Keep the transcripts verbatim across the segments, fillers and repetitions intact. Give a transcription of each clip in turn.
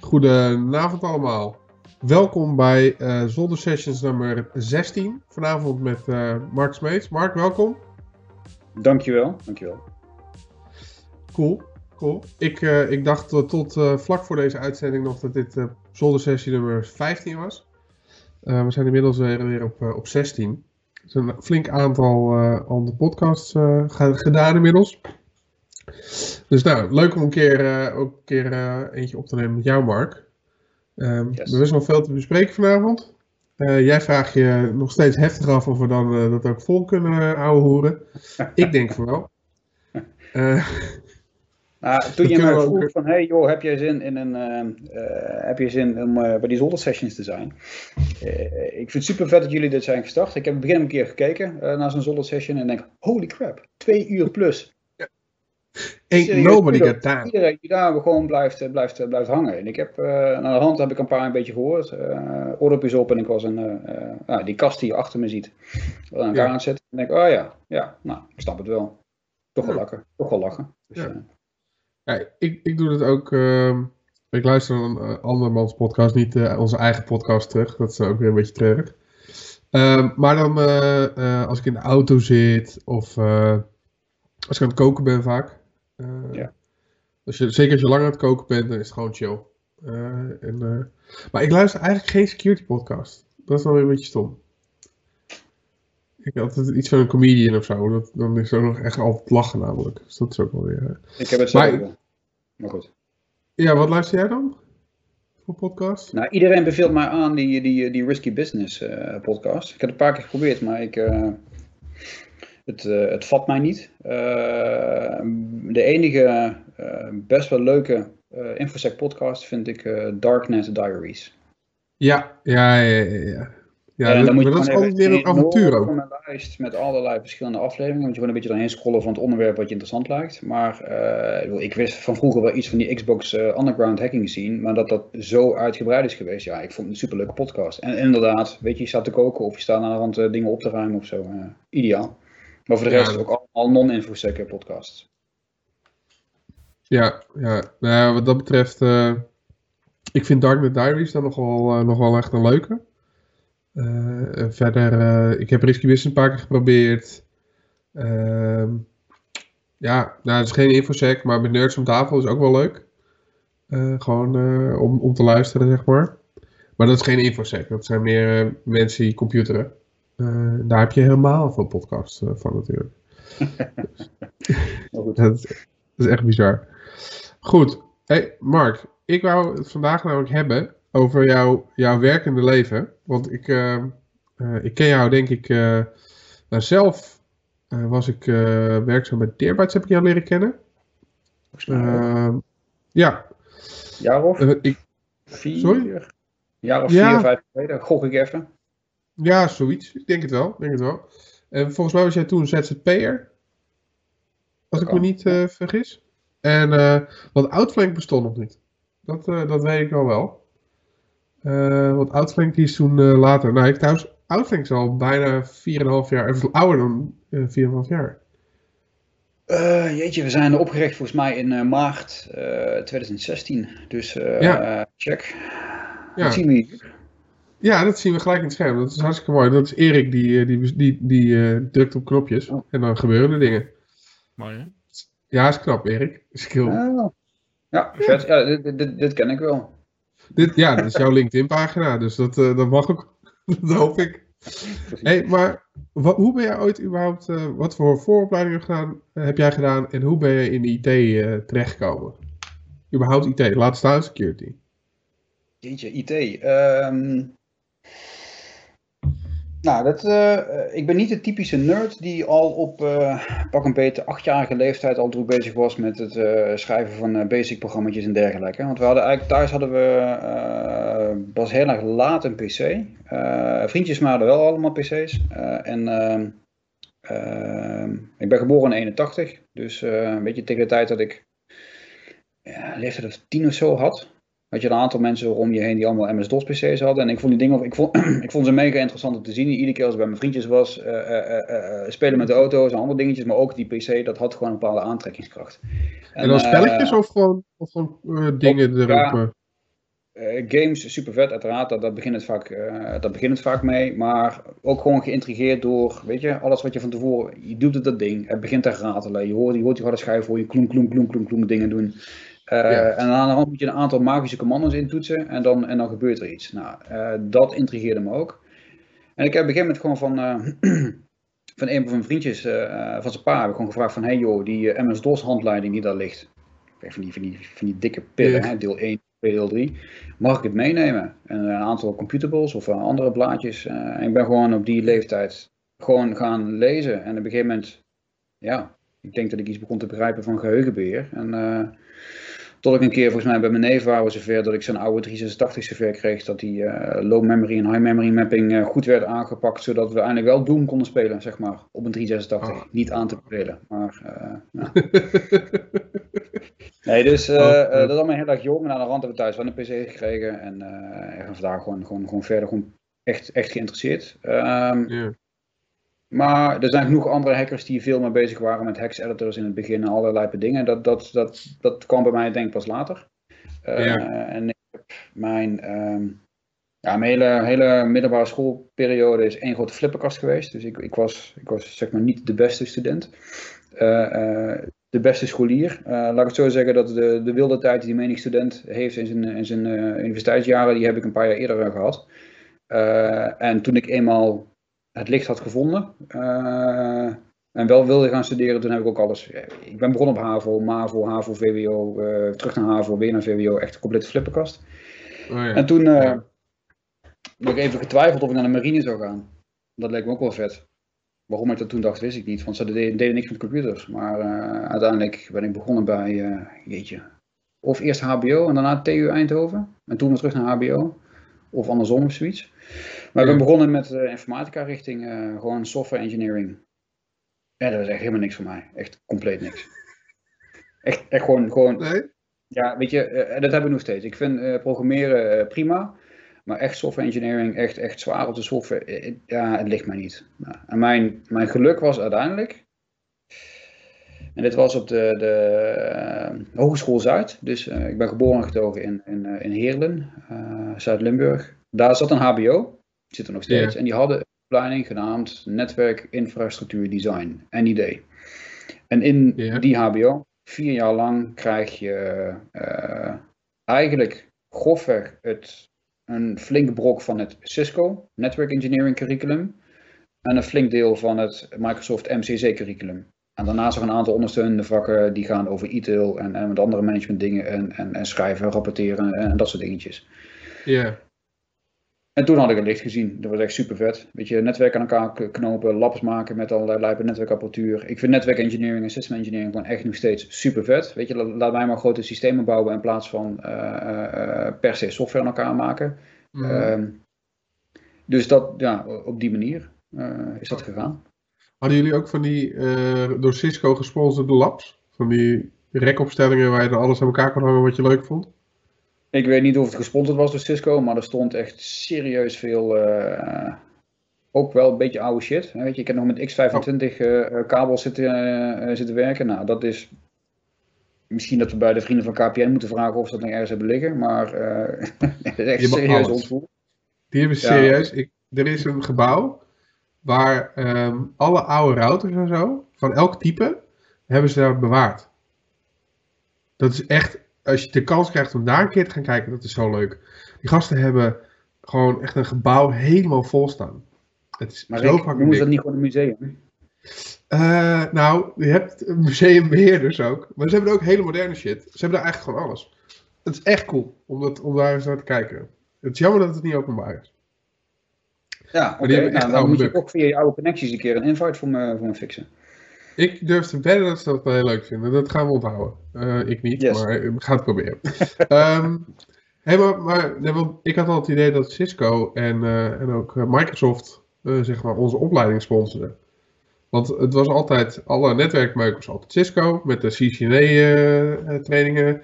Goedenavond allemaal. Welkom bij uh, Zolder Sessions nummer zestien. Vanavond met uh, Mark Smeets. Mark, welkom. Dankjewel, dankjewel. Cool, cool. Ik, uh, ik dacht uh, tot uh, vlak voor deze uitzending nog dat dit uh, Zolder Sessie nummer vijftien was. Uh, we zijn inmiddels weer, weer op, uh, op zestien. Er is een flink aantal uh, andere podcasts uh, gedaan inmiddels. Dus nou, leuk om een keer, uh, ook een keer uh, eentje op te nemen met jou, Mark. Um, yes. Er is nog veel te bespreken vanavond. Uh, jij vraagt je nog steeds heftig af of we dan uh, dat ook vol kunnen uh, ouwehoeren. Ik denk van wel. Uh, nou, toen je mij vroeg van, hey joh, heb jij zin in een, uh, uh, heb je zin om uh, bij die Zolder Sessions te zijn? Uh, ik vind het super vet dat jullie dit zijn gestart. Ik heb in het begin een keer gekeken uh, naar zo'n Zolder Session en denk, holy crap, twee uur plus. Ain't serieus, nobody got time. Iedereen die daar gewoon blijft, blijft, blijft hangen. En ik heb, uh, aan de hand heb ik een paar een beetje gehoord. Uh, oordopjes op en ik was een, uh, uh, die kast die je achter me ziet. Aan elkaar aan het zetten. En denk ik, oh ja, ja, nou, ik snap het wel. Toch wel ja. lachen. Toch wel lachen. Dus, ja. Uh, ja, ik, ik doe dat ook. Uh, ik luister naar een uh, andermans podcast, niet uh, onze eigen podcast terug. Dat is ook weer een beetje treurig. Uh, maar dan, uh, uh, als ik in de auto zit of uh, als ik aan het koken ben vaak. Uh, ja. Als je, zeker als je lang aan het koken bent, dan is het gewoon chill. Uh, en, uh, maar ik luister eigenlijk geen security podcast. Dat is dan weer een beetje stom. Ik had altijd iets van een comedian of zo. Dat, dan is er ook nog echt altijd lachen namelijk. Dus dat is ook wel weer... Uh. Ik heb het zo maar, maar goed. Ja, wat luister jij dan? Voor podcast? Nou, iedereen beveelt mij aan die, die, die Risky Business uh, podcast. Ik heb het een paar keer geprobeerd, maar ik... Uh... Het, uh, het vat mij niet. Uh, de enige uh, best wel leuke uh, InfoSec podcast vind ik uh, Darknet Diaries. Ja, ja, ja, ja. ja. ja en dan moet je dat is altijd weer een avontuur ook. Een lijst met allerlei verschillende afleveringen. Moet je gewoon een beetje doorheen scrollen van het onderwerp wat je interessant lijkt. Maar uh, ik wist van vroeger wel iets van die Xbox uh, Underground hacking scene. Maar dat dat zo uitgebreid is geweest. Ja, ik vond het een superleuke podcast. En inderdaad, weet je, je staat te koken of je staat aan de hand uh, dingen op te ruimen of zo. Uh, ideaal. Maar voor de rest ja, ook allemaal non-infosec podcasts. Ja, ja. Nou, wat dat betreft, uh, ik vind Darknet Diaries dan nogal, uh, nogal echt een leuke. Uh, verder, uh, ik heb Risky Business een paar keer geprobeerd. Uh, ja, nou, het is geen infosec, maar met Nerds om tafel is ook wel leuk. Uh, gewoon uh, om, om te luisteren, zeg maar. Maar dat is geen infosec, dat zijn meer uh, mensen die computeren. Uh, daar heb je helemaal veel podcasts uh, van natuurlijk. dat, is, dat is echt bizar. Goed, hey, Mark, ik wou het vandaag namelijk hebben over jouw, jouw werkende leven. Want ik, uh, uh, ik ken jou denk ik, uh, nou zelf uh, was ik uh, werkzaam bij DearBytes, heb ik jou leren kennen. Uh, ja. Jaar of? Uh, ik, vier, sorry? Jaar of ja. vier, vijf geleden, gok ik even. Ja, zoiets. Ik denk het wel. Denk het wel. En volgens mij was jij toen Z Z P'er. Als ik oh, me niet uh, vergis. En, uh, want Outflank bestond nog niet. Dat, uh, dat weet ik al wel. Uh, want Outflank die is toen uh, later. Nou, ik trouwens, Outflank is al bijna vier en een half jaar. Even ouder dan uh, vier en een half jaar. Uh, jeetje, we zijn opgericht volgens mij in uh, maart uh, twintig zestien. Dus uh, ja. uh, check. Ja. Dat zien we hier. Ja, dat zien we gelijk in het scherm. Dat is hartstikke mooi. Dat is Erik die, die, die, die uh, drukt op knopjes. Oh. En dan gebeuren er dingen. Mooi hè? Ja, is knap Erik. Is heel... Ja, ja, vet. Ja, dit, dit, dit ken ik wel. Dit, ja, dat is jouw LinkedIn pagina. Dus dat, uh, dat mag ook. Dat hoop ik. Hey, maar wat, hoe ben jij ooit überhaupt, uh, wat voor vooropleidingen heb, gedaan, uh, heb jij gedaan en hoe ben je in de I T uh, terechtgekomen? Überhaupt I T, laat staan security. Jeetje, I T. Um... Nou, dat, uh, ik ben niet de typische nerd die al op uh, pak een beetje achtjarige leeftijd al druk bezig was met het uh, schrijven van uh, basic programma's en dergelijke. Want we hadden eigenlijk thuis hadden we uh, pas heel erg laat een P C. Uh, vriendjes maar hadden wel allemaal P C's. Uh, en uh, uh, ik ben geboren in eenentachtig, dus uh, een beetje tegen de tijd dat ik ja, leeftijd of tien of zo had. had je een aantal mensen rond je heen die allemaal M S-DOS-P C's hadden. En ik vond die dingen, ik vond, ik vond ze mega interessant om te zien. Iedere keer als ik bij mijn vriendjes was, uh, uh, uh, spelen met de auto's en andere dingetjes. Maar ook die P C, dat had gewoon een bepaalde aantrekkingskracht. En, en dan spelletjes uh, of gewoon, of gewoon uh, dingen erop? Ja, uh, games, super vet uiteraard. Dat, dat, begint het vaak, uh, dat begint het vaak mee. Maar ook gewoon geïntrigeerd door, weet je, alles wat je van tevoren... Je doet het dat ding, het begint te ratelen. Je hoort, je hoort die harde schijf voor je kloem, kloem, kloem, kloem, kloem dingen doen. Uh, ja. En aan de hand moet je een aantal magische commando's intoetsen en dan, en dan gebeurt er iets. Nou, uh, dat intrigeerde me ook. En ik heb op een gegeven moment gewoon van, uh, van een van mijn vriendjes, uh, van zijn pa, heb ik gewoon gevraagd van, hey joh, die M S-DOS handleiding die daar ligt, van die, van die, van die dikke pillen, ja. Hè, deel één, deel drie, mag ik het meenemen? En een aantal computables of uh, andere blaadjes. Uh, en ik ben gewoon op die leeftijd gewoon gaan lezen en op een gegeven moment, ja, ik denk dat ik iets begon te begrijpen van geheugenbeheer. En uh, tot ik een keer volgens mij bij mijn neef waren zover dat ik zo'n oude driehonderdzesentachtig zover kreeg dat die uh, low memory en high memory mapping uh, goed werd aangepakt, zodat we eindelijk wel Doom konden spelen, zeg maar, op een driehonderdzesentachtig. Oh. Niet aan te bevelen, maar uh, ja. Nee, dus uh, uh, dat was allemaal heel erg jong en aan de rand hebben we thuis wel een P C gekregen en uh, gaan vandaag gewoon, gewoon, gewoon verder gewoon echt, echt geïnteresseerd. Um, yeah. Maar er zijn genoeg andere hackers die veel meer bezig waren met hex editors in het begin en allerlei dingen. Dat, dat, dat, dat kwam bij mij denk ik pas later. Uh, ja. En ik heb mijn, um, ja, mijn hele, hele middelbare schoolperiode is één grote flipperkast geweest. Dus ik, ik, was, ik was zeg maar niet de beste student. Uh, uh, de beste scholier. Uh, laat ik het zo zeggen dat de, de wilde tijd die menig student heeft in zijn, in zijn uh, universiteitsjaren, die heb ik een paar jaar eerder gehad. Uh, en toen ik eenmaal het licht had gevonden uh, en wel wilde gaan studeren, toen heb ik ook alles. Ik ben begonnen op HAVO, MAVO, HAVO, V W O, uh, terug naar HAVO, weer naar V W O, echt een complete flipperkast. Oh ja. En toen uh, ja. heb ik even getwijfeld of ik naar de marine zou gaan. Dat leek me ook wel vet. Waarom ik dat toen dacht, wist ik niet, want ze deden, deden niks met computers. Maar uh, uiteindelijk ben ik begonnen bij, uh, jeetje, of eerst H B O en daarna T U Eindhoven en toen weer terug naar H B O. Of andersom of zoiets. Maar ik ben begonnen met uh, informatica richting uh, gewoon software engineering. Ja, dat was echt helemaal niks voor mij. Echt compleet niks. Echt, echt gewoon, gewoon... Nee? Ja, weet je, uh, dat heb ik nog steeds. Ik vind uh, programmeren uh, prima. Maar echt software engineering, echt, echt zwaar op de software. Uh, ja, het ligt mij niet. Nou, en mijn, mijn geluk was uiteindelijk... En dit was op de, de uh, Hogeschool Zuid, dus uh, ik ben geboren en getogen in, in, uh, in Heerlen, uh, Zuid-Limburg. Daar zat een H B O, zit er nog steeds, yeah. En die hadden een opleiding genaamd Netwerk Infrastructuur Design, N I D. En in yeah. die H B O, vier jaar lang, krijg je uh, eigenlijk grofweg het, een flink brok van het Cisco Network Engineering Curriculum en een flink deel van het Microsoft M C C Curriculum. En daarnaast nog een aantal ondersteunende vakken die gaan over e-tail en, en met andere management dingen en, en, en schrijven, rapporteren en, en dat soort dingetjes. Ja. Yeah. En toen had ik het licht gezien. Dat was echt super vet. Weet je, netwerk aan elkaar knopen, labs maken met allerlei lijpe netwerkapparatuur. Ik vind netwerk engineering en system engineering gewoon echt nog steeds super vet. Weet je, laat mij maar grote systemen bouwen in plaats van uh, uh, per se software aan elkaar maken. Mm. Um, dus dat, ja, op die manier uh, is dat gegaan. Hadden jullie ook van die uh, door Cisco gesponsorde labs? Van die rekopstellingen waar je dan alles aan elkaar kon hangen wat je leuk vond? Ik weet niet of het gesponsord was door Cisco, maar er stond echt serieus veel, uh, ook wel een beetje oude shit. Weet je, ik heb nog met X vijfentwintig uh, kabels zitten, uh, zitten werken. Nou, dat is misschien dat we bij de vrienden van K P N moeten vragen of ze dat nog ergens hebben liggen, maar uh, het is echt serieus ontvoerd. Die hebben serieus. Ja. Ik, er is een gebouw. Waar um, alle oude routers en zo, van elk type, hebben ze daar bewaard. Dat is echt, als je de kans krijgt om daar een keer te gaan kijken, dat is zo leuk. Die gasten hebben gewoon echt een gebouw helemaal vol staan. Het is maar zo vaak. Noemen ze dat niet gewoon een museum? Uh, nou, je hebt museumbeheerders ook. Maar ze hebben ook hele moderne shit. Ze hebben daar eigenlijk gewoon alles. Het is echt cool om, dat, om daar eens naar te kijken. Het is jammer dat het niet openbaar is. Ja, okay. Nou, dan oude moet bug. Je ook via je oude connecties een keer een invite voor me, voor me fixen. Ik durf te wedden dat ze dat wel heel leuk vinden. Dat gaan we onthouden. Uh, ik niet, yes. Maar ik ga het proberen. um, hey, maar, maar, ik had al het idee dat Cisco en, uh, en ook Microsoft uh, zeg maar onze opleiding sponsoren. Want het was altijd, alle netwerkmeukers altijd Cisco met de C C N A uh, trainingen.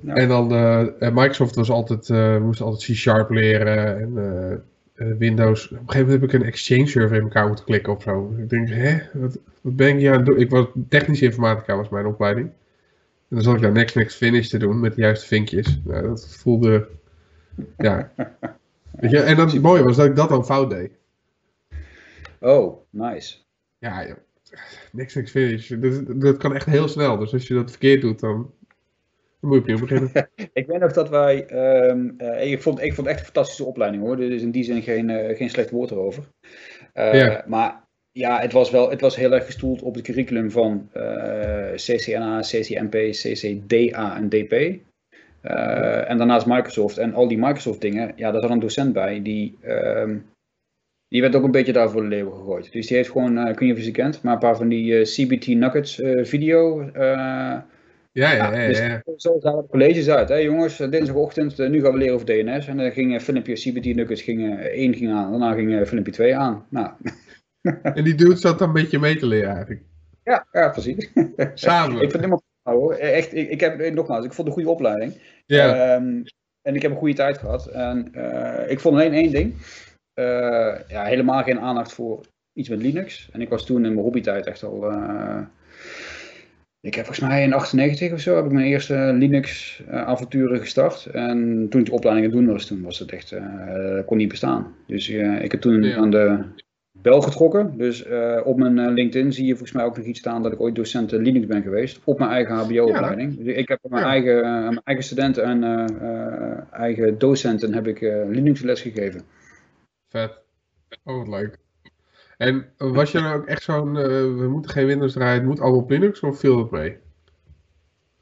Ja. En dan uh, Microsoft was altijd, uh, moest altijd C sharp leren en uh, Windows. Op een gegeven moment heb ik een Exchange server in elkaar moeten klikken of zo. Dus ik denk, hè, wat, wat ben ik hier aan het doen? Ik was technische informatica was mijn opleiding. En dan zat ik daar next next finish te doen met de juiste vinkjes. Nou, dat voelde, ja. Weet je, en dat het mooie was dat ik dat dan fout deed. Oh, nice. Ja, ja. Niks, niks finish. Dat, dat kan echt heel snel. Dus als je dat verkeerd doet, dan, dan moet je opnieuw beginnen. Ik weet nog dat wij... Um, uh, ik, vond, ik vond het echt een fantastische opleiding hoor. Er is in die zin geen, uh, geen slecht woord erover. Uh, ja. Maar ja, het was, wel, het was heel erg gestoeld op het curriculum van uh, C C N A, C C N P, C C D A en D P. Uh, en daarnaast Microsoft. En al die Microsoft dingen, ja, daar zat een docent bij die... Um, Die werd ook een beetje daar voor de leeuwen gegooid. Dus die heeft gewoon, uh, ik weet niet of je ze kent, maar een paar van die uh, C B T Nuggets uh, video. Uh, ja, ja, ja. ja, dus ja. Zo zagen de colleges uit. Hè, jongens, dinsdagochtend, uh, nu gaan we leren over D N S. En dan uh, ging uh, filmpje C B T Nuggets één ging aan, daarna ging uh, filmpje twee aan. Nou. En die dude zat dan een beetje mee te leren eigenlijk. Ja, ja precies. Samen. Ik vind het helemaal goed hoor. Echt, ik, ik heb, nogmaals, ik vond het een goede opleiding. Ja. Um, en ik heb een goede tijd gehad. En uh, ik vond alleen één ding. Uh, ja, helemaal geen aandacht voor iets met Linux. En ik was toen in mijn hobbytijd echt al... Uh, ik heb volgens mij in achtennegentig of zo heb ik mijn eerste Linux uh, avonturen gestart. En toen ik de opleiding aan het doen was, toen was het echt... Uh, kon niet bestaan. Dus uh, ik heb toen ja. aan de bel getrokken. Dus uh, op mijn LinkedIn zie je volgens mij ook nog iets staan dat ik ooit docent Linux ben geweest. Op mijn eigen H B O-opleiding. Ja. Dus ik heb aan mijn, ja. eigen, uh, mijn eigen studenten en uh, uh, eigen docenten heb ik uh, Linux les gegeven. Vet. Oh, wat leuk. En was je nou ook echt zo'n, uh, we moeten geen Windows draaien, het moet allemaal op Linux, of viel dat mee?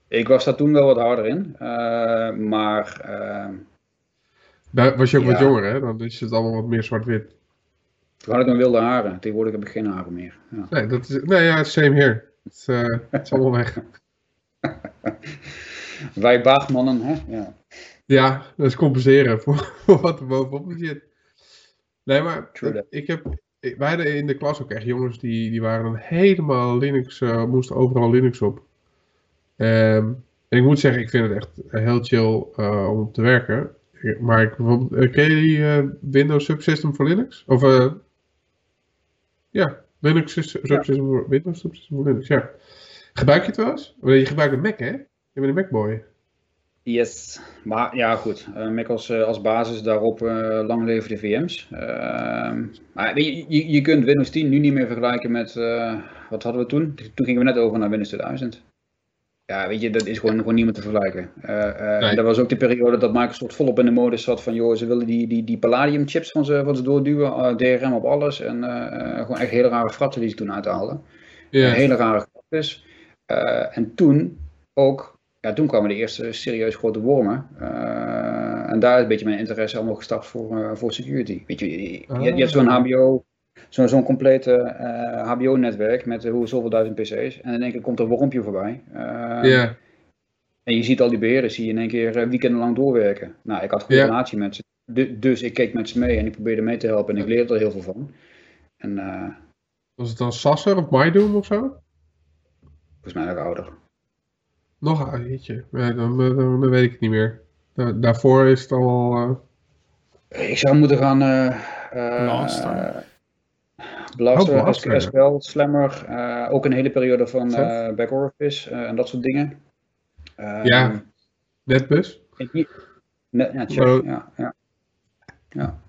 Ik was daar toen wel wat harder in, uh, maar... Uh, daar was je ook ja. wat jonger, hè? Dan is het allemaal wat meer zwart-wit. Toen had ik dan wilde haren, tegenwoordig heb ik geen haren meer. Ja. Nee, dat is, nee, ja, same here. Het, uh, het is allemaal weg. Wij baagmannen, hè? Ja. Ja, dat is compenseren voor, voor wat er bovenop zit. Nee, maar ik heb, wij hadden in de klas ook echt jongens die, die waren dan helemaal Linux, uh, moesten overal Linux op. Um, en ik moet zeggen, ik vind het echt heel chill uh, om op te werken. Maar ik, bijvoorbeeld, ken je die uh, Windows Subsystem voor Linux? Of ja, uh, yeah, Linux Subsystem ja. voor Windows Subsystem voor Linux, ja. Gebruik je het wel eens? Je gebruikt een Mac, hè? Je bent een Macboy. Yes, maar ja goed, uh, Mac als, uh, als basis daarop uh, lang leven de V M's. Uh, maar je, je, je kunt Windows tien nu niet meer vergelijken met, uh, wat hadden we toen? Toen gingen we net over naar Windows tweeduizend. Ja, weet je, dat is gewoon, gewoon niet meer te vergelijken. Uh, uh, nee. En dat was ook de periode dat Microsoft volop in de modus zat van, joh, ze willen die, die, die Palladium chips van ze, van ze doorduwen, uh, D R M op alles. En uh, gewoon echt hele rare fratsen die ze toen uithaalden. Yes. Uh, hele rare fratsen. Uh, en toen ook... Ja, toen kwamen de eerste serieus grote wormen. Uh, en daar is een beetje mijn interesse allemaal gestart voor, uh, voor security. Weet je, je, je, je hebt zo'n H B O, zo'n zo'n complete uh, H B O-netwerk met uh, zoveel duizend P C's. En in één keer komt er een wormpje voorbij. Uh, yeah. En je ziet al die beheerders die in één keer uh, weekenden lang doorwerken. Nou, ik had een goede yeah. relatie met ze. Du dus ik keek met ze mee en ik probeerde mee te helpen en ik leerde er heel veel van. En, uh, was het dan Sasser of MyDoom of zo? Volgens mij ook ouder. Nog een jeetje, ja, dan, dan, dan weet ik het niet meer. Daar, daarvoor is het al... Uh... Ik zou moeten gaan... Uh, uh, Blaster. Blaster, oh, Blaster. S Q L, Slammer. Uh, ook een hele periode van uh, back-office uh, en dat soort dingen. Uh, ja, netbus. Net, ja, check, oh. ja, ja. ja.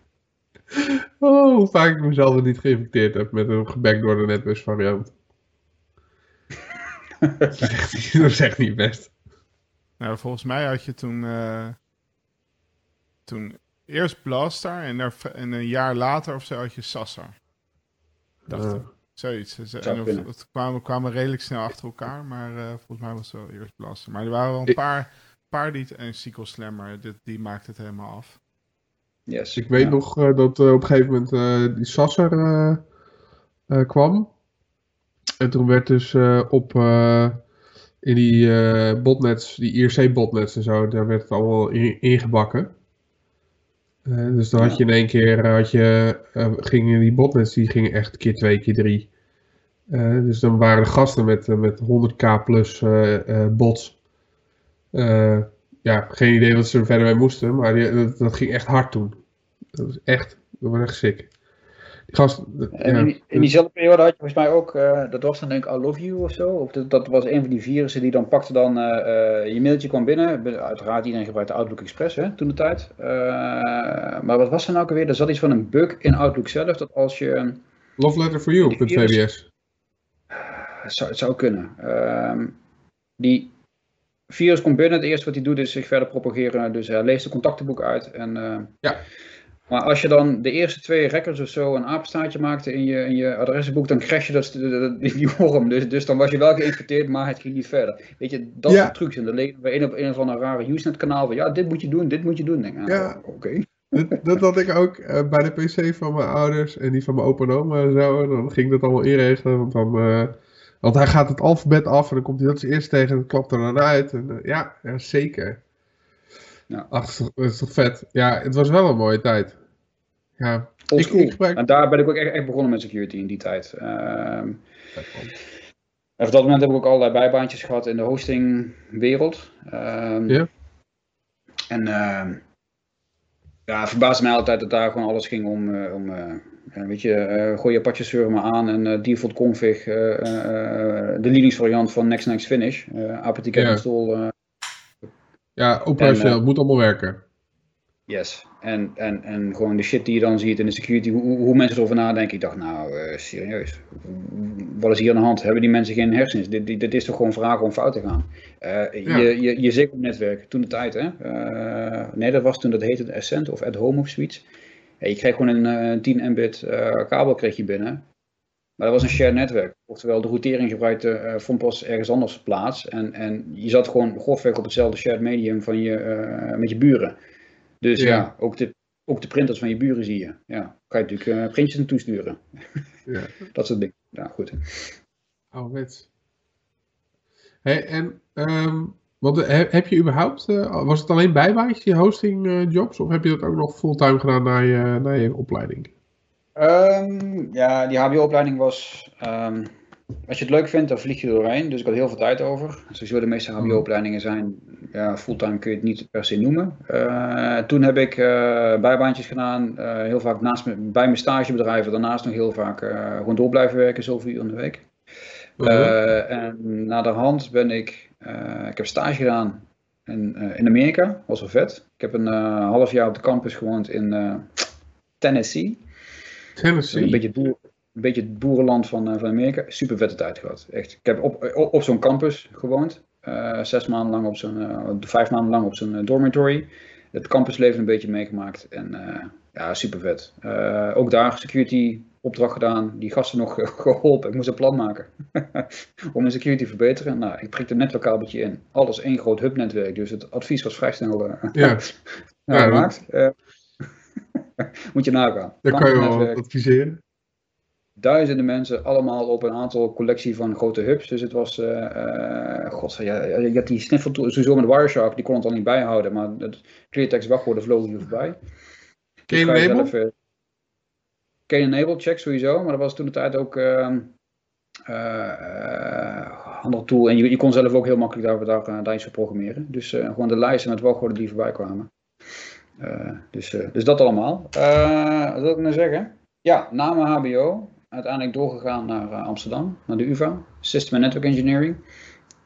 Oh, hoe vaak ik mezelf er niet geïnfecteerd heb met een gebackdoorde netbus variant. Dat is, echt, dat is echt niet best. Nou, volgens mij had je toen... Uh, toen eerst Blaster en, er, en een jaar later of zo had je Sasser. Dacht uh, ik. Zoiets. Het kwamen, kwamen redelijk snel achter elkaar, maar uh, volgens mij was het wel eerst Blaster. Maar er waren wel een ik, paar, paar die... En S Q L Slammer, die, die maakt het helemaal af. Yes. Ik weet ja. nog uh, dat uh, op een gegeven moment uh, die Sasser uh, uh, kwam. En toen werd dus uh, op uh, in die uh, botnets, die I R C-botnets en zo, daar werd het allemaal ingebakken. In uh, dus dan had je in één keer, had je, uh, gingen die botnets, die gingen echt keer twee, keer drie. Uh, dus dan waren de gasten met, uh, met honderd k plus uh, uh, bots. Uh, ja, geen idee wat ze er verder mee moesten, maar die, dat, dat ging echt hard toen. Dat was echt, dat was echt sick. Die gast, dat, en in, ja, die, in diezelfde periode had je volgens mij ook, uh, dat was dan denk ik I Love You of zo, of dat, dat was een van die virussen die dan pakte dan, uh, uh, je mailtje kwam binnen, uiteraard iedereen gebruikte Outlook Express hè, toen de tijd. Uh, maar wat was er nou ook alweer, er zat iets van een bug in Outlook zelf, dat als je... Love Letter for You, virus, zou, het zou kunnen. Uh, die virus komt binnen, het eerste wat hij doet is zich verder propageren, dus hij leest de contactenboek uit en... Uh, ja. Maar als je dan de eerste twee records of zo een apenstaartje maakte in je, in je adressenboek, dan crash je dat, die worm. Dus, dus dan was je wel geïnfecteerd, maar het ging niet verder. Weet je, dat soort ja. trucs. En dan leden we een op een of andere rare Usenet kanaal van, ja, dit moet je doen, dit moet je doen. Denk, nou, ja, oké. Okay. Dat, dat had ik ook uh, bij de P C van mijn ouders en die van mijn opa en oma en zo. En dan ging dat allemaal inregelen, want dan... Uh, want hij gaat het alfabet af en dan komt hij dat eerst tegen en klapt er dan uit. En, uh, ja, ja, zeker. Nou. Ach, dat is toch vet. Ja, het was wel een mooie tijd. Ja, ik, ik gebruik... En daar ben ik ook echt, echt begonnen met security in die tijd. Uh, en op dat moment heb ik ook allerlei bijbaantjes gehad in de hostingwereld. Uh, ja. En uh, ja, het verbaasde mij altijd dat daar gewoon alles ging om, uh, om uh, weet je, uh, gooi je Apache server maar aan en uh, default config, uh, uh, de Linux variant van next next finish, uh, apt-get ja. install. Uh, Ja, operationeel, het moet allemaal werken. Yes, en, en, en gewoon de shit die je dan ziet in de security, hoe, hoe mensen erover nadenken. Ik dacht, nou uh, serieus, wat is hier aan de hand? Hebben die mensen geen hersens? Dit, dit, dit is toch gewoon vragen om fout te gaan? Uh, ja. Je, je, je zegt op netwerk, toen de tijd hè? Uh, nee, dat was toen, dat heette Ascent of At Home of zoiets. Ja, je kreeg gewoon een uh, tien megabit uh, kabel kreeg je binnen. Maar dat was een shared netwerk, oftewel de routering gebruikte uh, vond pas ergens anders plaats en, en je zat gewoon grofweg op hetzelfde shared medium van je, uh, met je buren. Dus ja, ja ook, de, ook de printers van je buren zie je. Ja, kan je natuurlijk uh, printjes naartoe sturen. Ja. Dat soort dingen. Nou goed. Ouderwets. Hey, en um, wat, heb je überhaupt, uh, was het alleen bijbaantjes, die hosting uh, jobs, of heb je dat ook nog fulltime gedaan na je, na je opleiding? Um, ja, die H B O-opleiding was, um, als je het leuk vindt, dan vlieg je doorheen, dus ik had heel veel tijd over. Sowieso de meeste H B O-opleidingen zijn, ja, fulltime kun je het niet per se noemen. Uh, toen heb ik uh, bijbaantjes gedaan, uh, heel vaak naast me, bij mijn stagebedrijven, daarnaast nog heel vaak uh, gewoon door blijven werken, zoveel uur in de week. Uh, uh-huh. En naderhand ben ik, uh, ik heb stage gedaan in, uh, in Amerika, was wel vet. Ik heb een uh, half jaar op de campus gewoond in uh, Tennessee. Tennessee. Een beetje het, boer, een beetje het boerenland van, uh, van Amerika. Super vette tijd gehad. Echt. Ik heb op, op, op zo'n campus gewoond. Uh, zes maanden lang op zo'n, uh, vijf maanden lang op zo'n uh, dormitory. Het campusleven een beetje meegemaakt. En uh, ja, super vet. Uh, ook daar security opdracht gedaan. Die gasten nog uh, geholpen. Ik moest een plan maken. Om de security te verbeteren. Nou, ik prikte een netwerkkabeltje in. Alles één groot hubnetwerk. Dus het advies was vrij snel uh, ja. ja, gemaakt. Uh, Moet je nagaan. Daar kan je wel adviseren. Duizenden mensen, allemaal op een aantal collectie van grote hubs. Dus het was, uh, uh, god, ja, je had die sniffel sowieso met Wireshark, die kon het al niet bijhouden. Maar het cleartext wachtwoorden vlogen hier voorbij. Ken dus je enable? Ken je enable, check sowieso. Maar dat was toen de tijd ook uh, uh, ander tool. En je, je kon zelf ook heel makkelijk daar, daar, daar iets voor programmeren. Dus uh, gewoon de lijsten met wachtwoorden die voorbij kwamen. Uh, dus, uh, dus dat allemaal. Uh, wat wil ik nou zeggen? Ja, na mijn H B O uiteindelijk doorgegaan naar uh, Amsterdam, naar de U V A, System and Network Engineering.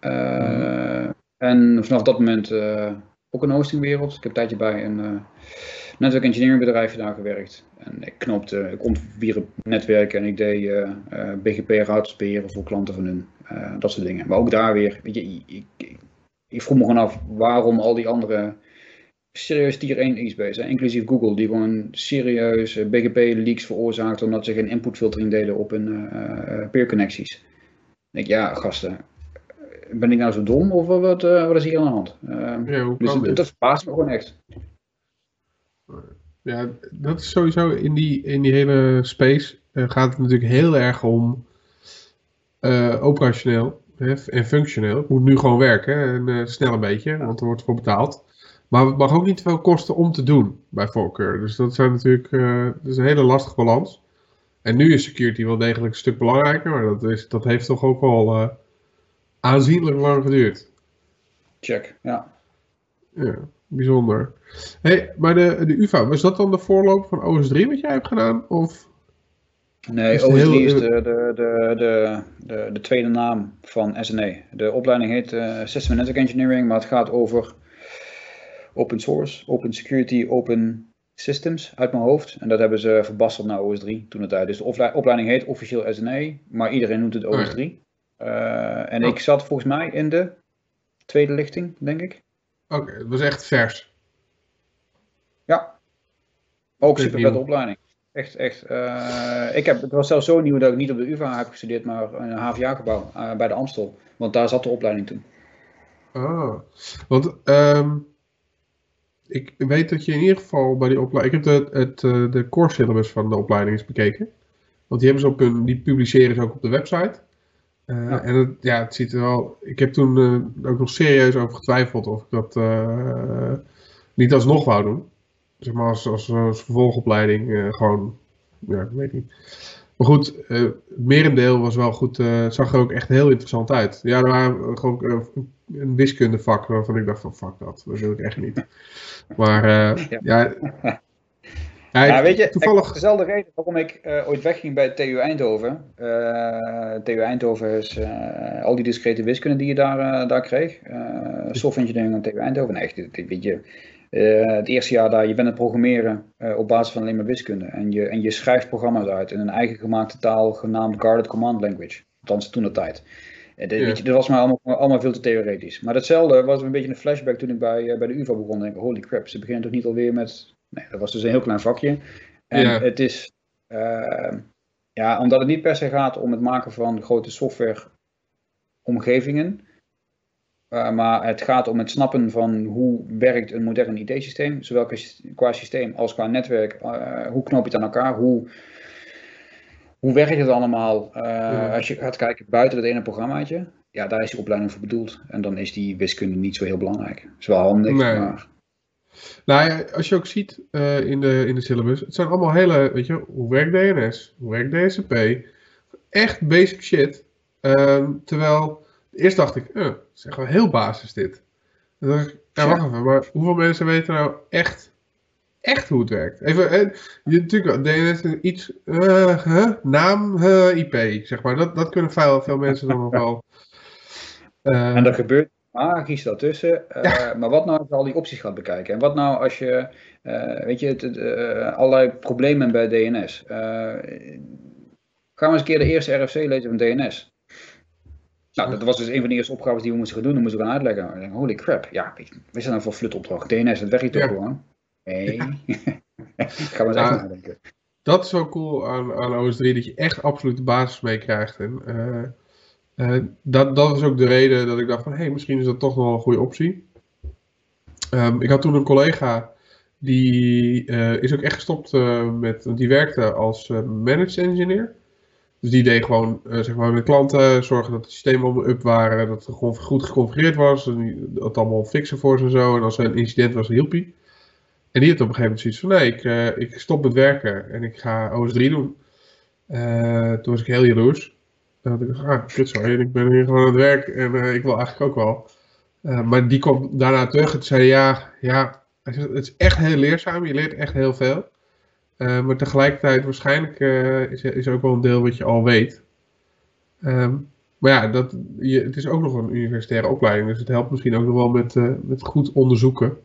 Uh, mm-hmm. En vanaf dat moment uh, ook een hostingwereld. Ik heb een tijdje bij een uh, network engineering bedrijfje daar gewerkt. En ik knopte, ik ontwierp netwerken en ik deed uh, uh, B G P-routers beheren voor klanten van hun. Uh, dat soort dingen. Maar ook daar weer, weet je, ik, ik, ik vroeg me gewoon af waarom al die andere... serieus tier één I S P's, hè? Inclusief Google, die gewoon serieus B G P-leaks veroorzaakten omdat ze geen inputfiltering deden op hun uh, peer-connecties. Ik denk, ja, gasten, ben ik nou zo dom of wat, uh, wat is hier aan de hand? Uh, ja, dus het, dat verbaast me gewoon echt. Ja, dat is sowieso in die, in die hele space uh, gaat het natuurlijk heel erg om uh, operationeel hè, en functioneel. Het moet nu gewoon werken en uh, snel een beetje, want er wordt voor betaald. Maar het mag ook niet te veel kosten om te doen, bij voorkeur. Dus dat, zijn natuurlijk, uh, dat is een hele lastige balans. En nu is security wel degelijk een stuk belangrijker, maar dat, is, dat heeft toch ook wel uh, aanzienlijk lang geduurd. Check, ja. Ja, bijzonder. Hey, maar de, de U V A, was dat dan de voorloper van O S drie wat jij hebt gedaan? Of nee, is O S drie heel... is de, de, de, de, de, de tweede naam van S N E. De opleiding heet uh, System and Network Engineering, maar het gaat over open source, open security, open systems uit mijn hoofd. En dat hebben ze verbasterd naar O S drie toen het uit. Dus de opleiding heet officieel S N E, maar iedereen noemt het O S drie. Oh, ja. uh, en oh. ik zat volgens mij in de tweede lichting, denk ik. Oké, okay, het was echt vers. Ja. Ook super vette opleiding. Echt, echt. Uh, ik heb, het was zelfs zo nieuw dat ik niet op de U V A heb gestudeerd, maar een H V A-gebouw uh, bij de Amstel. Want daar zat de opleiding toen. Ah, want um, ik weet dat je in ieder geval bij die opleiding... Ik heb de, het, de core syllabus van de opleiding eens bekeken. Want die, hebben ze ook, die publiceren ze ook op de website. Uh, ja. En het, ja, het ziet er wel... Ik heb toen uh, ook nog serieus over getwijfeld of ik dat uh, niet alsnog wou doen. Zeg maar als, als, als vervolgopleiding uh, gewoon, ja, ik weet niet. Maar goed, uh, het merendeel was wel goed, uh, zag er ook echt heel interessant uit. Ja, er waren gewoon uh, een wiskundevak waarvan ik dacht van fuck dat, dat wil ik echt niet. Maar uh, ja, ja, ja, ja, weet je, toevallig... ik, dezelfde reden waarom ik uh, ooit wegging bij T U Eindhoven. Uh, T U Eindhoven is uh, al die discrete wiskunde die je daar, uh, daar kreeg. Uh, software engineering aan T U Eindhoven, nee, echt, weet je... Uh, het eerste jaar daar, je bent aan het programmeren uh, op basis van alleen maar wiskunde. En je, en je schrijft programma's uit in een eigen gemaakte taal genaamd Guarded Command Language. Althans, toen de tijd. Uh, de, ja. weet je, dat was maar allemaal, allemaal veel te theoretisch. Maar datzelfde was een beetje een flashback toen ik bij, uh, bij de U V A begon. Denk ik, holy crap, ze beginnen toch niet alweer met... Nee, dat was dus een heel klein vakje. En ja. het is... Uh, ja, omdat het niet per se gaat om het maken van grote softwareomgevingen... Uh, maar het gaat om het snappen van hoe werkt een modern I T-systeem, zowel qua systeem als qua netwerk. Uh, hoe knoop je het aan elkaar? Hoe, hoe werkt het allemaal? Uh, ja. Als je gaat kijken buiten dat ene programmaatje, ja, daar is die opleiding voor bedoeld. En dan is die wiskunde niet zo heel belangrijk. Dat is wel handig, nee. maar... Nou ja, als je ook ziet uh, in, de, in de syllabus, het zijn allemaal hele, weet je, hoe werkt D N S? Hoe werkt D S C P? Echt basic shit. Uh, terwijl... Eerst dacht ik, eh, zeg wel heel basis dit. En dan dacht ik, nou, wacht even, maar hoeveel mensen weten nou echt, echt hoe het werkt? Even, en, je, natuurlijk, D N S iets, uh, huh, naam, uh, I P, zeg maar. Dat, dat kunnen veel, veel mensen dan nog wel. Uh, en dat gebeurt magisch daartussen. Uh, ja. Maar wat nou als je al die opties gaat bekijken? En wat nou als je, uh, weet je, het, het, uh, allerlei problemen bij D N S. Uh, gaan we eens een keer de eerste R F C lezen van D N S. Nou, dat was dus een van de eerste opgaves die we moesten gaan doen. Dan moesten we gaan uitleggen. Ik denk, holy crap, ja, wat is dat nou voor flutopdracht? D N S, dat werkt toch ja. gewoon? Nee. Ja. Gaan we eens even nadenken. Dat is zo cool aan, aan O S drie, dat je echt absoluut de basis mee krijgt. En, uh, uh, dat, dat was ook de reden dat ik dacht van, hé, hey, misschien is dat toch nog wel een goede optie. Um, ik had toen een collega, die uh, is ook echt gestopt uh, met, want die werkte als uh, managed engineer. Dus die deed gewoon, zeg maar, met klanten zorgen dat de systemen op de up waren, dat het gewoon goed geconfigureerd was, en dat allemaal fixen voor ze en zo. En als er een incident was, hielp hij. En die had op een gegeven moment zoiets van, nee, ik, uh, ik stop met werken en ik ga O S drie doen. Uh, toen was ik heel jaloers. Toen had ik dacht, ah, kut zo, ik ben hier gewoon aan het werk en uh, ik wil eigenlijk ook wel. Uh, maar die kwam daarna terug en zei, ja, ja, het is echt heel leerzaam, je leert echt heel veel. Uh, maar tegelijkertijd waarschijnlijk uh, is, is er ook wel een deel wat je al weet. Um, maar ja, dat, je, het is ook nog een universitaire opleiding. Dus het helpt misschien ook nog wel met, uh, met goed onderzoeken.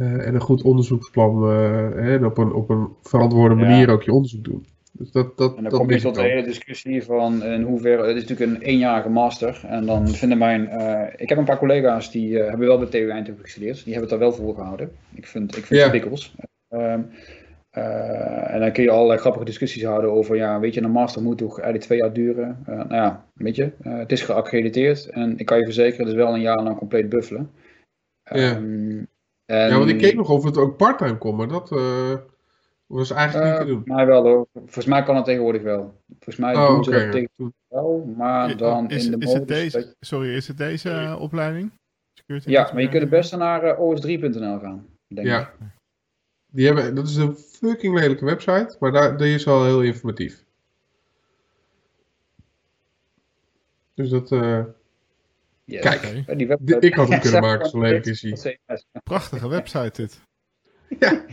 Uh, en een goed onderzoeksplan. Uh, en op een, op een verantwoorde manier ja. ook je onderzoek doen. Dus dat, dat, en dan dat kom je tot de hele discussie van in hoeverre... Het is natuurlijk een eenjarige master. En dan vinden mijn... Uh, ik heb een paar collega's die uh, hebben wel bij T U Eindhoven gestudeerd. Die hebben het daar wel voor gehouden. Ik vind, ik vind ja. het wikkels. Um, Uh, en dan kun je allerlei grappige discussies houden over, ja, weet je, een master moet toch eigenlijk twee jaar duren. Uh, nou ja, weet je, uh, het is geaccrediteerd en ik kan je verzekeren, het is wel een jaar lang compleet buffelen. Um, ja. En... ja, want ik keek nog of het ook parttime kon, maar dat uh, was eigenlijk uh, niet te doen. Volgens mij wel hoor, volgens mij kan het tegenwoordig wel. Volgens mij oh, doen okay, ze dat ja. tegenwoordig wel, maar ja, dan is, in de is het deze, Sorry, is het deze uh, opleiding? Security ja, maar je kunt het beste naar uh, O S drie punt n l gaan, denk ja. ik. Die hebben, dat is een fucking lelijke website, maar daar, die is wel heel informatief. Dus dat, uh, Yes. Kijk, okay. Die website... ik had hem kunnen maken, zo leuk is hij. Prachtige website dit. Ja.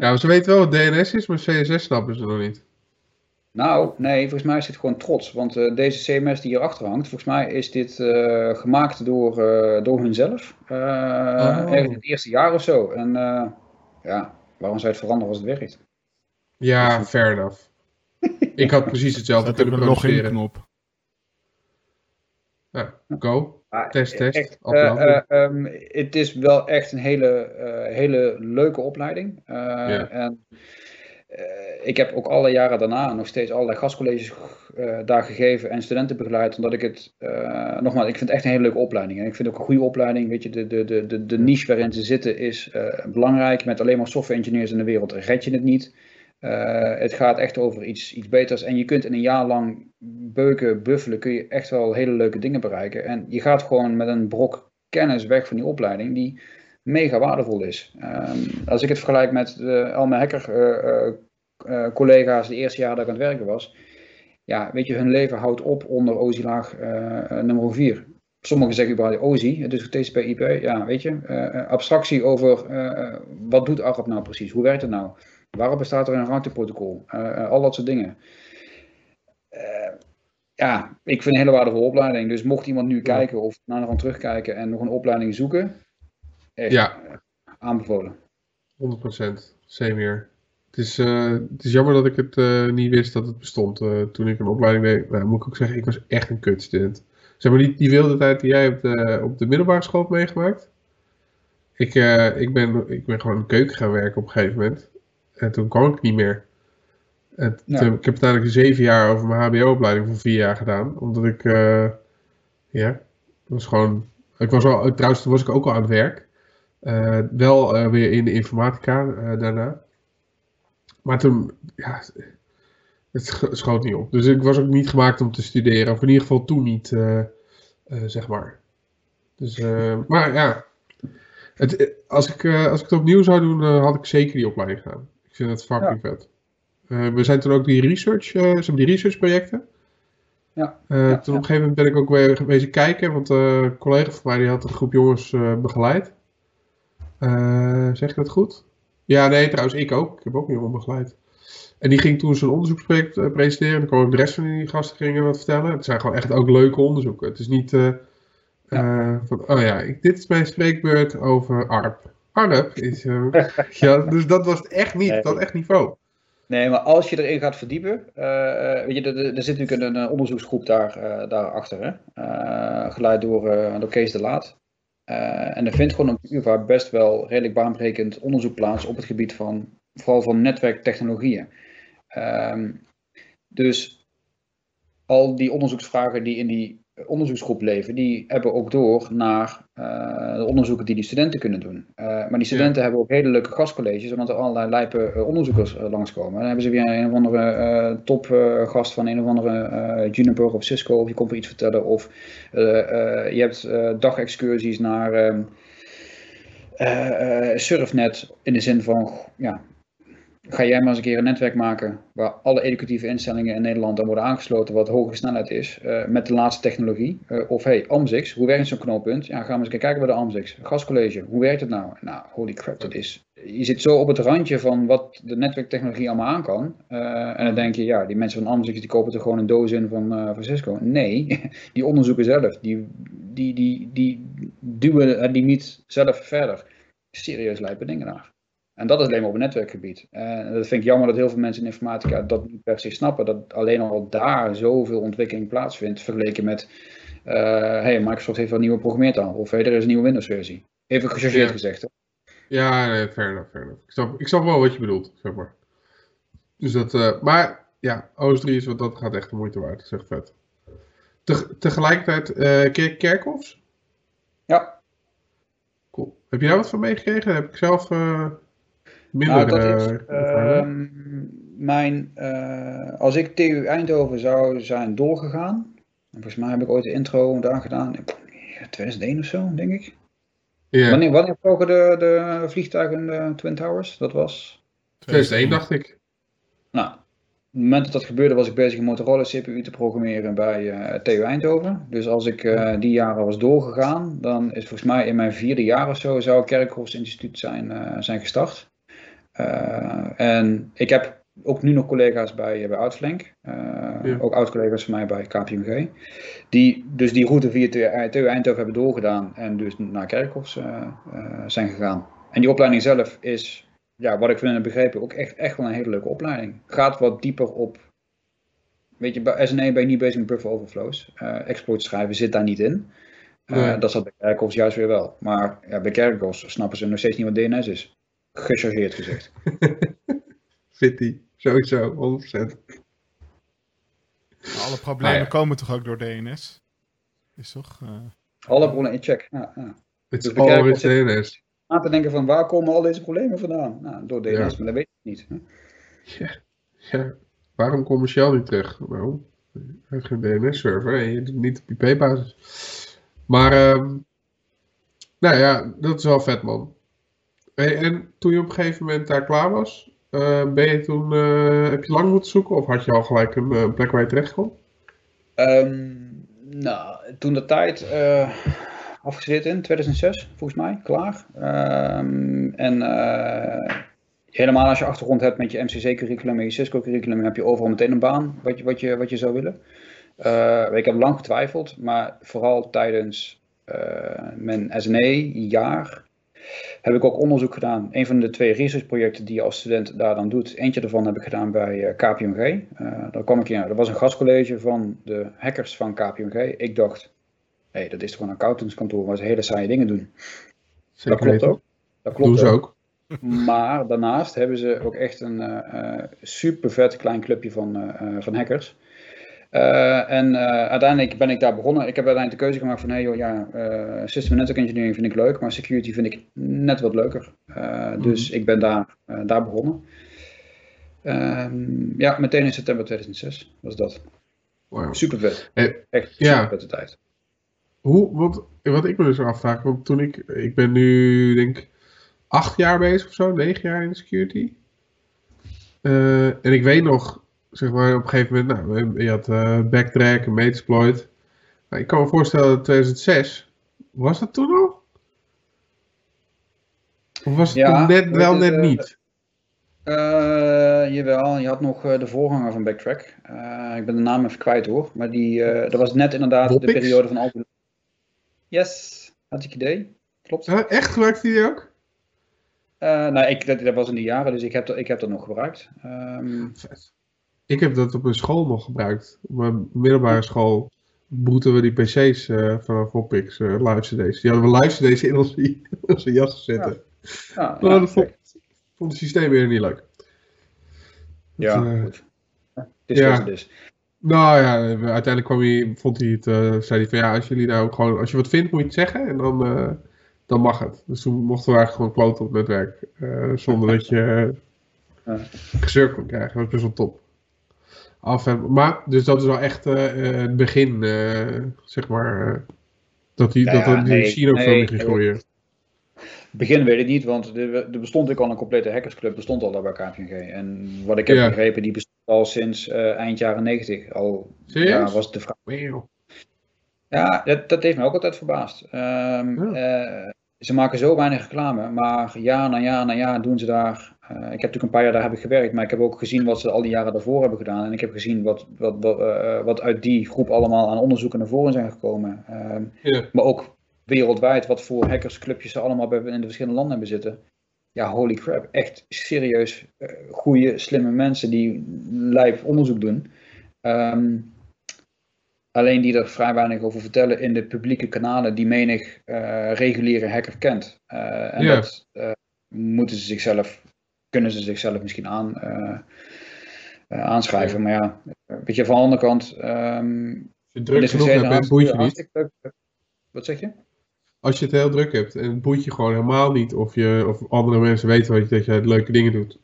Ja, ze weten wel wat D N S is, maar C S S snappen ze nog niet. Nou, nee, volgens mij is dit gewoon trots. Want uh, deze C M S die hierachter hangt, volgens mij is dit uh, gemaakt door, uh, door hunzelf. Uh, oh. Ergens het eerste jaar of zo. En uh, ja, waarom zou het veranderen als het werkt? Ja, dus, fair enough. Ik had precies hetzelfde dat kunnen produceren. Op. Ja, go. Ah, test, test. Het uh, uh, um, is wel echt een hele, uh, hele leuke opleiding. Uh, yeah. En uh, ik heb ook alle jaren daarna nog steeds allerlei gastcolleges uh, daar gegeven en studenten begeleid. Omdat ik het, uh, nogmaals, ik vind het echt een hele leuke opleiding. En ik vind het ook een goede opleiding. Weet je, de, de, de, de niche waarin ze zitten is uh, belangrijk. Met alleen maar software engineers in de wereld red je het niet. Uh, het gaat echt over iets, iets beters en je kunt in een jaar lang beuken, buffelen, kun je echt wel hele leuke dingen bereiken. En je gaat gewoon met een brok kennis weg van die opleiding die mega waardevol is. Uh, als ik het vergelijk met de, al mijn hacker uh, uh, collega's de eerste jaren dat ik aan het werken was. Ja, weet je, hun leven houdt op onder O S I-laag uh, nummer vier. Sommigen zeggen überhaupt O S I, dus T C P I P. Ja, weet je, uh, abstractie over uh, wat doet A R P nou precies, hoe werkt het nou? Waarom bestaat er een routingprotocol? Uh, uh, al dat soort dingen. Uh, ja, ik vind een hele waardevolle opleiding. Dus mocht iemand nu kijken of naar de rand terugkijken en nog een opleiding zoeken. Echt ja. uh, aanbevolen. honderd procent. Same here. Het is, uh, het is jammer dat ik het uh, niet wist dat het bestond uh, toen ik een opleiding deed. Nou, moet ik ook zeggen, ik was echt een kutstudent. Zeg maar die, die wilde tijd die jij op de, op de middelbare school hebt meegemaakt. Ik, uh, ik, ben, ik ben gewoon in de keuken gaan werken op een gegeven moment. En toen kwam ik niet meer. En ja. toen, ik heb uiteindelijk zeven jaar over mijn H B O-opleiding van vier jaar gedaan. Omdat ik, uh, ja, was gewoon, ik was al, trouwens toen was ik ook al aan het werk. Uh, wel uh, weer in de informatica uh, daarna. Maar toen, ja, het schoot niet op. Dus ik was ook niet gemaakt om te studeren. Of in ieder geval toen niet, uh, uh, zeg maar. Dus, uh, maar ja. Het, als, ik, als ik het opnieuw zou doen, had ik zeker die opleiding gedaan. Ik vind het fucking ja. vet. Uh, we zijn toen ook die research, uh, die researchprojecten. Ja. Uh, ja, toen ja. op een gegeven moment ben ik ook weer geweest kijken, want uh, een collega van mij die had een groep jongens uh, begeleid. Uh, zeg ik dat goed? Ja, nee, trouwens ik ook. Ik heb ook een jongen begeleid. En die ging toen zijn onderzoeksproject uh, presenteren. Dan kwam ik de rest van die gasten gingen wat vertellen. Het zijn gewoon echt ook leuke onderzoeken. Het is niet... Uh, Ja. Uh, van, oh ja, ik, dit is mijn spreekbeurt over A R P. A R P is, uh, ja, dus dat was het echt niet, nee. dat echt niveau. Nee, maar als je erin gaat verdiepen, uh, weet je, er, er zit natuurlijk een, een onderzoeksgroep daar, uh, daarachter, hè? Uh, geleid door, uh, door Kees de Laat. Uh, en er vindt gewoon op U V A best wel redelijk baanbrekend onderzoek plaats op het gebied van, vooral van netwerktechnologieën. Uh, dus al die onderzoeksvragen die in die onderzoeksgroep leven, die hebben ook door naar uh, de onderzoeken die die studenten kunnen doen. Uh, maar die studenten ja. hebben ook hele leuke gastcolleges, omdat er allerlei lijpe uh, onderzoekers uh, langskomen. En dan hebben ze weer een of andere uh, topgast uh, van een of andere uh, Juniper of Cisco, of je komt er iets vertellen. Of uh, uh, je hebt uh, dagexcursies naar um, uh, uh, Surfnet, in de zin van, ja, ga jij maar eens een keer een netwerk maken waar alle educatieve instellingen in Nederland dan worden aangesloten wat hogere snelheid is, uh, met de laatste technologie. Uh, of hey, A M S X, hoe werkt zo'n knooppunt? Ja, gaan we eens een keer kijken bij de A M S X. Gastcollege, hoe werkt het nou? Nou, holy crap, dat is... Je zit zo op het randje van wat de netwerktechnologie allemaal aan kan. Uh, en dan denk je, ja, die mensen van A M S X die kopen er gewoon een doos in van, uh, van Cisco. Nee, die onderzoeken zelf. Die, die, die, die duwen het limiet zelf verder. Serieus lijpen dingen naar. En dat is alleen maar op een netwerkgebied. En dat vind ik jammer dat heel veel mensen in informatica dat niet per se snappen. Dat alleen al daar zoveel ontwikkeling plaatsvindt. Vergeleken met, uh, hey, Microsoft heeft wel een nieuwe programmeertaal. Of hey, er is een nieuwe Windows versie. Even gechargeerd ja. gezegd. Hè? Ja, nee, fair enough, fair enough. Ik snap, ik snap wel wat je bedoelt, zeg maar. Dus dat, uh, maar ja, O S drie is wat dat gaat echt de moeite waard. Dat is echt vet. Te, tegelijkertijd, uh, Kerckhoffs? Ja. Cool. Heb je daar wat van meegekregen? Heb ik zelf... Uh... Minder, nou, dat is, uh, uh, mijn, uh, als ik T U Eindhoven zou zijn doorgegaan, volgens mij heb ik ooit de intro daar gedaan, tweeduizend één of zo, denk ik. Yeah. Wanneer, wanneer vlogen de, de vliegtuigen de Twin Towers? Dat was? tweeduizend één dacht ik. Nou, het moment dat dat gebeurde was ik bezig een Motorola C P U te programmeren bij uh, T U Eindhoven. Dus als ik uh, die jaren was doorgegaan, dan is volgens mij in mijn vierde jaar of zo zou Kerckhoffs instituut zijn, uh, zijn gestart. Uh, en ik heb ook nu nog collega's bij, uh, bij Outflank, uh, ja. ook oud-collega's van mij bij K P M G, die dus die route via T U Eindhoven hebben doorgedaan en dus naar Kerckhoffs uh, uh, zijn gegaan. En die opleiding zelf is, ja, wat ik van hen heb begrepen, ook echt, echt wel een hele leuke opleiding. Gaat wat dieper op, weet je, bij S N E ben je niet bezig met buffer overflows. Uh, exploits schrijven zit daar niet in. Uh, ja. Dat zat bij Kerckhoffs juist weer wel. Maar ja, bij Kerckhoffs snappen ze nog steeds niet wat D N S is. Gechargeerd gezegd. Fitty, sowieso, honderd procent. Alle problemen ah, ja. komen toch ook door D N S? Is toch? Uh... Alle problemen in check. Ja, ja. Het is dus alweer D N S. Aan te denken van waar komen al deze problemen vandaan? Nou, door D N S, ja. maar dat weet ik niet. Hè? Ja, ja, waarom komt Shell niet terug? Nou, je hebt geen D N S-server en je doet niet op I P-basis. Maar, um, nou ja, dat is wel vet, man. Hey, en toen je op een gegeven moment daar klaar was, uh, ben je toen, uh, heb je lang moeten zoeken of had je al gelijk een uh, plek waar je terecht kon? Um, nou, toen de tijd... Uh... Afgestudeerd in tweeduizend zes, volgens mij, klaar. Um, en uh, helemaal als je achtergrond hebt met je M C C-curriculum en je Cisco-curriculum, heb je overal meteen een baan wat je, wat je, wat je zou willen. Uh, ik heb lang getwijfeld, maar vooral tijdens uh, mijn S N E-jaar heb ik ook onderzoek gedaan. Een van de twee researchprojecten die je als student daar dan doet, eentje daarvan heb ik gedaan bij K P M G. Uh, daar kwam ik in, dat was een gastcollege van de hackers van K P M G. Ik dacht... Hé, hey, dat is toch een accountantskantoor waar ze hele saaie dingen doen. Zeker dat klopt ook. Dat klopt Doen ze ook. ook. Maar daarnaast hebben ze ook echt een uh, super vet klein clubje van, uh, van hackers. Uh, en uh, uiteindelijk ben ik daar begonnen. Ik heb uiteindelijk de keuze gemaakt van, hé hey joh, ja, uh, system en network engineering vind ik leuk, maar security vind ik net wat leuker. Uh, mm. Dus ik ben daar, uh, daar begonnen. Uh, ja, meteen in september tweeduizend zes was dat. Wow. Super vet. Hey, echt super yeah. vette tijd. Hoe, wat, wat ik me dus afvraag, want toen ik, ik ben nu denk ik acht jaar bezig of zo, negen jaar in de security. Uh, en ik weet nog, zeg maar op een gegeven moment, nou, je had uh, Backtrack en Metasploit. Nou, ik kan me voorstellen dat tweeduizend zes, was dat toen al? Of was het ja, toen net, wel net uh, niet? Uh, jawel, je had nog uh, de voorganger van Backtrack. Uh, ik ben de naam even kwijt hoor, maar die, uh, dat was net inderdaad Vopix? De periode van Alphen. Yes, had ik idee. Klopt. Ja, echt gebruikte die ook? Uh, nou, ik, dat, dat was in die jaren, dus ik heb dat, ik heb dat nog gebruikt. Um... Ik heb dat op mijn school nog gebruikt. Op mijn middelbare school boeten we die P C's uh, vanaf Vopix uh, live C D's. Die hadden we live C D's in onze, onze jas zitten. Ja. Ah, maar ja, dat vond, vond het systeem weer niet leuk. Ja, dat, uh, goed. Het is ja. wat het is. Nou ja, uiteindelijk kwam hij, vond hij het, uh, zei hij van ja, als jullie nou gewoon, als je wat vindt moet je het zeggen en dan, uh, dan mag het. Dus toen mochten we eigenlijk gewoon kloten op het netwerk, uh, zonder dat je uh, gezeur kon krijgen. Dat was best wel top. Af en, maar, dus dat is wel echt uh, het begin, uh, zeg maar, uh, dat die, ja, dat, dat nee, die China ook nee, veel ging groeien. Begin weet ik niet, want er bestond ik al een complete hackersclub, bestond al daar bij K P M G. En wat ik heb ja. begrepen, die bestond al sinds uh, eind jaren negentig. Al ja, was de vraag. Ja, dat, dat heeft me ook altijd verbaasd. Um, ja. uh, ze maken zo weinig reclame, maar jaar na jaar na jaar doen ze daar. Uh, ik heb natuurlijk een paar jaar daar heb ik gewerkt, maar ik heb ook gezien wat ze al die jaren daarvoor hebben gedaan. En ik heb gezien wat, wat, wat, uh, wat uit die groep allemaal aan onderzoeken naar voren zijn gekomen. Um, ja. Maar ook wereldwijd, wat voor hackersclubjes ze allemaal in de verschillende landen hebben zitten. Ja, holy crap, echt serieus uh, goede, slimme mensen die live onderzoek doen. Um, alleen die er vrij weinig over vertellen in de publieke kanalen die menig uh, reguliere hacker kent. Uh, en yeah. dat uh, moeten ze zichzelf, kunnen ze zichzelf misschien aan, uh, uh, aanschrijven. Yeah. Maar ja, weet je, van de andere kant. Um, je druk genoeg hebt, boeit je niet. Wat zeg je? Als je het heel druk hebt en het boeit je gewoon helemaal niet of, je, of andere mensen weten wat je, dat je leuke dingen doet.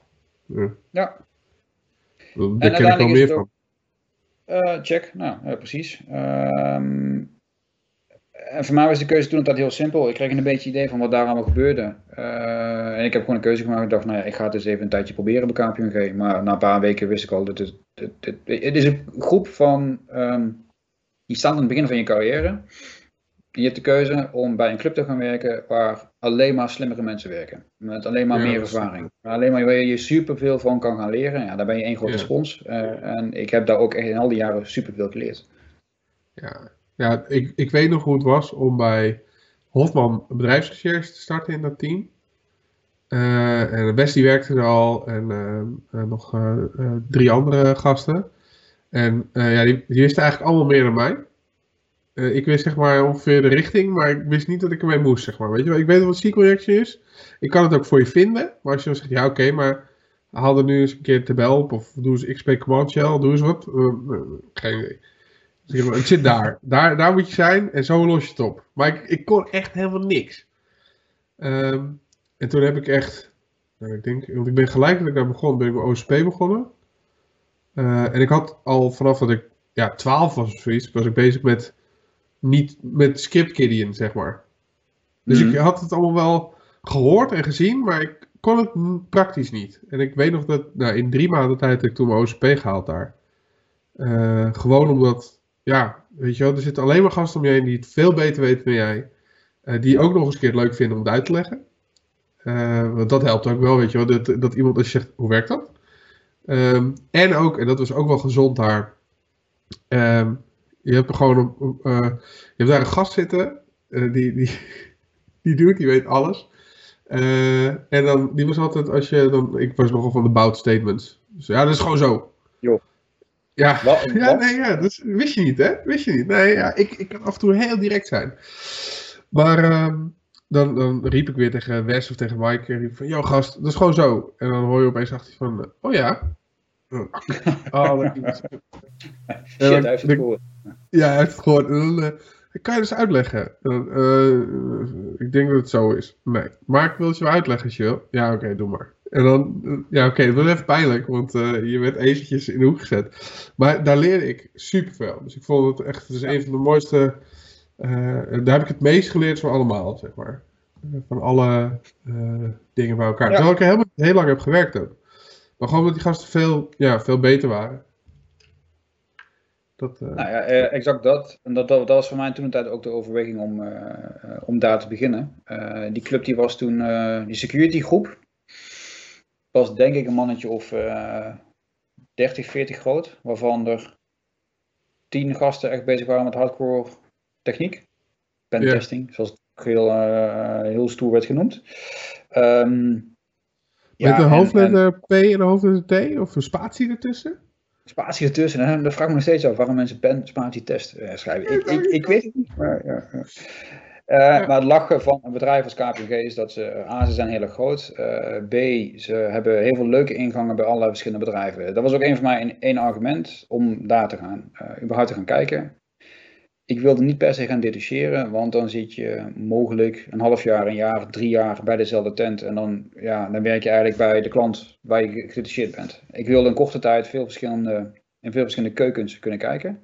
Ja. ja. Daar en ken ik wel meer ook, van. Uh, check, nou ja, precies. Um, en voor mij was de keuze toen dat heel simpel. Ik kreeg een beetje idee van wat daar allemaal gebeurde. Uh, en ik heb gewoon een keuze gemaakt. Ik dacht, nou ja, ik ga het eens even een tijdje proberen bij K P M G. Maar na een paar weken wist ik al dat het, het, het, het is een groep van, um, die staan aan het begin van je carrière. En je hebt de keuze om bij een club te gaan werken waar alleen maar slimmere mensen werken. Met alleen maar ja, meer ervaring. Maar alleen maar waar je superveel van kan gaan leren. Ja, daar ben je één grote ja. spons. Uh, en ik heb daar ook echt in al die jaren superveel geleerd. Ja, ja ik, ik weet nog hoe het was om bij Hofman bedrijfsrecherche te starten in dat team. Uh, en de Best die werkte er al en uh, uh, nog uh, uh, drie andere gasten. En uh, ja, die, die wisten eigenlijk allemaal meer dan mij. Uh, ik wist zeg maar ongeveer de richting, maar ik wist niet dat ik ermee moest. Zeg maar. Weet je wel, ik weet wat S Q L Injection is. Ik kan het ook voor je vinden. Maar als je dan zegt, ja oké, okay, maar haal er nu eens een keer een tabel op. Of doe eens X P Command Shell, doe eens wat. Uh, uh, geen idee. Het zit daar. daar. Daar moet je zijn en zo los je het op. Maar ik, ik kon echt helemaal niks. Um, en toen heb ik echt, nou, ik denk, want ik ben gelijk dat ik daar begon, ben ik bij O S P begonnen. Uh, en ik had al vanaf dat ik ja, twaalf was of zoiets, was ik bezig met, niet, met script kiddien, zeg maar. Dus mm-hmm. ik had het allemaal wel gehoord en gezien, maar ik kon het praktisch niet. En ik weet nog dat, nou, in drie maanden tijd heb ik toen mijn O S P gehaald daar. Uh, gewoon omdat... Ja, weet je wel, er zitten alleen maar gasten om je heen die het veel beter weten dan jij. Uh, die ook nog eens een keer het leuk vinden om het uit te leggen. Uh, want dat helpt ook wel, weet je wel, dat, dat iemand als je zegt, hoe werkt dat? Um, en ook, en dat was ook wel gezond daar. Um, je hebt er gewoon, een, uh, je hebt daar een gast zitten, uh, die, die, die doet, die weet alles. Uh, en dan, die was altijd, als je dan, ik was nogal van de bout statements. Dus ja, dat is gewoon zo. Joh. Ja, wat, wat? ja, nee, ja dat wist je niet, hè? Wist je niet. Nee, ja, ik, ik kan af en toe heel direct zijn. Maar um, dan, dan riep ik weer tegen Wes of tegen Mike, riep van, yo gast, dat is gewoon zo. En dan hoor je opeens achter je van, oh ja. Oh, dat is... Shit, hij heeft het gehoord. Ja, hij heeft het gehoord. En dan, uh, kan je dus uitleggen. Dan, uh, ik denk dat het zo is. Nee, maar ik wil het je wel uitleggen, als je wil. Ja, oké, okay, doe maar. En dan, ja oké, okay, dat was even pijnlijk, want uh, je werd eventjes in de hoek gezet. Maar daar leerde ik superveel. Dus ik vond het echt, het is een van de mooiste, uh, daar heb ik het meest geleerd van allemaal, zeg maar. Van alle uh, dingen bij elkaar. Ja. Terwijl ik er heel, heel lang heb gewerkt ook. Maar gewoon omdat die gasten veel, ja, veel beter waren. Dat, uh... Nou ja, exact dat. En dat, dat, dat was voor mij toen de tijd ook de overweging om, uh, om daar te beginnen. Uh, die club die was toen, uh, die security groep. Was denk ik een mannetje of uh, dertig, veertig groot, waarvan er tien gasten echt bezig waren met hardcore techniek. Pentesting, yeah. Zoals het heel, uh, heel stoer werd genoemd. Um, met ja, een hoofdletter P en een hoofdletter T of een spatie ertussen? Spatie ertussen, hè? Dat vraag ik me nog steeds af waarom mensen pen, spatie, test uh, schrijven. Ik, ik, ik weet het niet, maar ja. ja. Uh, ja. Maar het lachen van een bedrijf als K P M G is dat ze, A, ze zijn heel erg groot, uh, B, ze hebben heel veel leuke ingangen bij allerlei verschillende bedrijven. Dat was ook een van mij één argument om daar te gaan, uh, überhaupt te gaan kijken. Ik wilde niet per se gaan detacheren, want dan zit je mogelijk een half jaar, een jaar, drie jaar bij dezelfde tent en dan, ja, dan werk je eigenlijk bij de klant waar je gedetacheerd bent. Ik wilde in korte tijd veel verschillende, in veel verschillende keukens kunnen kijken.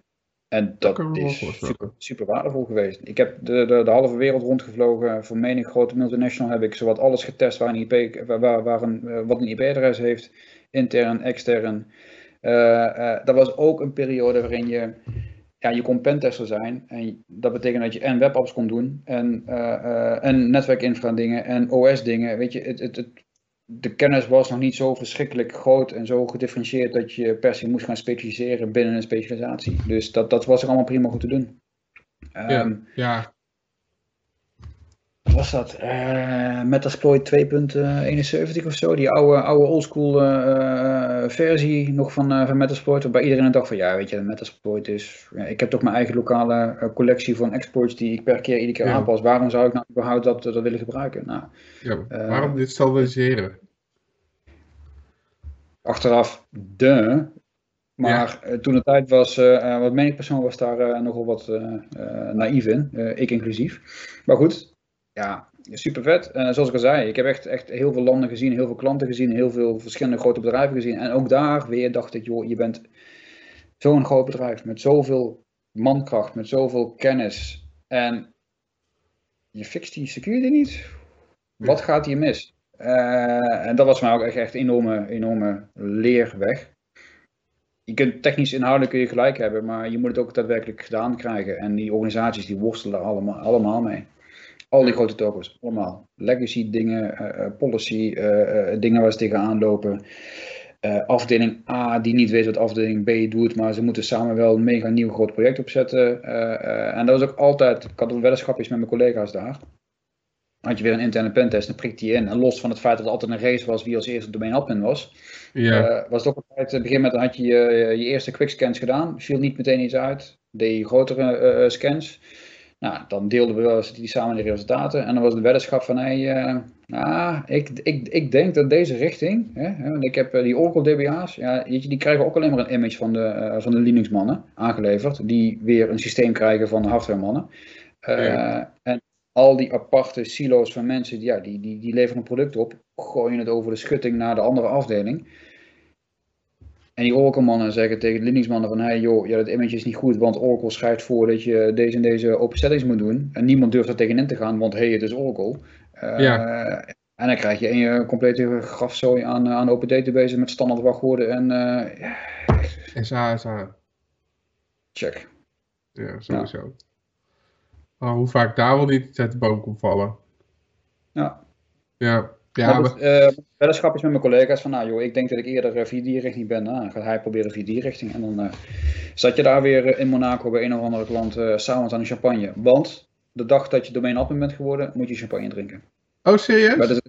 En dat, dat is super, super waardevol geweest. Ik heb de, de, de halve wereld rondgevlogen. Voor menig grote multinational heb ik zowat alles getest waar een I P, waar, waar een, wat een I P-adres heeft. Intern, extern. Uh, uh, dat was ook een periode waarin je, ja, je kon pentester zijn. En dat betekent dat je en webapps kon doen. En, uh, uh, en netwerkinfra dingen. En O S dingen. Weet je, het, het, het, de kennis was nog niet zo verschrikkelijk groot en zo gedifferentieerd dat je per se moest gaan specialiseren binnen een specialisatie. Dus dat, dat was er allemaal prima goed te doen. Ja. Um, ja. Wat was dat? Uh, Metasploit twee punt eenenzeventig of zo, die oude, oude oldschool uh, versie nog van, uh, van Metasploit, waarbij iedereen dacht van ja, weet je, Metasploit is... Uh, ik heb toch mijn eigen lokale uh, collectie van exploits die ik per keer iedere keer ja. aanpas. Waarom zou ik nou überhaupt dat, dat willen gebruiken? Nou, ja, uh, waarom dit standaardiseren? Achteraf, de... Maar ja. toen de tijd was, uh, wat menig persoon was daar uh, nogal wat uh, uh, naïef in, uh, ik inclusief. Maar goed... Ja, super vet. Uh, zoals ik al zei, ik heb echt, echt heel veel landen gezien, heel veel klanten gezien, heel veel verschillende grote bedrijven gezien. En ook daar weer dacht ik, joh, je bent zo'n groot bedrijf met zoveel mankracht, met zoveel kennis. En je fixt die security niet. Wat gaat hier mis? Uh, en dat was mij ook echt een enorme, enorme leerweg. je kunt technisch inhoudelijk kun je gelijk hebben, maar je moet het ook daadwerkelijk gedaan krijgen. En die organisaties die worstelen daar allemaal, allemaal mee. Al die grote tokens, allemaal. Legacy dingen, uh, policy, uh, uh, dingen waar ze tegenaan lopen. Uh, afdeling A die niet weet wat afdeling B doet, maar ze moeten samen wel een mega nieuw groot project opzetten. Uh, uh, en dat was ook altijd, ik had weddenschapjes met mijn collega's daar. Had je weer een interne pentest, dan prikt die in. En los van het feit dat het altijd een race was wie als eerste domein admin was. Ja. Uh, was het ook altijd, het begin met dan had je je, je eerste quickscans gedaan. Viel niet meteen iets uit. Deed je grotere uh, scans. Nou, dan deelden we wel eens die samen de resultaten. En dan was de weddenschap van, hé, hey, uh, ah, ik, ik, ik denk dat deze richting, hè, want ik heb uh, die Oracle D B A's, ja, die krijgen ook alleen maar een image van de, uh, van de Linux mannen aangeleverd. Die weer een systeem krijgen van de hardware mannen. Uh, ja. En al die aparte silo's van mensen, ja, die, die, die leveren een product op, gooien het over de schutting naar de andere afdeling. En die Oracle mannen zeggen tegen de Linux mannen van, hey joh, ja, dat image is niet goed, want Oracle schrijft voor dat je deze en deze open settings moet doen. En niemand durft er tegenin te gaan, want hey, het is Oracle. Uh, ja. En dan krijg je een complete grafzooi aan, aan open databases met standaard wachtwoorden en... Uh, S H, S H. Check. Ja, sowieso. Nou. Oh, hoe vaak daar wel niet het boom komt vallen. Ja. Ja. Ja, maar... uh, weddenschapjes met mijn collega's van, nou joh, ik denk dat ik eerder via die richting ben. Nou, dan gaat hij proberen via die richting. En dan uh, zat je daar weer in Monaco bij een of andere klant uh, s'avonds aan de champagne. Want de dag dat je domein admin bent geworden, moet je champagne drinken. Oh, serieus? Dat is,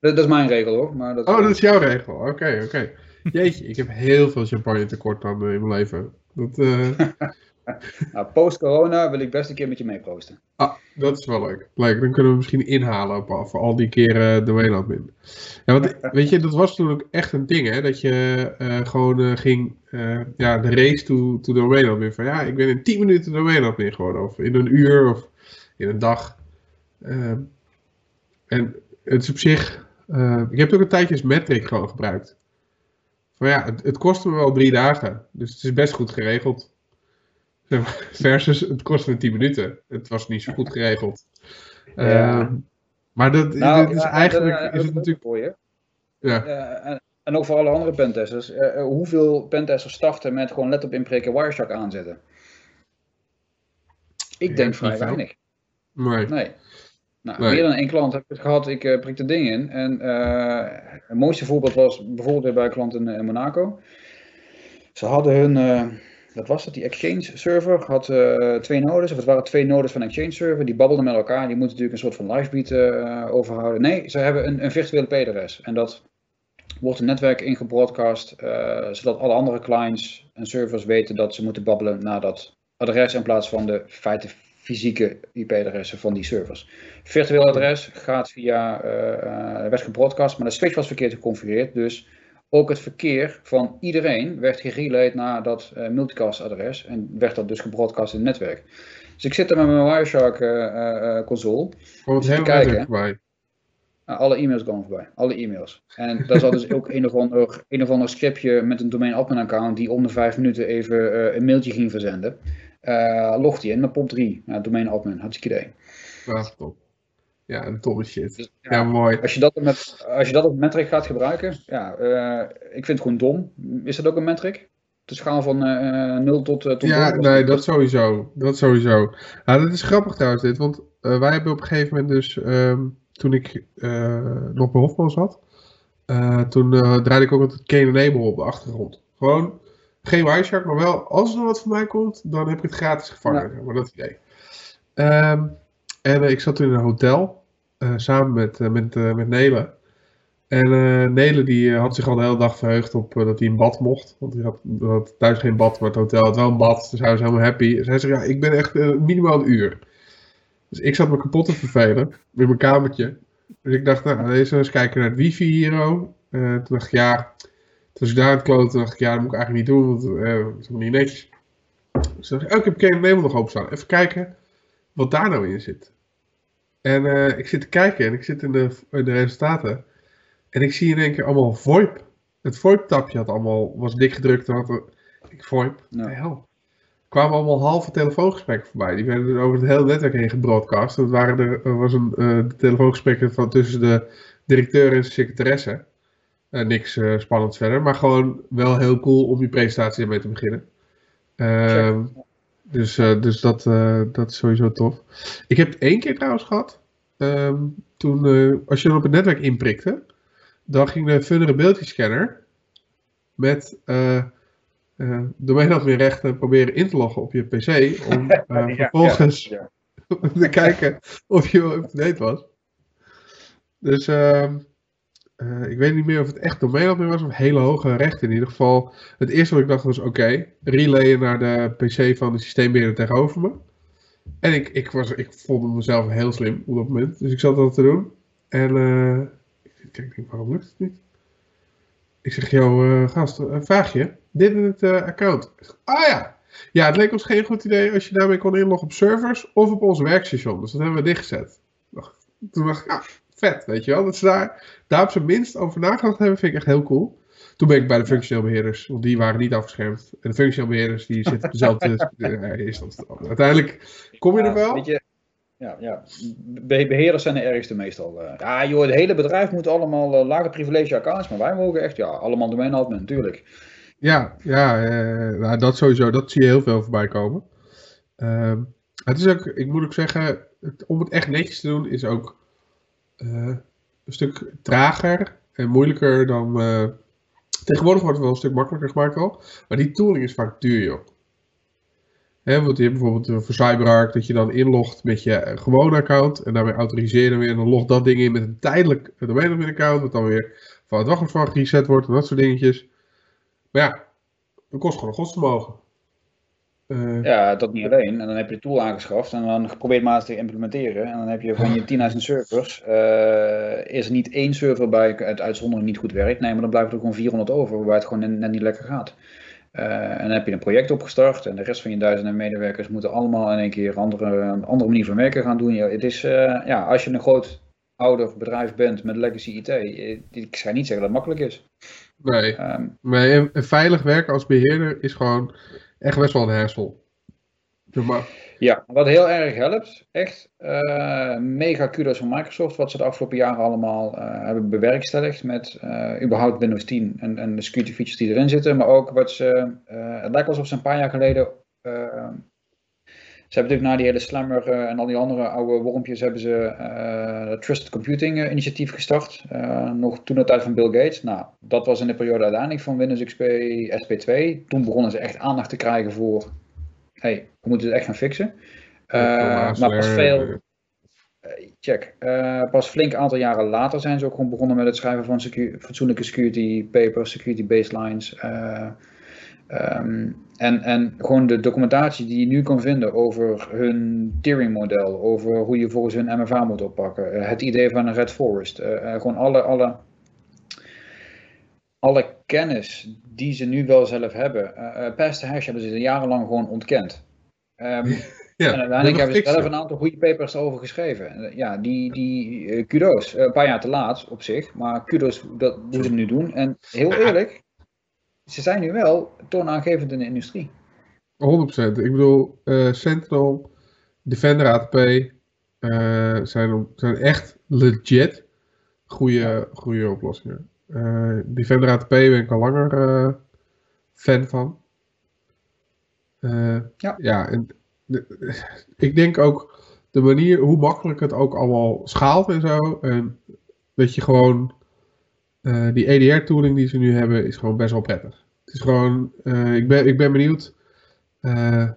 dat is mijn regel hoor. Maar dat... Oh, dat is jouw regel. Oké, okay, oké. Okay. Jeetje, ik heb heel veel champagne tekort dan uh, in mijn leven. Dat... Uh... Nou, post-corona wil ik best een keer met je meeproosten. Ah, dat is wel leuk. Leuk, dan kunnen we misschien inhalen op, voor al die keren uh, domein admin. Ja, want weet je, dat was toen ook echt een ding, hè? Dat je uh, gewoon uh, ging, uh, ja, de race to, to domein admin. Van ja, ik ben in tien minuten domein admin geworden, of in een uur, of in een dag. Uh, en het is op zich, uh, ik heb het ook een tijdje als metric gewoon gebruikt. Van ja, het, het kostte me wel drie dagen, dus het is best goed geregeld. Versus het kostte me tien minuten. Het was niet zo goed geregeld. Ja. Uh, maar dat, nou, dat is ja, eigenlijk... Dat, dat, is het natuurlijk voor je. Ja. Uh, en, en ook voor alle andere pentesters. Uh, hoeveel pentesters starten met gewoon let op inpreken Wireshark aanzetten? Ik ja, denk vrij weinig. Nee. nee. Nou, nee. Meer dan één klant heb ik het gehad. Ik uh, prik de ding in. En uh, het mooiste voorbeeld was bijvoorbeeld bij een klant in, in Monaco. Ze hadden hun... Uh, Dat was het, die Exchange server had uh, twee nodes, of het waren twee nodes van Exchange server, die babbelden met elkaar, die moeten natuurlijk een soort van livebreed uh, overhouden. Nee, ze hebben een, een virtuele P D R S en dat wordt het netwerk ingebroadcast, uh, zodat alle andere clients en servers weten dat ze moeten babbelen naar dat adres in plaats van de feiten fysieke I P-adressen van die servers. Virtueel adres gaat via, uh, werd gebroadcast, maar de switch was verkeerd geconfigureerd, dus... Ook het verkeer van iedereen werd gerelayed naar dat uh, multicast adres en werd dat dus gebroadcast in het netwerk. Dus ik zit er met mijn Wireshark uh, uh, console oh, dus te kijken. Bij. Uh, alle e-mails gaan voorbij, alle e-mails. En daar zat dus ook een of, ander, een of ander scriptje met een domein admin account die om de vijf minuten even uh, een mailtje ging verzenden. Uh, logt hij in met P O P drie, uh, domein admin, had ik idee. Ja, top. Ja, een tolle shit. Dus, ja, ja, mooi. Als je dat met, als je dat op metric gaat gebruiken, ja, uh, ik vind het gewoon dom. Is dat ook een metric? De schaal van uh, nul tot, uh, tot ja, nul? Ja, nee, dat sowieso. Dat sowieso. Nou, dat is grappig trouwens dit, want uh, wij hebben op een gegeven moment dus, um, toen ik uh, nog bij Hofman zat, uh, toen uh, draaide ik ook altijd K N Enable op de achtergrond. Gewoon, geen Wireshark, maar wel, als er nog wat van mij komt, dan heb ik het gratis gevangen. Ja. Maar dat idee. Um, En uh, ik zat toen in een hotel, uh, samen met, uh, met, uh, met Nele. En uh, Nele die uh, had zich al de hele dag verheugd op uh, dat hij een bad mocht. Want hij had, had thuis geen bad, maar het hotel had wel een bad. Dus hij was helemaal happy. Dus hij zei, ja, ik ben echt uh, minimaal een uur. Dus ik zat me kapot te vervelen, in mijn kamertje. Dus ik dacht, nou, eens kijken naar het wifi hier. Uh, toen dacht ik, ja, toen ik daar aan het kloten, dacht ik, ja, dat moet ik eigenlijk niet doen. Want uh, dat is niet netjes. Dus dacht ik, oh, ik heb K N Enable nog openstaan. Even kijken wat daar nou in zit. En uh, ik zit te kijken en ik zit in de, in de resultaten. En ik zie in één keer allemaal VoIP. Het VoIP-tapje had allemaal, was dik gedrukt. Had er, ik VoIP. Ja. Hel. Er kwamen allemaal halve telefoongesprekken voorbij. Die werden over het hele netwerk heen gebroadcast. Dat waren er, er was een uh, telefoongesprekken van tussen de directeur en zijn secretaresse. Uh, niks uh, spannends verder, maar gewoon wel heel cool om die presentatie ermee te beginnen. Uh, dus uh, dus dat, uh, dat is sowieso tof. Ik heb het één keer trouwens gehad. Um, toen, uh, als je dan op het netwerk inprikte, dan ging de vulnerability scanner met uh, uh, domeinadminrechten proberen in te loggen op je P C om uh, ja, vervolgens ja, ja. te kijken of je wel up-to-date was. Dus uh, uh, ik weet niet meer of het echt domeinadmin was of hele hoge rechten. In ieder geval, het eerste wat ik dacht was oké, okay, relayen naar de P C van de systeembeheerder tegenover me. En ik, ik, was, ik vond mezelf heel slim op dat moment. Dus ik zat dat te doen. En uh, ik denk, waarom lukt het niet? Ik zeg, joh, uh, gast, een vraagje. Dit in het uh, account. Zeg, ah ja. Ja, het leek ons geen goed idee als je daarmee kon inloggen op servers of op ons werkstation. Dus dat hebben we dichtgezet. Toen dacht ik, ah, vet, weet je wel. Dat ze daar, daar op zijn minst over nagedacht hebben, vind ik echt heel cool. Toen ben ik bij de functioneel beheerders, want die waren niet afgeschermd. En de functioneel beheerders die zitten op dezelfde instantie. Uiteindelijk kom je ja, er wel. Weet je, ja, ja. Beheerders zijn de ergste meestal. Ja joh, het hele bedrijf moet allemaal uh, lage privilege accounts, maar wij mogen echt, ja, allemaal domeinadmin natuurlijk. Ja, ja uh, nou, dat sowieso, dat zie je heel veel voorbij komen. Uh, het is ook, ik moet ook zeggen, het, om het echt netjes te doen is ook uh, een stuk trager en moeilijker dan... Uh, Tegenwoordig wordt het wel een stuk makkelijker gemaakt al, maar die tooling is vaak duur joh. He, want je hebt bijvoorbeeld voor CyberArk dat je dan inlogt met je gewone account en daarmee autoriseer je dan weer en dan logt dat ding in met een tijdelijk domeinadmin account, wat dan weer van het wachtwoord gereset wordt en dat soort dingetjes. Maar ja, dat kost gewoon een godsvermogen. Uh, ja, dat niet alleen. En dan heb je de tool aangeschaft en dan geprobeerd maatregelen te implementeren. En dan heb je van je tienduizend servers, uh, is er niet één server bij het uitzondering niet goed werkt. Nee, maar dan blijft er gewoon vierhonderd over, waarbij het gewoon net niet lekker gaat. Uh, en dan heb je een project opgestart en de rest van je duizenden medewerkers moeten allemaal in één keer een andere, een andere manier van werken gaan doen. Ja, het is, uh, ja, als je een groot ouder bedrijf bent met legacy I T, ik zou niet zeggen dat het makkelijk is. Nee, um, nee, veilig werken als beheerder is gewoon... echt best wel een hassle. Ja, wat heel erg helpt, echt uh, mega kudos van Microsoft, wat ze de afgelopen jaren allemaal uh, hebben bewerkstelligd met uh, überhaupt Windows tien en, en de security features die erin zitten, maar ook wat ze, uh, het lijkt alsof ze een paar jaar geleden, uh, ze hebben natuurlijk na die hele Slammer uh, en al die andere oude wormpjes hebben ze uh, het Trusted Computing uh, initiatief gestart, uh, nog toen de tijd van Bill Gates. Nou, dat was in de periode uiteindelijk van Windows X P, S P twee. Toen begonnen ze echt aandacht te krijgen voor, hé, hey, we moeten het echt gaan fixen. Uh, maar pas veel, uh, check, uh, pas flink aantal jaren later zijn ze ook gewoon begonnen met het schrijven van secu- fatsoenlijke security papers, security baselines. Uh, Um, en, en gewoon de documentatie die je nu kan vinden over hun tiering model, over hoe je volgens hun M F A moet oppakken, uh, het idee van een Red Forest, uh, uh, gewoon alle, alle, alle kennis die ze nu wel zelf hebben, uh, past hash hebben ze jarenlang gewoon ontkend. Um, ja, en uiteindelijk hebben ze zelf een aantal goede papers over geschreven. Uh, ja, die, die uh, kudo's, uh, een paar jaar te laat op zich, maar kudo's dat moeten ze nu doen. En heel eerlijk, ze zijn nu wel toonaangevend in de industrie. honderd procent. Ik bedoel, uh, Sentinel, Defender A T P uh, zijn, zijn echt legit goede, goede oplossingen. Uh, Defender A T P ben ik al langer uh, fan van. Uh, ja. ja en de, ik denk ook de manier hoe makkelijk het ook allemaal schaalt en zo. En dat je gewoon... Uh, die E D R-tooling die ze nu hebben is gewoon best wel prettig. Het is gewoon, uh, ik, ben, ik ben benieuwd, uh,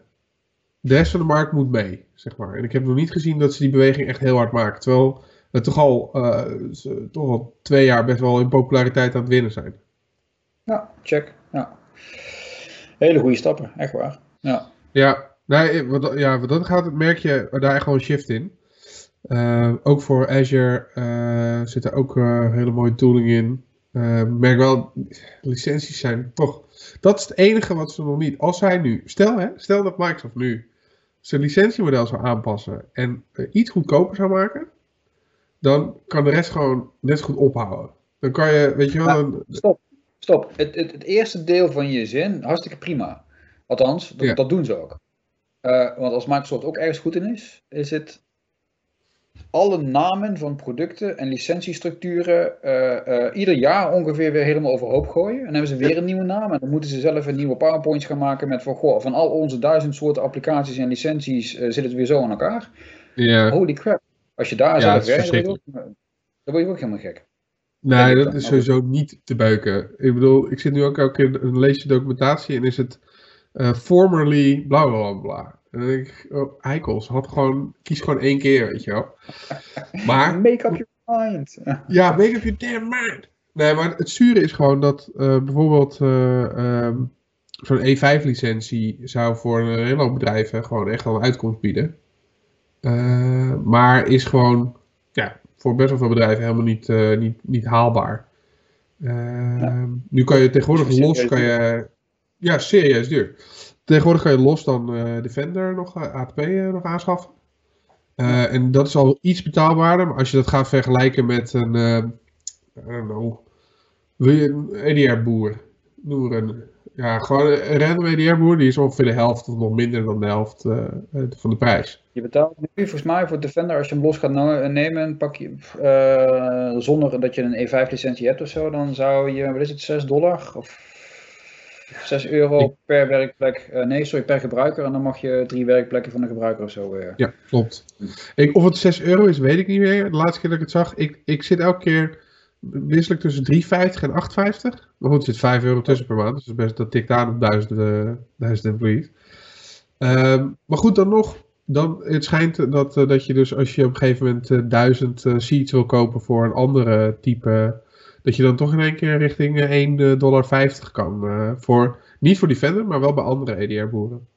de rest van de markt moet mee, zeg maar. En ik heb nog niet gezien dat ze die beweging echt heel hard maken, terwijl het toch al, uh, toch al twee jaar best wel in populariteit aan het winnen zijn. Ja, check. Ja. Hele goede stappen, echt waar. Ja, ja, nee, wat, ja wat dat gaat, merk je daar gewoon een shift in. Uh, ook voor Azure uh, zit er ook uh, hele mooie tooling in. Ik uh, merk wel, licenties zijn toch... Dat is het enige wat ze nog niet... Als zij nu... Stel, hè, stel dat Microsoft nu zijn licentiemodel zou aanpassen en uh, iets goedkoper zou maken, dan kan de rest gewoon net goed ophouden. Dan kan je, weet je wel... Nou, een... Stop, stop. Het, het, het eerste deel van je zin, hartstikke prima. Althans, dat, ja. dat doen ze ook. Uh, want als Microsoft ook ergens goed in is, is het... alle namen van producten en licentiestructuren uh, uh, ieder jaar ongeveer weer helemaal overhoop gooien. En dan hebben ze weer een nieuwe naam. En dan moeten ze zelf een nieuwe PowerPoints gaan maken met van, goh, van al onze duizend soorten applicaties en licenties uh, zit het weer zo aan elkaar. Yeah. Holy crap. Als je daar ja, zelf werkt, dan word je ook helemaal gek. Nee, dat is sowieso niet te buiken. Ik bedoel, ik zit nu ook elke keer een leesje documentatie en is het uh, formerly bla bla bla. En dan denk ik, oh, eikels, had gewoon, kies gewoon één keer, weet je wel. Maar, make up your mind. Ja, make up your damn mind. Nee, maar het zure is gewoon dat uh, bijvoorbeeld uh, um, zo'n E vijf licentie zou voor een hele hoop bedrijven gewoon echt al een uitkomst bieden. Uh, maar is gewoon, ja, voor best wel veel bedrijven helemaal niet, uh, niet, niet haalbaar. Uh, ja. Nu kan je tegenwoordig los, kan je, ja, serieus duur. Tegenwoordig kan je los dan uh, Defender nog, uh, A T P uh, nog aanschaffen. Uh, ja. En dat is al iets betaalbaarder. Maar als je dat gaat vergelijken met een, uh, I don't know, wil je een E D R boer. Noem een, ja, gewoon een random E D R boer, die is ongeveer de helft of nog minder dan de helft uh, van de prijs. Je betaalt nu volgens mij voor Defender, als je hem los gaat nemen, pak je, uh, zonder dat je een E vijf licentie hebt of zo, dan zou je, wat is het, zes dollar of... zes euro per werkplek, uh, nee sorry, per gebruiker en dan mag je drie werkplekken van de gebruiker of zo. Uh. Ja, klopt. Ik, of het zes euro is, weet ik niet meer. De laatste keer dat ik het zag, ik, ik zit elke keer wisselijk tussen drie vijftig en acht vijftig. Maar goed, er zit vijf euro tussen per maand, dus best, dat tikt aan op duizenden, duizenden employees. Um, maar goed, dan nog, dan, het schijnt dat, uh, dat je dus als je op een gegeven moment uh, duizend uh, seats wil kopen voor een andere type... Dat je dan toch in één keer richting één dollar vijftig kan. Uh, voor, niet voor Defender, maar wel bij andere E D R boeren.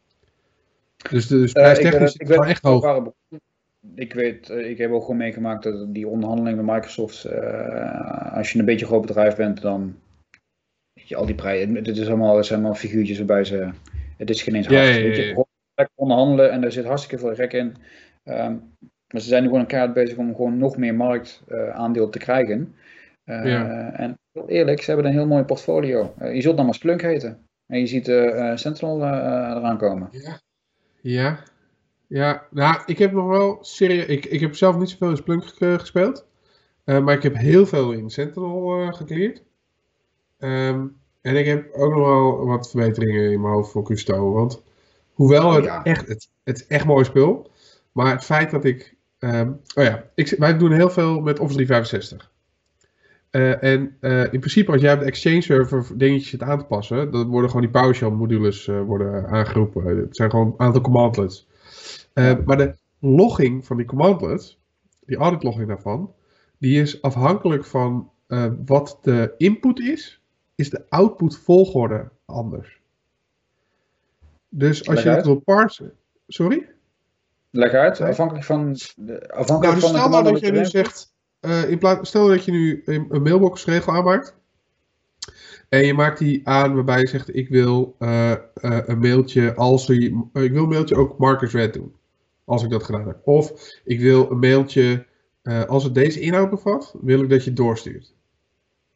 Dus de dus prijstechnisch uh, is wel echt hoog. Ware, ik weet, ik heb ook gewoon meegemaakt dat die onderhandelingen met Microsoft. Uh, als je een beetje een groot bedrijf bent, dan. Weet je, al die prijzen. Het is allemaal, het zijn allemaal figuurtjes waarbij ze. Het is geen eens hard. Ja, ja, ja, ja. Weet je, gewoon lekker onderhandelen en daar zit hartstikke veel rek in. Um, maar ze zijn nu gewoon een kaart bezig om gewoon nog meer marktaandeel uh, te krijgen. Uh, ja. En heel eerlijk, ze hebben een heel mooi portfolio. Uh, je zult dan maar Splunk heten. En je ziet uh, uh, Sentinel uh, eraan komen. Ja. ja, ja. Nou, ik heb nog wel serieus. Ik, ik heb zelf niet zoveel in Splunk uh, gespeeld. Uh, maar ik heb heel veel in Sentinel uh, gecleared. Um, en ik heb ook nog wel wat verbeteringen in mijn hoofd voor Custo. Want hoewel oh, het, ja. echt, het, het is echt mooi spul. Maar het feit dat ik. Um, oh ja, ik, wij doen heel veel met Office driehonderdzestig. Uh, en uh, in principe als jij op de Exchange server dingetjes zit aan te passen, dan worden gewoon die PowerShell modules uh, worden aangeroepen. Het zijn gewoon een aantal commandlets. Uh, maar de logging van die commandlets, die audit logging daarvan, die is afhankelijk van uh, wat de input is, is de output volgorde anders. Dus als Leg je het wil parsen, sorry? Leg uit, afhankelijk van de afhankelijk nou, dus van de dat je nu zegt. Uh, in plaats, stel dat je nu een mailboxregel aanmaakt. En je maakt die aan waarbij je zegt ik wil uh, uh, een mailtje als uh, ik wil een mailtje ook markers red doen. Als ik dat gedaan heb. Of ik wil een mailtje uh, als het deze inhoud bevat, wil ik dat je het doorstuurt.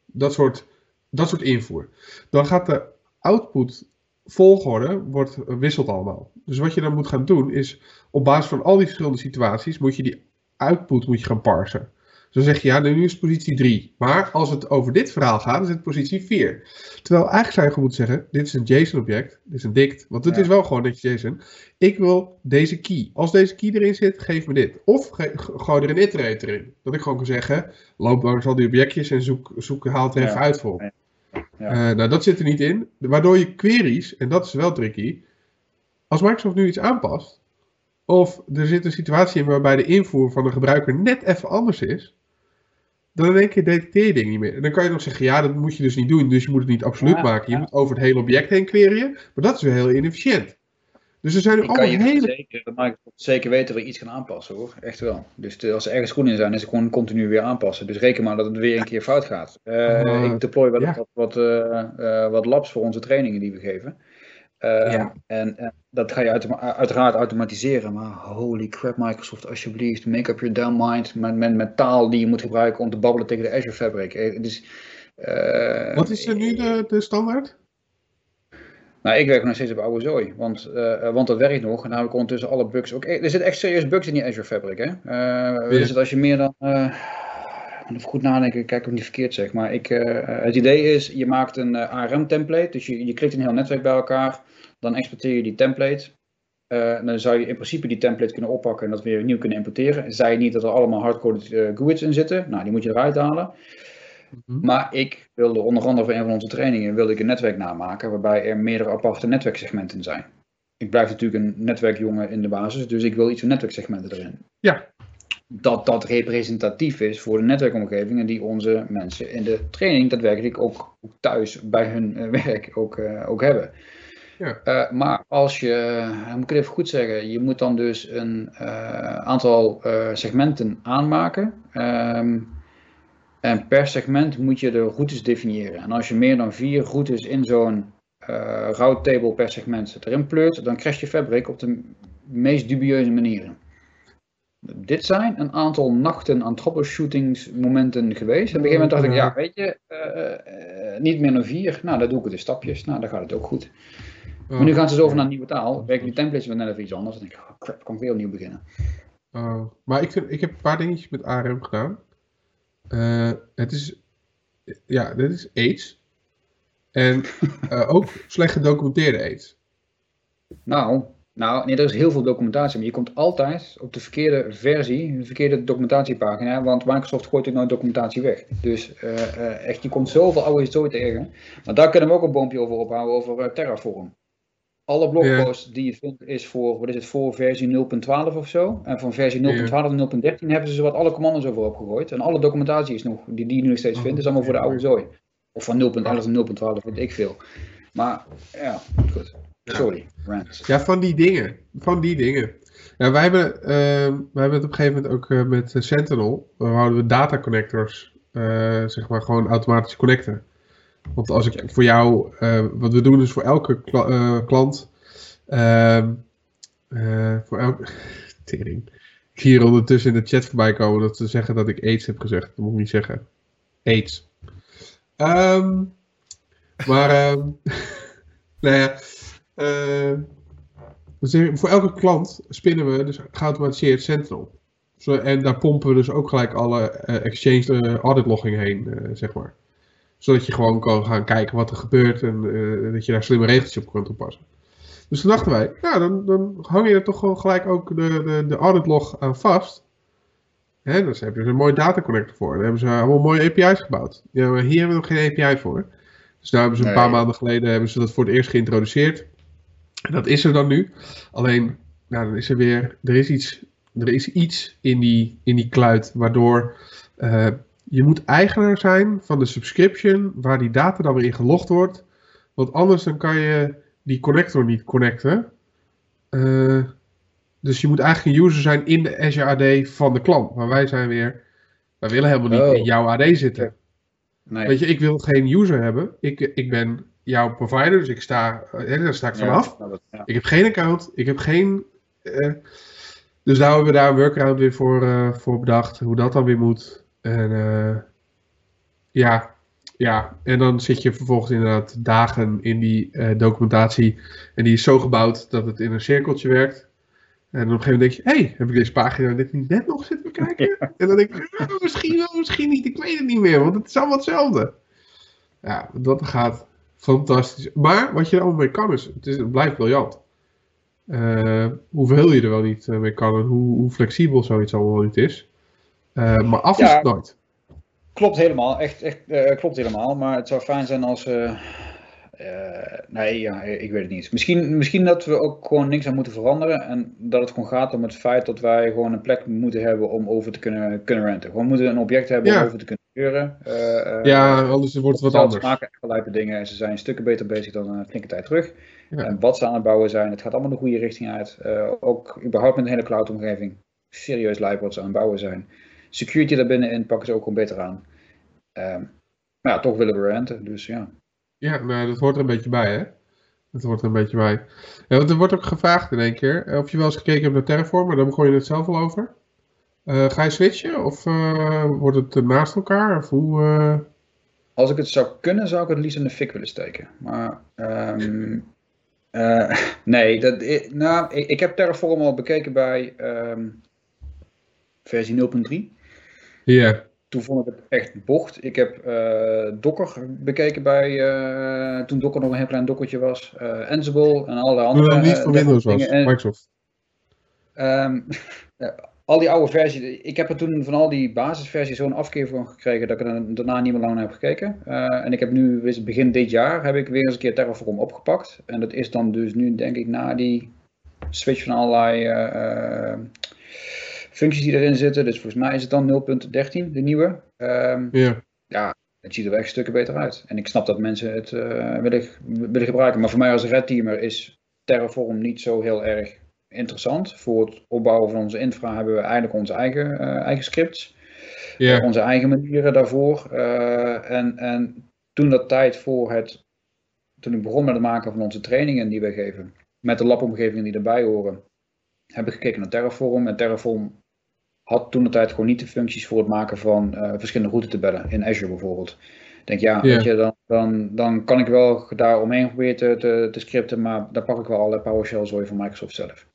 Dat soort, dat soort invoer. Dan gaat de output volgorde wordt, wisselt allemaal. Dus wat je dan moet gaan doen is op basis van al die verschillende situaties moet je die output moet je gaan parsen. Dan zeg je, ja, nu is het positie drie. Maar als het over dit verhaal gaat, is het positie vier. Terwijl eigenlijk zou je gewoon moeten zeggen, dit is een JSON-object, dit is een dict. Want het ja. is wel gewoon dat je JSON. Ik wil deze key. Als deze key erin zit, geef me dit. Of ge- gooi er een iterator in. Dat ik gewoon kan zeggen, loop langs al die objectjes en zoek, zoek haal het er even ja. uit voor. Ja. Uh, nou, dat zit er niet in. Waardoor je queries, en dat is wel tricky, als Microsoft nu iets aanpast, of er zit een situatie in waarbij de invoer van de gebruiker net even anders is, dan in één keer detecteer je dingen niet meer. En dan kan je nog zeggen, ja, dat moet je dus niet doen, dus je moet het niet absoluut ja, maken. Je ja. moet over het hele object heen queryen, maar dat is weer heel inefficiënt. Dus er zijn er allemaal hele... Ik kan je hele... zeker weten dat we iets gaan aanpassen, hoor. Echt wel. Dus als er ergens goed in zijn, is het gewoon continu weer aanpassen. Dus reken maar dat het weer een keer fout gaat. Uh, uh, ik deploy wel ja. wat, wat, uh, uh, wat labs voor onze trainingen die we geven. Uh, ja. en, en dat ga je uitera- uiteraard automatiseren, maar holy crap Microsoft, alsjeblieft, make up your damn mind met, met, met taal die je moet gebruiken om te babbelen tegen de Azure Fabric. Dus, uh, Wat is er nu de, de standaard? Nou, ik werk nog steeds op oude zooi, want, uh, want dat werkt nog. En dan heb ik ondertussen alle bugs. Ook, er zitten echt serieus bugs in die Azure Fabric. Hè? Uh, ja. Dus als je meer dan... Uh, even goed nadenken, kijk of ik niet verkeerd zeg. Maar ik, uh, het idee is, je maakt een uh, A R M-template. Dus je, je klikt een heel netwerk bij elkaar. Dan exporteer je die template. Uh, dan zou je in principe die template kunnen oppakken en dat weer nieuw kunnen importeren. Zei je niet dat er allemaal hardcoded uh, G U I Ds in zitten. Nou, die moet je eruit halen. Mm-hmm. Maar ik wilde onder andere voor een van onze trainingen wilde ik een netwerk namaken waarbij er meerdere aparte netwerksegmenten zijn. Ik blijf natuurlijk een netwerkjongen in de basis, dus ik wil iets van netwerksegmenten erin. Ja. Dat dat representatief is voor de netwerkomgevingen die onze mensen in de training daadwerkelijk ook thuis bij hun werk ook, uh, ook hebben. Ja. Uh, maar als je, moet ik het even goed zeggen, je moet dan dus een uh, aantal uh, segmenten aanmaken. Um, En per segment moet je de routes definiëren. En als je meer dan vier routes in zo'n uh, route table per segment erin pleurt, dan crasht je fabric op de meest dubieuze manieren. Dit zijn een aantal nachten aan troubleshootingsmomenten geweest. En op een gegeven moment dacht ik, ja weet je, uh, uh, niet meer dan vier. Nou, dat doe ik het in stapjes. Nou, dan gaat het ook goed. Maar nu gaan ze dus over naar een nieuwe taal. Werken die templates met net even iets anders. Dan denk ik, oh, crap, kan ik weer opnieuw beginnen. Uh, maar ik, vind, ik heb een paar dingetjes met A R M gedaan. Uh, het is, ja, dit is AIDS. En uh, ook slecht gedocumenteerde AIDS. Nou, nou, nee, er is heel veel documentatie, maar je komt altijd op de verkeerde versie, de verkeerde documentatiepagina, want Microsoft gooit natuurlijk nooit documentatie weg. Dus uh, uh, echt, je komt zoveel oude historie tegen. Maar daar kunnen we ook een boompje over ophouden, over uh, Terraform. Alle blogposts yeah. die je vindt is voor, wat is het, voor versie nul punt twaalf of zo. En van versie nul punt twaalf yeah. en nul punt dertien hebben ze zowat alle commando's over opgegooid. En alle documentatie is nog, die, die je nog steeds vindt, is allemaal voor de oude zooi. Of van nul punt elf en nul punt twaalf vind ik veel. Maar ja, goed. Sorry. Rant. Ja, van die dingen. Van die dingen. Ja, wij hebben, uh, wij hebben het op een gegeven moment ook uh, met Sentinel. We houden we data connectors, uh, zeg maar, gewoon automatisch connecten. Want als ik voor jou, uh, wat we doen is voor elke kla uh, klant, uh, uh, voor elke, tering, ik hier ondertussen in de chat voorbij komen dat ze zeggen dat ik AIDS heb gezegd. Dat moet ik niet zeggen. AIDS. Um, maar, um, nou ja, uh, dus voor elke klant spinnen we dus geautomatiseerd Sentinel. Zo, en daar pompen we dus ook gelijk alle uh, Exchange uh, auditlogging heen, uh, zeg maar. Zodat je gewoon kan gaan kijken wat er gebeurt en uh, dat je daar slimme regeltjes op kan toepassen. Dus toen dachten wij, nou dan, dan hang je er toch gewoon gelijk ook de, de, de auditlog aan vast. Hè, dus heb je er een mooie dataconnector voor. Daar hebben ze allemaal mooie A P I's gebouwd. Ja, maar hier hebben we nog geen A P I voor. Dus daar hebben ze een nee. paar maanden geleden hebben ze dat voor het eerst geïntroduceerd. En dat is er dan nu. Alleen, nou dan is er weer, er is iets, er is iets in die, in die kluit waardoor... Uh, Je moet eigenaar zijn van de subscription waar die data dan weer in gelogd wordt. Want anders dan kan je die connector niet connecten. Uh, dus je moet eigenlijk een user zijn in de Azure A D van de klant. Maar wij zijn weer, wij willen helemaal niet oh. in jouw A D zitten. Nee. Weet je, ik wil geen user hebben. Ik, ik ben jouw provider, dus ik sta, daar sta ik vanaf. Ja, dat, ja. Ik heb geen account, ik heb geen... Uh, dus daar hebben we daar een workaround weer voor, uh, voor bedacht. Hoe dat dan weer moet... En uh, ja, ja, en dan zit je vervolgens inderdaad dagen in die uh, documentatie. En die is zo gebouwd dat het in een cirkeltje werkt. En op een gegeven moment denk je, hé, hey, heb ik deze pagina dit niet net nog zitten bekijken? Ja. En dan denk ik, oh, misschien wel, misschien niet, ik weet het niet meer, want het is allemaal hetzelfde. Ja, dat gaat fantastisch. Maar wat je er allemaal mee kan is, het, is, het blijft briljant. Uh, hoeveel je er wel niet mee kan en hoe, hoe flexibel zoiets allemaal niet is. Uh, maar af is ja, het nooit. Klopt helemaal, echt, echt uh, klopt helemaal. Maar het zou fijn zijn als... Uh, uh, nee, ja, ik weet het niet. Misschien, misschien dat we ook gewoon niks aan moeten veranderen. En dat het gewoon gaat om het feit dat wij gewoon een plek moeten hebben om over te kunnen, kunnen renten. Gewoon moeten een object hebben ja. om over te kunnen huren. Uh, ja, anders wordt het wat anders. Ze maken echt gelijke dingen en ze zijn stukken beter bezig dan een flinke tijd terug. Ja. En wat ze aan het bouwen zijn, het gaat allemaal de goede richting uit. Uh, ook überhaupt met een hele cloud-omgeving. Serieus lijp wat ze aan het bouwen zijn. Security daarbinnen in pakken ze ook al beter aan. Um, maar ja, toch willen we renten, dus ja. Ja, nou, dat hoort er een beetje bij, hè? Dat hoort er een beetje bij. Ja, want er wordt ook gevraagd in één keer of je wel eens gekeken hebt naar Terraform, maar daar begon je het zelf al over. Uh, ga je switchen of uh, wordt het naast elkaar? Of hoe, uh... Als ik het zou kunnen, zou ik het liefst in de fik willen steken. Maar um, Uh, nee, dat, nou, ik, ik heb Terraform al bekeken bij um, versie nul punt drie. Ja. Yeah. Toen vond ik het echt bocht. Ik heb uh, Docker bekeken bij, uh, toen Docker nog een heel klein Dockertje was. Uh, Ansible en allerlei andere dingen. Toen niet voor Windows was, en, Microsoft. Um, al die oude versies. Ik heb er toen van al die basisversies zo'n afkeer van gekregen dat ik er daarna niet meer lang naar heb gekeken. Uh, en ik heb nu, begin dit jaar, heb ik weer eens een keer Terraform opgepakt. En dat is dan dus nu, denk ik, na die switch van allerlei... Uh, functies die erin zitten, dus volgens mij is het dan nul punt dertien, de nieuwe. Um, yeah. Ja, het ziet er wel echt stukken beter uit. En ik snap dat mensen het uh, willen, willen gebruiken, maar voor mij als red teamer is Terraform niet zo heel erg interessant. Voor het opbouwen van onze infra hebben we eigenlijk onze eigen, uh, eigen scripts, yeah. onze eigen manieren daarvoor. Uh, en, en toen dat tijd voor het, toen ik begon met het maken van onze trainingen die we geven, met de labomgevingen die erbij horen, heb ik gekeken naar Terraform en Terraform had toen de tijd gewoon niet de functies voor het maken van uh, verschillende routetabellen in Azure bijvoorbeeld. Ik denk ja, yeah. weet je, dan, dan, dan kan ik wel daar omheen proberen te, te, te scripten, maar daar pak ik wel alle PowerShell zooi van Microsoft zelf.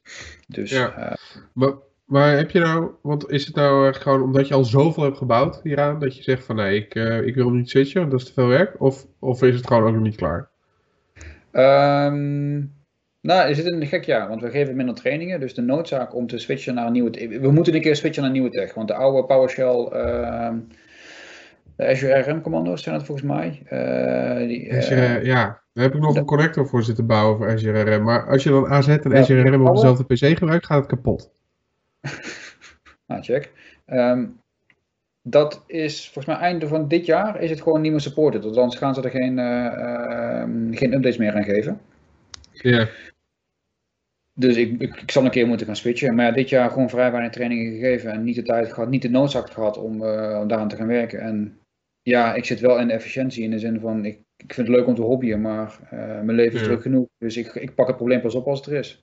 Dus, ja. uh, maar, maar heb je nou, want is het nou gewoon omdat je al zoveel hebt gebouwd hieraan, dat je zegt van nee, ik, uh, ik wil niet switchen, want dat is te veel werk, of, of is het gewoon ook nog niet klaar? Um, Nou, is het een gek jaar, want we geven minder trainingen, dus de noodzaak om te switchen naar een nieuwe... We moeten een keer switchen naar nieuwe tech, want de oude PowerShell, uh, de Azure R M-commando's zijn dat volgens mij. Uh, die, uh, Azure, ja, daar heb ik nog een connector voor zitten bouwen voor Azure R M, maar als je dan A Z en Azure R M op dezelfde P C gebruikt, gaat het kapot. Nou, check. Um, dat is volgens mij einde van dit jaar, is het gewoon niet meer supported, want anders gaan ze er geen, uh, geen updates meer aan geven. Ja. Yeah. Dus ik, ik, ik zal een keer moeten gaan switchen. Maar ja, dit jaar gewoon vrij weinig trainingen gegeven en niet de tijd gehad, niet de noodzaak gehad om, uh, om daaraan te gaan werken. En ja, ik zit wel in de efficiëntie in de zin van, ik, ik vind het leuk om te hobbyen, maar uh, mijn leven is yeah. druk genoeg. Dus ik, ik pak het probleem pas op als het er is.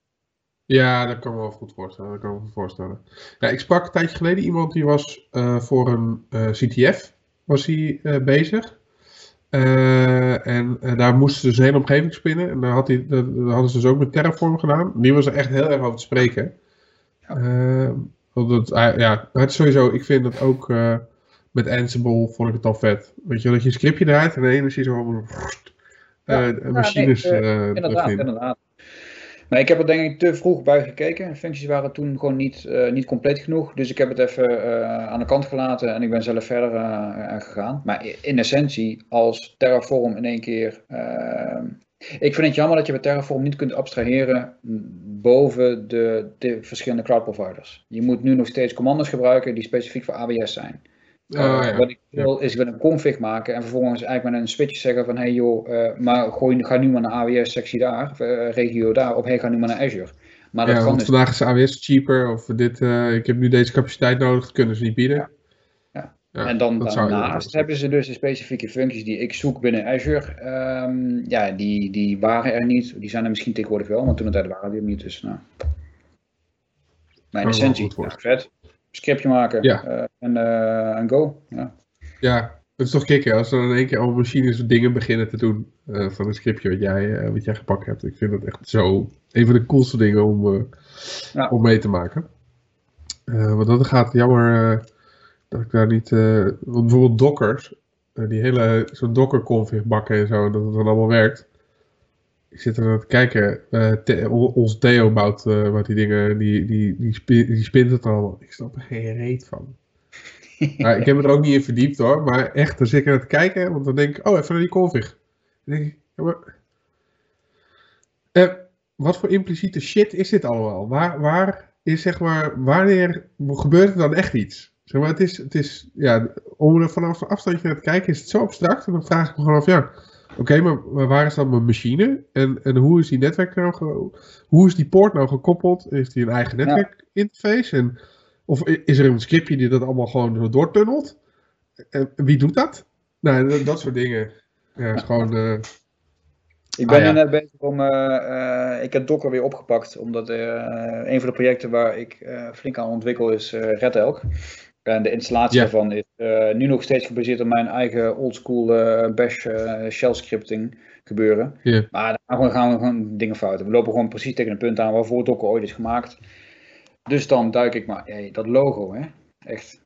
Ja, dat kan me wel goed voorstellen. Dat kan me goed voorstellen. Ja, ik sprak een tijdje geleden iemand die was uh, voor een uh, C T F was hij uh, bezig. Uh, en uh, daar moesten ze dus een hele omgeving spinnen. En daar, had die, daar, daar hadden ze dus ook met Terraform gedaan. Die was er echt heel erg over te spreken. Uh, dat, uh, ja, het sowieso, ik vind dat ook uh, met Ansible vond ik het al vet. Weet je, dat je een scriptje draait en de ene zie je zo allemaal uh, ja, machines nee, uh, inderdaad, erin. Inderdaad. Maar ik heb er denk ik te vroeg bij gekeken. Functies waren toen gewoon niet, uh, niet compleet genoeg. Dus ik heb het even uh, aan de kant gelaten en ik ben zelf verder uh, gegaan. Maar in essentie, als Terraform in één keer... Uh, ik vind het jammer dat je bij Terraform niet kunt abstraheren boven de, de verschillende cloud providers. Je moet nu nog steeds commando's gebruiken die specifiek voor A W S zijn. Uh, oh, ja. Wat ik wil is ik wil een config maken en vervolgens eigenlijk met een switch zeggen van hey joh, uh, maar gooi, ga nu maar naar A W S sectie daar, uh, regio daar, of hey ga nu maar naar Azure. Maar dat ja, kan dus. Vandaag is A W S cheaper of dit, uh, ik heb nu deze capaciteit nodig, dat kunnen ze niet bieden. Ja. Ja. Ja, en dan daarnaast hebben ze dus de specifieke functies die ik zoek binnen Azure, um, ja die, die waren er niet, die zijn er misschien tegenwoordig wel, want toen de tijd waren die er niet, dus nou. Maar in essentie, ja, vet. Scriptje maken ja. uh, en uh, go. Ja. ja, het is toch kicken als er in één keer al machines dingen beginnen te doen uh, van een scriptje wat jij, uh, wat jij gepakt hebt. Ik vind dat echt zo een van de coolste dingen om, uh, ja. om mee te maken. Uh, want dat gaat jammer uh, dat ik daar niet... Uh, want bijvoorbeeld dockers, uh, die hele zo'n docker config bakken en zo, dat het dan allemaal werkt. Ik zit er aan het kijken, uh, te, ons Theo bouwt uh, die dingen, die, die, die, spin, die spint het allemaal. Ik snap er geen reet van. Nou, ik heb het er ook niet in verdiept hoor, maar echt, dan zit ik aan het kijken, want dan denk ik, oh even naar die config. Dan denk ik, ja, maar, uh, wat voor impliciete shit is dit allemaal? Waar, waar is zeg maar, wanneer gebeurt er dan echt iets? Zeg maar, het is, het is, ja, om er vanaf een afstandje naar te kijken is het zo abstract en dan vraag ik me gewoon af, ja... Oké, okay, maar, maar waar is dan mijn machine? En, en hoe is die netwerk nou ge, hoe is die poort nou gekoppeld? Heeft die een eigen netwerkinterface? Ja. En, of is er een scriptje die dat allemaal gewoon doortunnelt? En wie doet dat? Nou, dat, dat soort dingen. Ja, is gewoon... Uh... Ik ben ah, ja. nu net bezig om... Uh, uh, ik heb Docker weer opgepakt, omdat uh, een van de projecten waar ik uh, flink aan ontwikkel is uh, RedELK. En de installatie ja. daarvan is Uh, nu nog steeds gebaseerd op mijn eigen oldschool uh, bash uh, shell scripting gebeuren. Yeah. Maar dan gaan we gewoon dingen fouten. We lopen gewoon precies tegen een punt aan waarvoor het ook ooit is gemaakt. Dus dan duik ik maar, hey, dat logo, hè? Echt.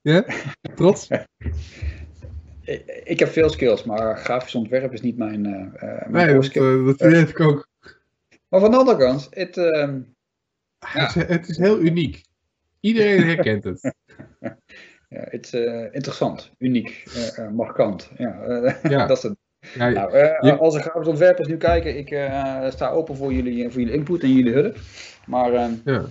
Ja, trots? Ik heb veel skills, maar grafisch ontwerp is niet mijn... Uh, mijn nee, dat, uh, dat weet ik ook. Maar van de andere kant, het... Uh, ah, ja. het, is, het is heel uniek. Iedereen herkent het. Ja, het is uh, interessant, uniek, uh, uh, markant. Ja, uh, ja. Dat is het. Ja, nou, uh, je... Als er grafisch ontwerpers nu kijken, ik uh, sta open voor jullie, voor jullie input en jullie hulp. Maar... Uh, ja.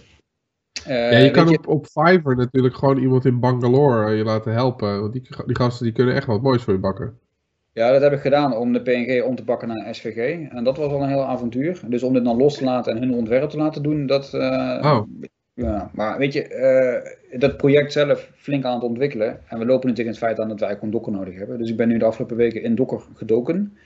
Uh, ja, je kan je... Op, op Fiverr natuurlijk gewoon iemand in Bangalore je laten helpen. Want die, die gasten die kunnen echt wat moois voor je bakken. Ja, dat heb ik gedaan om de P N G om te bakken naar een S V G. En dat was al een heel avontuur. Dus om dit dan los te laten en hun ontwerp te laten doen, dat... Uh, oh. Ja, maar weet je, uh, dat project zelf flink aan het ontwikkelen. En we lopen nu tegen het feit aan dat wij eigenlijk een Docker nodig hebben. Dus ik ben nu de afgelopen weken in Docker gedoken.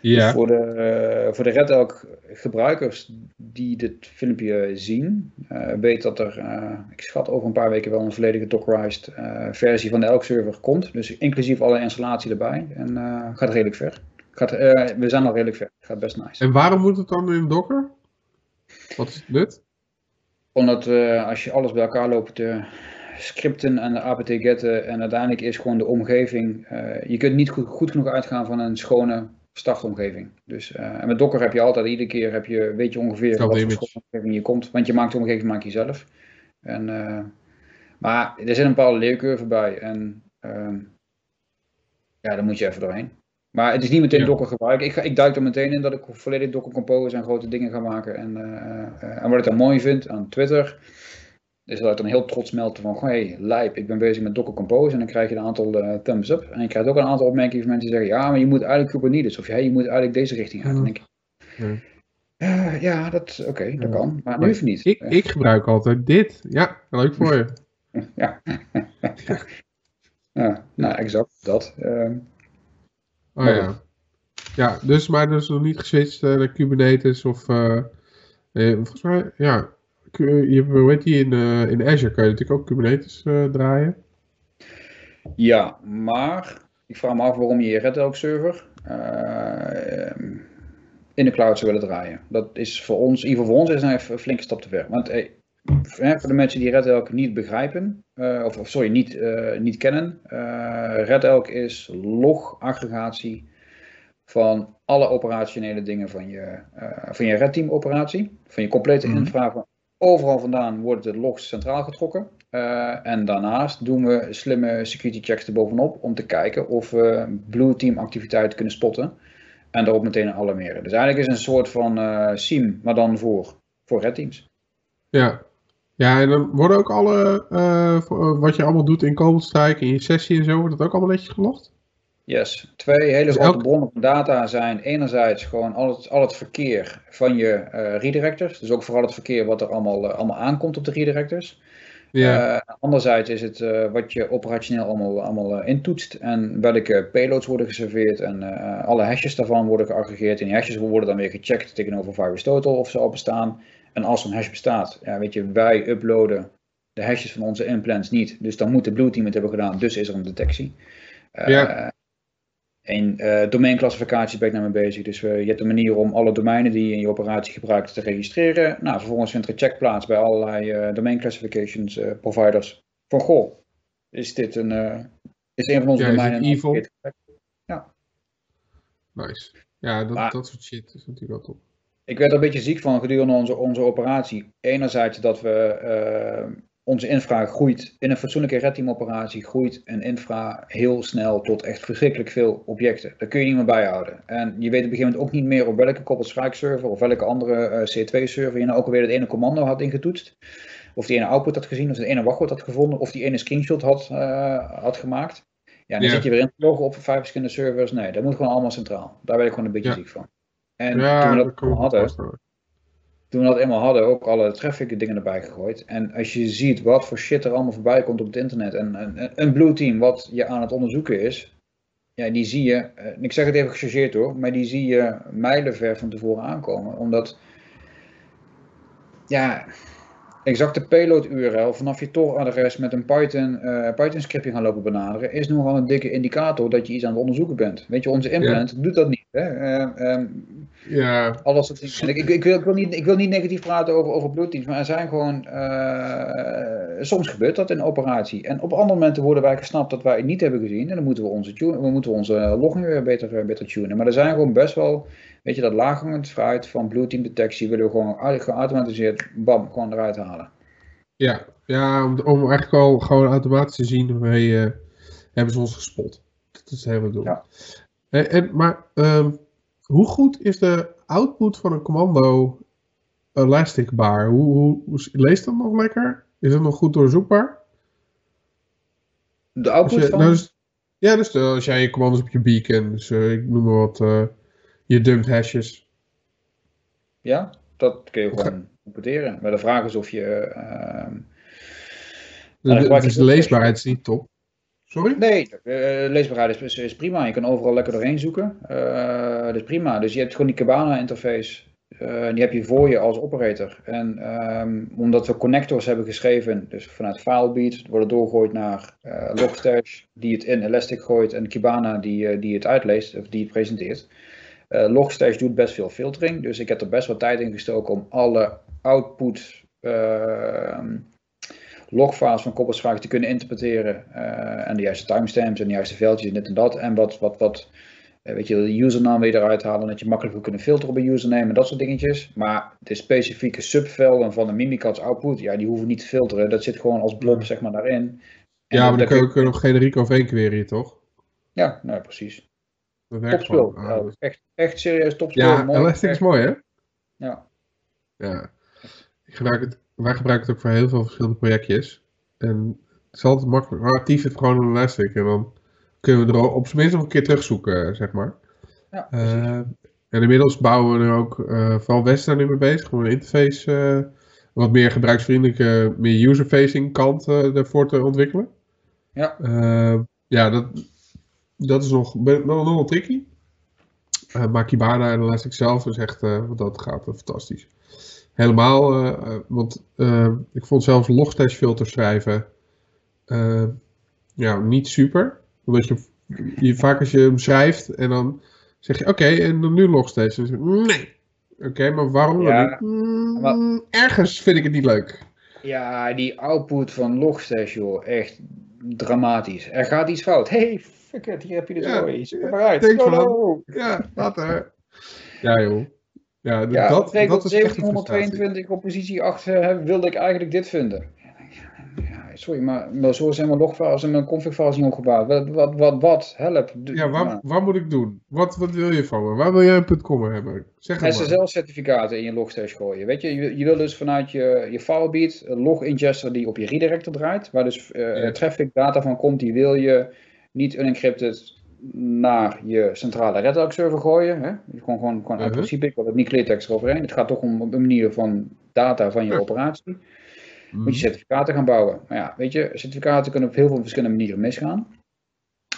Ja. Dus voor de, uh, voor de RedELK gebruikers die dit filmpje zien, uh, weet dat er, uh, ik schat over een paar weken wel een volledige dockerized uh, versie van de ELK server komt. Dus inclusief alle installatie erbij. En uh, gaat redelijk ver. Gaat, uh, we zijn al redelijk ver. Gaat best nice. En waarom moet het dan in Docker? Wat is het nut? Omdat uh, als je alles bij elkaar loopt te uh, scripten en de apt-getten en uiteindelijk is gewoon de omgeving. Uh, je kunt niet goed, goed genoeg uitgaan van een schone startomgeving. Dus, uh, en met Docker heb je altijd, iedere keer heb je, weet je ongeveer wat voor omgeving je komt. Want je maakt de omgeving, maak je zelf. En, uh, maar er zit een bepaalde leercurve bij. En uh, ja, daar moet je even doorheen. Maar het is niet meteen ja. Docker gebruiken. Ik, ga, ik duik er meteen in dat ik volledig Docker Compose en grote dingen ga maken. En, uh, uh, en wat ik dan mooi vind aan Twitter, is dat ik dan heel trots meld van, hé, hey, lijp, ik ben bezig met Docker Compose. En dan krijg je een aantal uh, thumbs up. En je krijgt ook een aantal opmerkingen van mensen die zeggen, ja, maar je moet eigenlijk Kubernetes. Of hey, je moet eigenlijk deze richting gaan. Dan denk ik, ja, uh, ja dat, oké, okay, dat ja. kan. Maar nu hoeft niet. Ik, ik gebruik altijd dit. Ja, leuk voor je. ja. ja, nou, exact dat. Uh, Oh ja. Ja, dus maar dus nog niet geswitcht uh, naar Kubernetes of uh, eh, volgens mij, ja, je weet die in, uh, in Azure kan je natuurlijk ook Kubernetes uh, draaien. Ja, maar ik vraag me af waarom je je RedELK server uh, in de cloud zou willen draaien. Dat is voor ons, in ieder geval voor ons, is nou even een flinke stap te ver. Want hey, voor de mensen die RedELK niet begrijpen, uh, of sorry, niet, uh, niet kennen, uh, RedELK is log-aggregatie van alle operationele dingen van je, uh, van je RedTeam-operatie, van je complete mm-hmm. infra. Van overal vandaan wordt de logs centraal getrokken uh, en daarnaast doen we slimme security checks erbovenop om te kijken of we blue team activiteit kunnen spotten en daarop meteen alarmeren. Dus eigenlijk is het een soort van uh, SIEM, maar dan voor, voor RedTeams. Ja. Ja, en dan worden ook alle, uh, wat je allemaal doet in CobaltStrike, in je sessie en zo, wordt dat ook allemaal netjes gelogd? Yes, twee hele dus grote elk... bronnen van data zijn enerzijds gewoon al het, al het verkeer van je uh, redirectors, dus ook vooral het verkeer wat er allemaal, uh, allemaal aankomt op de redirectors. Yeah. Uh, anderzijds is het uh, wat je operationeel allemaal, allemaal uh, intoetst en welke payloads worden geserveerd en uh, alle hashes daarvan worden geaggregeerd en die hashes worden dan weer gecheckt tegenover VirusTotal of ze al bestaan. En als een hash bestaat, ja, weet je, wij uploaden de hashes van onze implants niet. Dus dan moet de Blue Team het hebben gedaan, dus is er een detectie. Ja. Uh, en uh, domeinclassificatie ben ik nou mee bezig. Dus uh, je hebt een manier om alle domeinen die je in je operatie gebruikt te registreren. Nou, vervolgens vindt er een check plaats bij allerlei uh, domain classifications uh, providers. Van goh, is dit een, uh, is een van onze ja, domeinen evil? Ja. Nice. Ja, dat, maar, dat soort shit is natuurlijk wel top. Ik werd er een beetje ziek van gedurende onze, onze operatie. Enerzijds dat we uh, onze infra groeit, in een fatsoenlijke RedTeam operatie groeit een infra heel snel tot echt verschrikkelijk veel objecten. Daar kun je niet meer bijhouden. En je weet op een gegeven moment ook niet meer op welke CobaltStrike server of welke andere uh, C twee server je nou ook alweer het ene commando had ingetoetst. Of die ene output had gezien, of het ene wachtwoord had gevonden, of die ene screenshot had, uh, had gemaakt. Ja, dan ja. zit je weer in het logo op vijf verschillende servers. Nee, dat moet gewoon allemaal centraal. Daar werd ik gewoon een beetje ja. ziek van. En ja, toen we dat, dat eenmaal hadden, toen we dat eenmaal hadden, ook alle traffic dingen erbij gegooid. En als je ziet wat voor shit er allemaal voorbij komt op het internet. En, en een blue team wat je aan het onderzoeken is, ja, die zie je, en ik zeg het even gechargeerd hoor, maar die zie je mijlenver van tevoren aankomen. Omdat, ja, exacte payload U R L vanaf je Tor-adres met een Python, uh, Python scriptje gaan lopen benaderen, is nogal een dikke indicator dat je iets aan het onderzoeken bent. Weet je, onze implant ja. doet dat niet. Hè? Uh, um, ja. alles dat ik, ik, ik, wil, ik, wil niet, ik wil niet negatief praten over, over bloeddienst, maar er zijn gewoon, uh, soms gebeurt dat in operatie. En op andere momenten worden wij gesnapt dat wij het niet hebben gezien en dan moeten we onze, tune, dan moeten we onze logging weer beter, beter tunen. Maar er zijn gewoon best wel, weet je, dat laaghangend fruit van bloedteam detectie willen we gewoon geautomatiseerd, bam, gewoon eruit halen. Ja, ja om, om eigenlijk al gewoon automatisch te zien, wij uh, hebben ze ons gespot. Dat is helemaal doel. Ja. En, en, maar um, hoe goed is de output van een commando Elastic bar? Hoe, hoe, hoe leest dat nog lekker? Is dat nog goed doorzoekbaar? De output je, van? Nou, dus, ja, dus uh, als jij je commando's op je beacon, dus uh, ik noem maar wat... Uh, Je dumpt hashes. Ja, dat kun je gewoon importeren. Maar de vraag is of je... Uh, de, de, dus de leesbaarheid is niet top. Sorry? Nee, de leesbaarheid is, is prima. Je kan overal lekker doorheen zoeken. Uh, dat is prima. Dus je hebt gewoon die Kibana interface. Uh, die heb je voor je als operator. En um, omdat we connectors hebben geschreven, dus vanuit FileBeat, worden doorgegooid naar uh, Logstash, die het in Elastic gooit en Kibana die, die het uitleest, of die het presenteert. Uh, Logstash doet best veel filtering, dus ik heb er best wel tijd in gestoken om alle output uh, logfiles van koppelschakel te kunnen interpreteren. Uh, en de juiste timestamps en de juiste veldjes en dit en dat. En wat, wat, wat uh, weet je, de username weer eruit halen, dat je makkelijk wil kunnen filteren op een username en dat soort dingetjes. Maar de specifieke subvelden van de Mimikatz output, ja, die hoeven niet te filteren. Dat zit gewoon als blob, zeg maar, daarin. En ja, maar dan kun je ook nog generiek overheen queryen, toch? Ja, nou precies. Topspul, ja, echt, echt serieus topspul. Ja, mooi, Elastic echt. Is mooi, hè? Ja. Ja. Ik gebruik het, wij gebruiken het ook voor heel veel verschillende projectjes. En het is altijd makkelijk. Maar actief is gewoon een Elastic. En dan kunnen we er op zijn minst nog een keer terugzoeken, zeg maar. Ja, uh, en inmiddels bouwen we er ook, uh, vooral West daar nu mee bezig, gewoon een interface, uh, wat meer gebruiksvriendelijke, meer user-facing kant uh, ervoor te ontwikkelen. Ja. Uh, ja, dat... Dat is nog, nog, nog wel tricky. Uh, maar Kibana en Elastic zelf is echt, uh, want dat gaat uh, fantastisch. Helemaal, uh, want uh, ik vond zelfs Logstash filters schrijven uh, ja, niet super. Omdat je, je vaak als je hem schrijft en dan zeg je oké, okay, en dan nu Logstash. En dan zeg je, nee. Oké, okay, maar waarom ja, dan niet? Maar... Ergens vind ik het niet leuk. Ja, die output van Logstash, joh, echt dramatisch. Er gaat iets fout. Hey, fuck it, hier heb je dit ja, mooi. Zoek maar uit. Denk oh, no. Ja, later. Ja, joh. Ja, ja dat, dat is echt zevenhonderdtweeëntwintig op positie acht hè, wilde ik eigenlijk dit vinden. Ja, sorry, maar zo zijn mijn logfiles en mijn config-files niet opgebouwd. Wat, wat, wat, wat? Help. Ja, wat, wat moet ik doen? Wat, wat wil je van me? Waar wil jij een .com hebben? Zeg het maar. S S L-certificaten in je Logstash gooien. Weet je, je, je wil dus vanuit je, je filebeat een log-ingester die op je redirector draait, waar dus uh, ja. traffic data van komt, die wil je niet unencrypted naar je centrale RedELK server gooien. Hè? Gewoon, gewoon, gewoon uit principe, ik wil het niet cleartext eroverheen. Het gaat toch om een manier van data van je operatie. Moet je certificaten gaan bouwen. Maar ja, weet je, certificaten kunnen op heel veel verschillende manieren misgaan.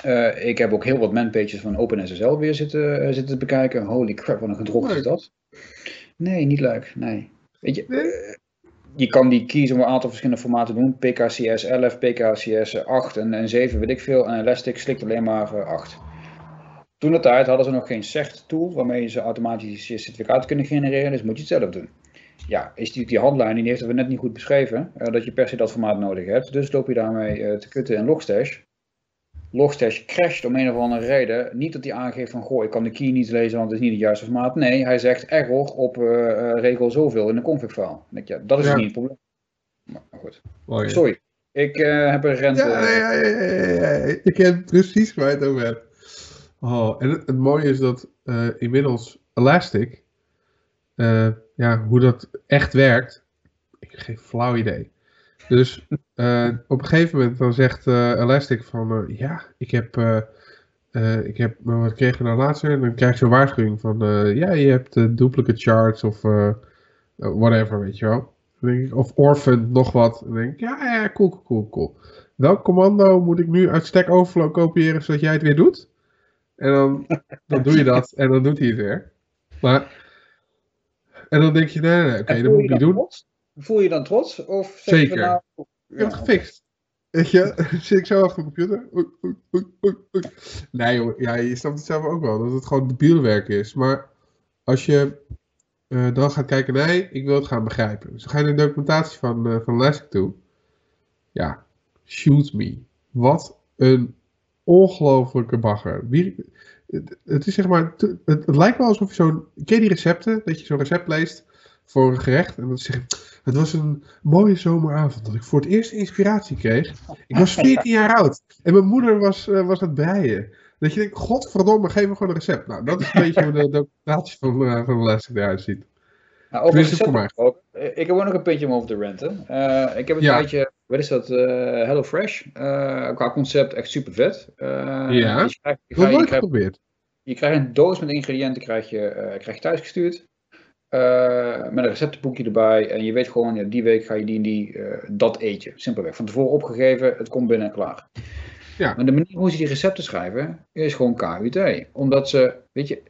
Uh, ik heb ook heel wat manpages van OpenSSL weer zitten, uh, zitten bekijken. Holy crap, wat een gedrocht is dat. Nee, niet leuk, nee. Weet je... Uh, Je kan die keys om een aantal verschillende formaten doen. P K C S elf, P K C S acht en, en zeven, weet ik veel. En Elastic slikt alleen maar acht. Toen de tijd hadden ze nog geen cert-tool waarmee ze automatisch je certificaat kunnen genereren. Dus moet je het zelf doen. Ja, is die, die handleiding, die heeft we net niet goed beschreven. Uh, dat je per se dat formaat nodig hebt. Dus loop je daarmee uh, te kutten in Logstash. Logstash crasht om een of andere reden. Niet dat hij aangeeft van, goh, ik kan de key niet lezen, want het is niet het juiste formaat. Nee, hij zegt error op uh, regel zoveel in een config-file. Ja, dat is ja. niet het probleem. Maar goed. Oh, ja. Sorry, ik uh, heb een rente. Ja, ja, ja, ja, ja, ja. Ik heb precies waar je het over hebt. Oh, en het, het mooie is dat uh, inmiddels Elastic, uh, ja, hoe dat echt werkt, ik heb geen flauw idee. Dus uh, op een gegeven moment dan zegt uh, Elastic van uh, ja, ik heb, uh, uh, ik heb uh, wat kregen we nou laatst weer? En dan krijg je een waarschuwing van uh, ja, je hebt uh, duplicate charts of uh, whatever, weet je wel. Dan denk ik, of orphan, nog wat. Dan denk ik, ja, ja, cool, cool, cool. Welk commando moet ik nu uit Stack Overflow kopiëren zodat jij het weer doet? En dan, dan doe je dat en dan doet hij het weer. Maar, en dan denk je, nee, nee, nee oké, okay, dat moet ik niet doen. Voel je dan trots? Of zeker. Nou, ja, ik heb het gefixt. Weet je, zit ik zo achter de computer? Oei, oei, oei, oei. Nee hoor, ja, je snapt het zelf ook wel, dat het gewoon debielwerk is. Maar als je uh, dan gaat kijken, nee, ik wil het gaan begrijpen. Dus dan ga je naar de documentatie van, uh, van Elastic toe. Ja, shoot me. Wat een ongelofelijke bagger. Wie, het, het is zeg maar, het, het lijkt wel alsof je zo'n, ken je die recepten? Dat je zo'n recept leest voor een gerecht en dat zegt... Het was een mooie zomeravond dat ik voor het eerst inspiratie kreeg. Ik was veertien jaar oud en mijn moeder was, uh, was aan het breien. Dat je denkt, godverdomme, geef me gewoon een recept. Nou, dat is een beetje hoe de documentatie van, uh, van de Elastic eruit ziet. Nou, over recept, voor ook, ik heb ook nog een puntje om over te renten. Uh, ik heb een tijdje, ja. wat is dat, uh, HelloFresh. Uh, qua concept echt super vet. Uh, ja, dat heb ik nooit geprobeerd. Je krijgt een doos met ingrediënten krijg je, uh, krijg je thuis gestuurd. Uh, met een receptenboekje erbij en je weet gewoon, ja, die week ga je die en die uh, dat eetje. Simpelweg, van tevoren opgegeven, het komt binnen en klaar. Ja. Maar de manier hoe ze die recepten schrijven, is gewoon K U T. Omdat ze, weet je,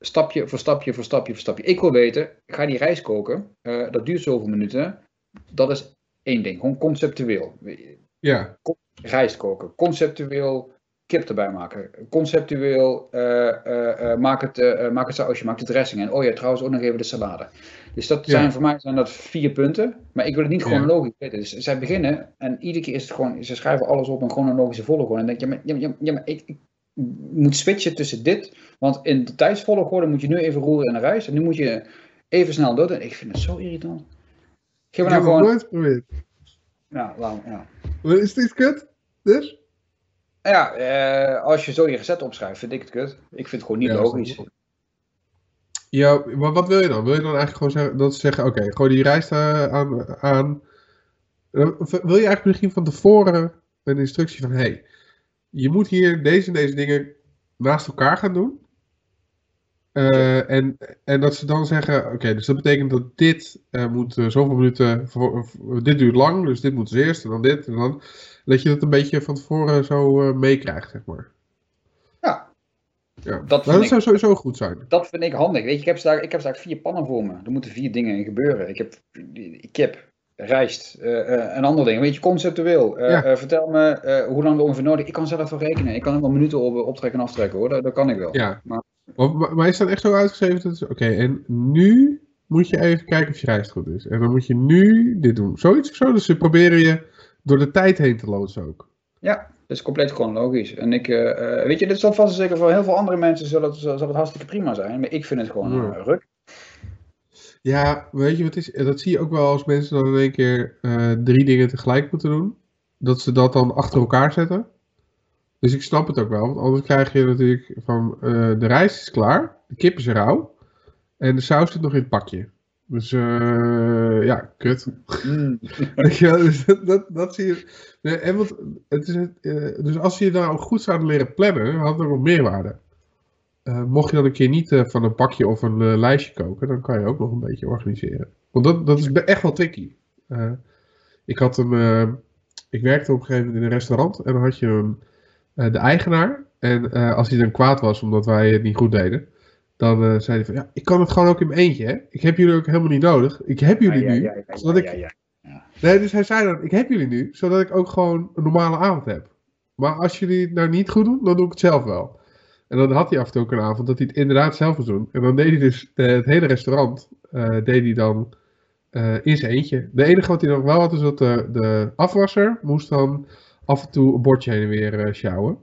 stapje voor stapje voor stapje voor stapje. Ik wil weten, ik ga die rijst koken, uh, dat duurt zoveel minuten. Dat is één ding, gewoon conceptueel. Ja. Rijst koken, conceptueel. Kip erbij maken. Conceptueel uh, uh, maak, het, uh, maak het sausje, maak de dressing. En oh ja, trouwens ook nog even de salade. Dus dat zijn ja. voor mij zijn dat vier punten. Maar ik wil het niet chronologisch weten. Ja. Dus zij beginnen en iedere keer is het gewoon, ze schrijven alles op een chronologische volgorde. En dan denk je, ja, ja, ja, maar ik, ik moet switchen tussen dit. Want in de tijdsvolgorde moet je nu even roeren in de rijst. En nu moet je even snel dood. En ik vind het zo irritant. Geef me nou gewoon... Ik heb het nooit geprobeerd. Ja, laat me, ja. Is dit kut? Dus? Ja, eh, als je zo je recept opschrijft, vind ik het kut. Ik vind het gewoon niet ja, logisch. Ja, maar wat wil je dan? Wil je dan eigenlijk gewoon zeggen, dat zeggen, oké, okay, gooi die rijst aan, aan. Wil je eigenlijk misschien van tevoren een instructie van, hé, hey, je moet hier deze en deze dingen naast elkaar gaan doen. Uh, en, en dat ze dan zeggen, oké, okay, dus dat betekent dat dit uh, moet uh, zoveel minuten, voor, uh, dit duurt lang, dus dit moet als eerst en dan dit en dan. Dat je dat een beetje van tevoren zo uh, meekrijgt, zeg maar. Ja. ja. Dat, nou, dat ik, zou sowieso goed zijn. Dat vind ik handig. Weet je, ik heb daar, ik heb daar vier pannen voor me. Er moeten vier dingen in gebeuren. Ik heb kip, rijst, uh, uh, een ander ding. Een beetje conceptueel. Uh, ja. uh, vertel me uh, hoe lang er ongeveer nodig is. Ik kan zelf wel rekenen. Ik kan helemaal minuten op, optrekken en aftrekken, hoor. Dat, dat kan ik wel. Ja. Maar, maar, maar is dat echt zo uitgeschreven? Dat is oké, okay, en nu moet je even kijken of je rijst goed is. En dan moet je nu dit doen. Zoiets of zo. Dus ze proberen je... Door de tijd heen te loodsen ook. Ja, dat is compleet chronologisch. En ik, uh, weet je, dit zal vast zeker voor heel veel andere mensen zal het, zal het hartstikke prima zijn. Maar ik vind het gewoon ja. ruk. Ja, weet je wat het is? Dat zie je ook wel als mensen dan in één keer uh, drie dingen tegelijk moeten doen. Dat ze dat dan achter elkaar zetten. Dus ik snap het ook wel. Want anders krijg je natuurlijk van uh, de rijst is klaar. De kip is rauw. En de saus zit nog in het pakje. Dus uh, ja, kut. Mm. ja, dus dat, dat, dat zie je. Nee, en wat, het is, uh, dus als je daar ook goed zouden leren plannen, had dat nog meerwaarde. Uh, mocht je dan een keer niet uh, van een pakje of een uh, lijstje koken, dan kan je ook nog een beetje organiseren. Want dat, dat is echt wel tricky. Uh, ik, had een, uh, ik werkte op een gegeven moment in een restaurant en dan had je een, uh, de eigenaar. En uh, als hij dan kwaad was omdat wij het niet goed deden. Dan uh, zei hij van, ja, ik kan het gewoon ook in mijn eentje, hè. Ik heb jullie ook helemaal niet nodig. Ik heb jullie ja, ja, nu, ja, ja, ja, zodat ik... Ja, ja, ja. Nee, dus hij zei dan, ik heb jullie nu, zodat ik ook gewoon een normale avond heb. Maar als jullie het nou niet goed doen, dan doe ik het zelf wel. En dan had hij af en toe ook een avond dat hij het inderdaad zelf moest doen. En dan deed hij dus uh, het hele restaurant, uh, deed hij dan uh, in zijn eentje. De enige wat hij nog wel had, is dat de, de afwasser moest dan af en toe een bordje heen en weer uh, sjouwen.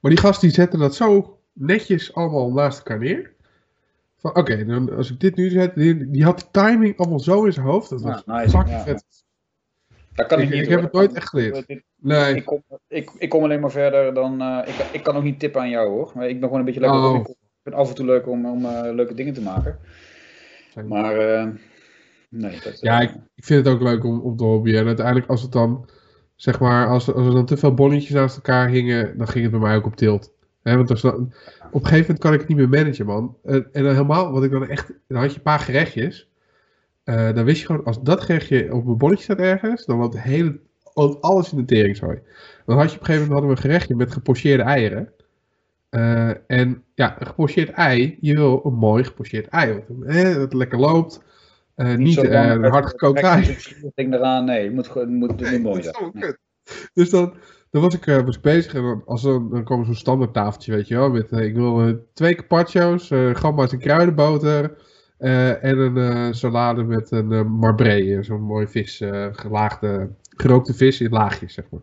Maar die gast die zette dat zo... netjes allemaal naast elkaar neer. Van oké, okay, dan als ik dit nu zet, die, die had de timing allemaal zo in zijn hoofd. Dat was ja, nice, fucking ja. vet. Dat kan ik, ik niet. Ik heb het nooit echt geleerd. Nee. Ik kom, ik, ik kom alleen maar verder dan. Uh, ik, ik kan ook niet tippen aan jou, hoor. Maar ik ben gewoon een beetje lekker. Oh. Ik vind af en toe leuk om, om uh, leuke dingen te maken. Maar uh, nee. Dat, ja, uh, ik, ik vind het ook leuk om, om te hobbyen. En uiteindelijk als het dan, zeg maar, als, als er dan te veel bonnetjes naast elkaar hingen, dan ging het bij mij ook op tilt. He, want is, op een gegeven moment kan ik het niet meer managen, man. En, en dan helemaal, wat ik dan echt... Dan had je een paar gerechtjes. Uh, dan wist je gewoon, als dat gerechtje op mijn bolletje staat ergens... Dan loopt hele, alles in de teringzooi. Dan had je op een gegeven moment hadden we een gerechtje met gepocheerde eieren. Uh, en ja, een gepocheerd ei... Je wil een mooi gepocheerd ei. Dat, eh, dat lekker loopt. Uh, niet uh, hard gekookt uit. Nee, je moet gewoon moet, moet, moet mooi zijn. Nee. Dus dan, dan was ik uh, bezig en als dan, dan kwam zo'n standaard tafeltje, weet je wel. Met uh, ik wil uh, twee carpaccio's, uh, gamba's en kruidenboter uh, en een uh, salade met een uh, marbree. Zo'n mooie vis, uh, gelaagde, gerookte vis in laagjes, zeg maar.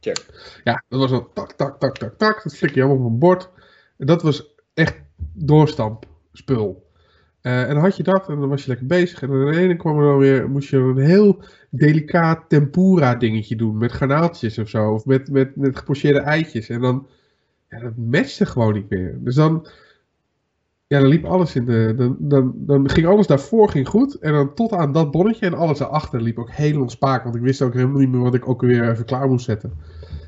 Check. Ja, dat was dan tak, tak, tak, tak, tak. Dat slikje helemaal op mijn bord. En dat was echt doorstampspul. Uh, en dan had je dat en dan was je lekker bezig. En dan ineens kwam er dan weer, moest je een heel delicaat tempura dingetje doen. Met garnaaltjes of zo. Of met, met, met gepocheerde eitjes. En dan, ja, dat matchte gewoon niet meer. Dus dan, ja, dan liep alles in de, dan, dan, dan ging alles daarvoor ging goed. En dan tot aan dat bonnetje en alles daarachter liep ook helemaal spaak. Want ik wist ook helemaal niet meer wat ik ook weer even klaar moest zetten.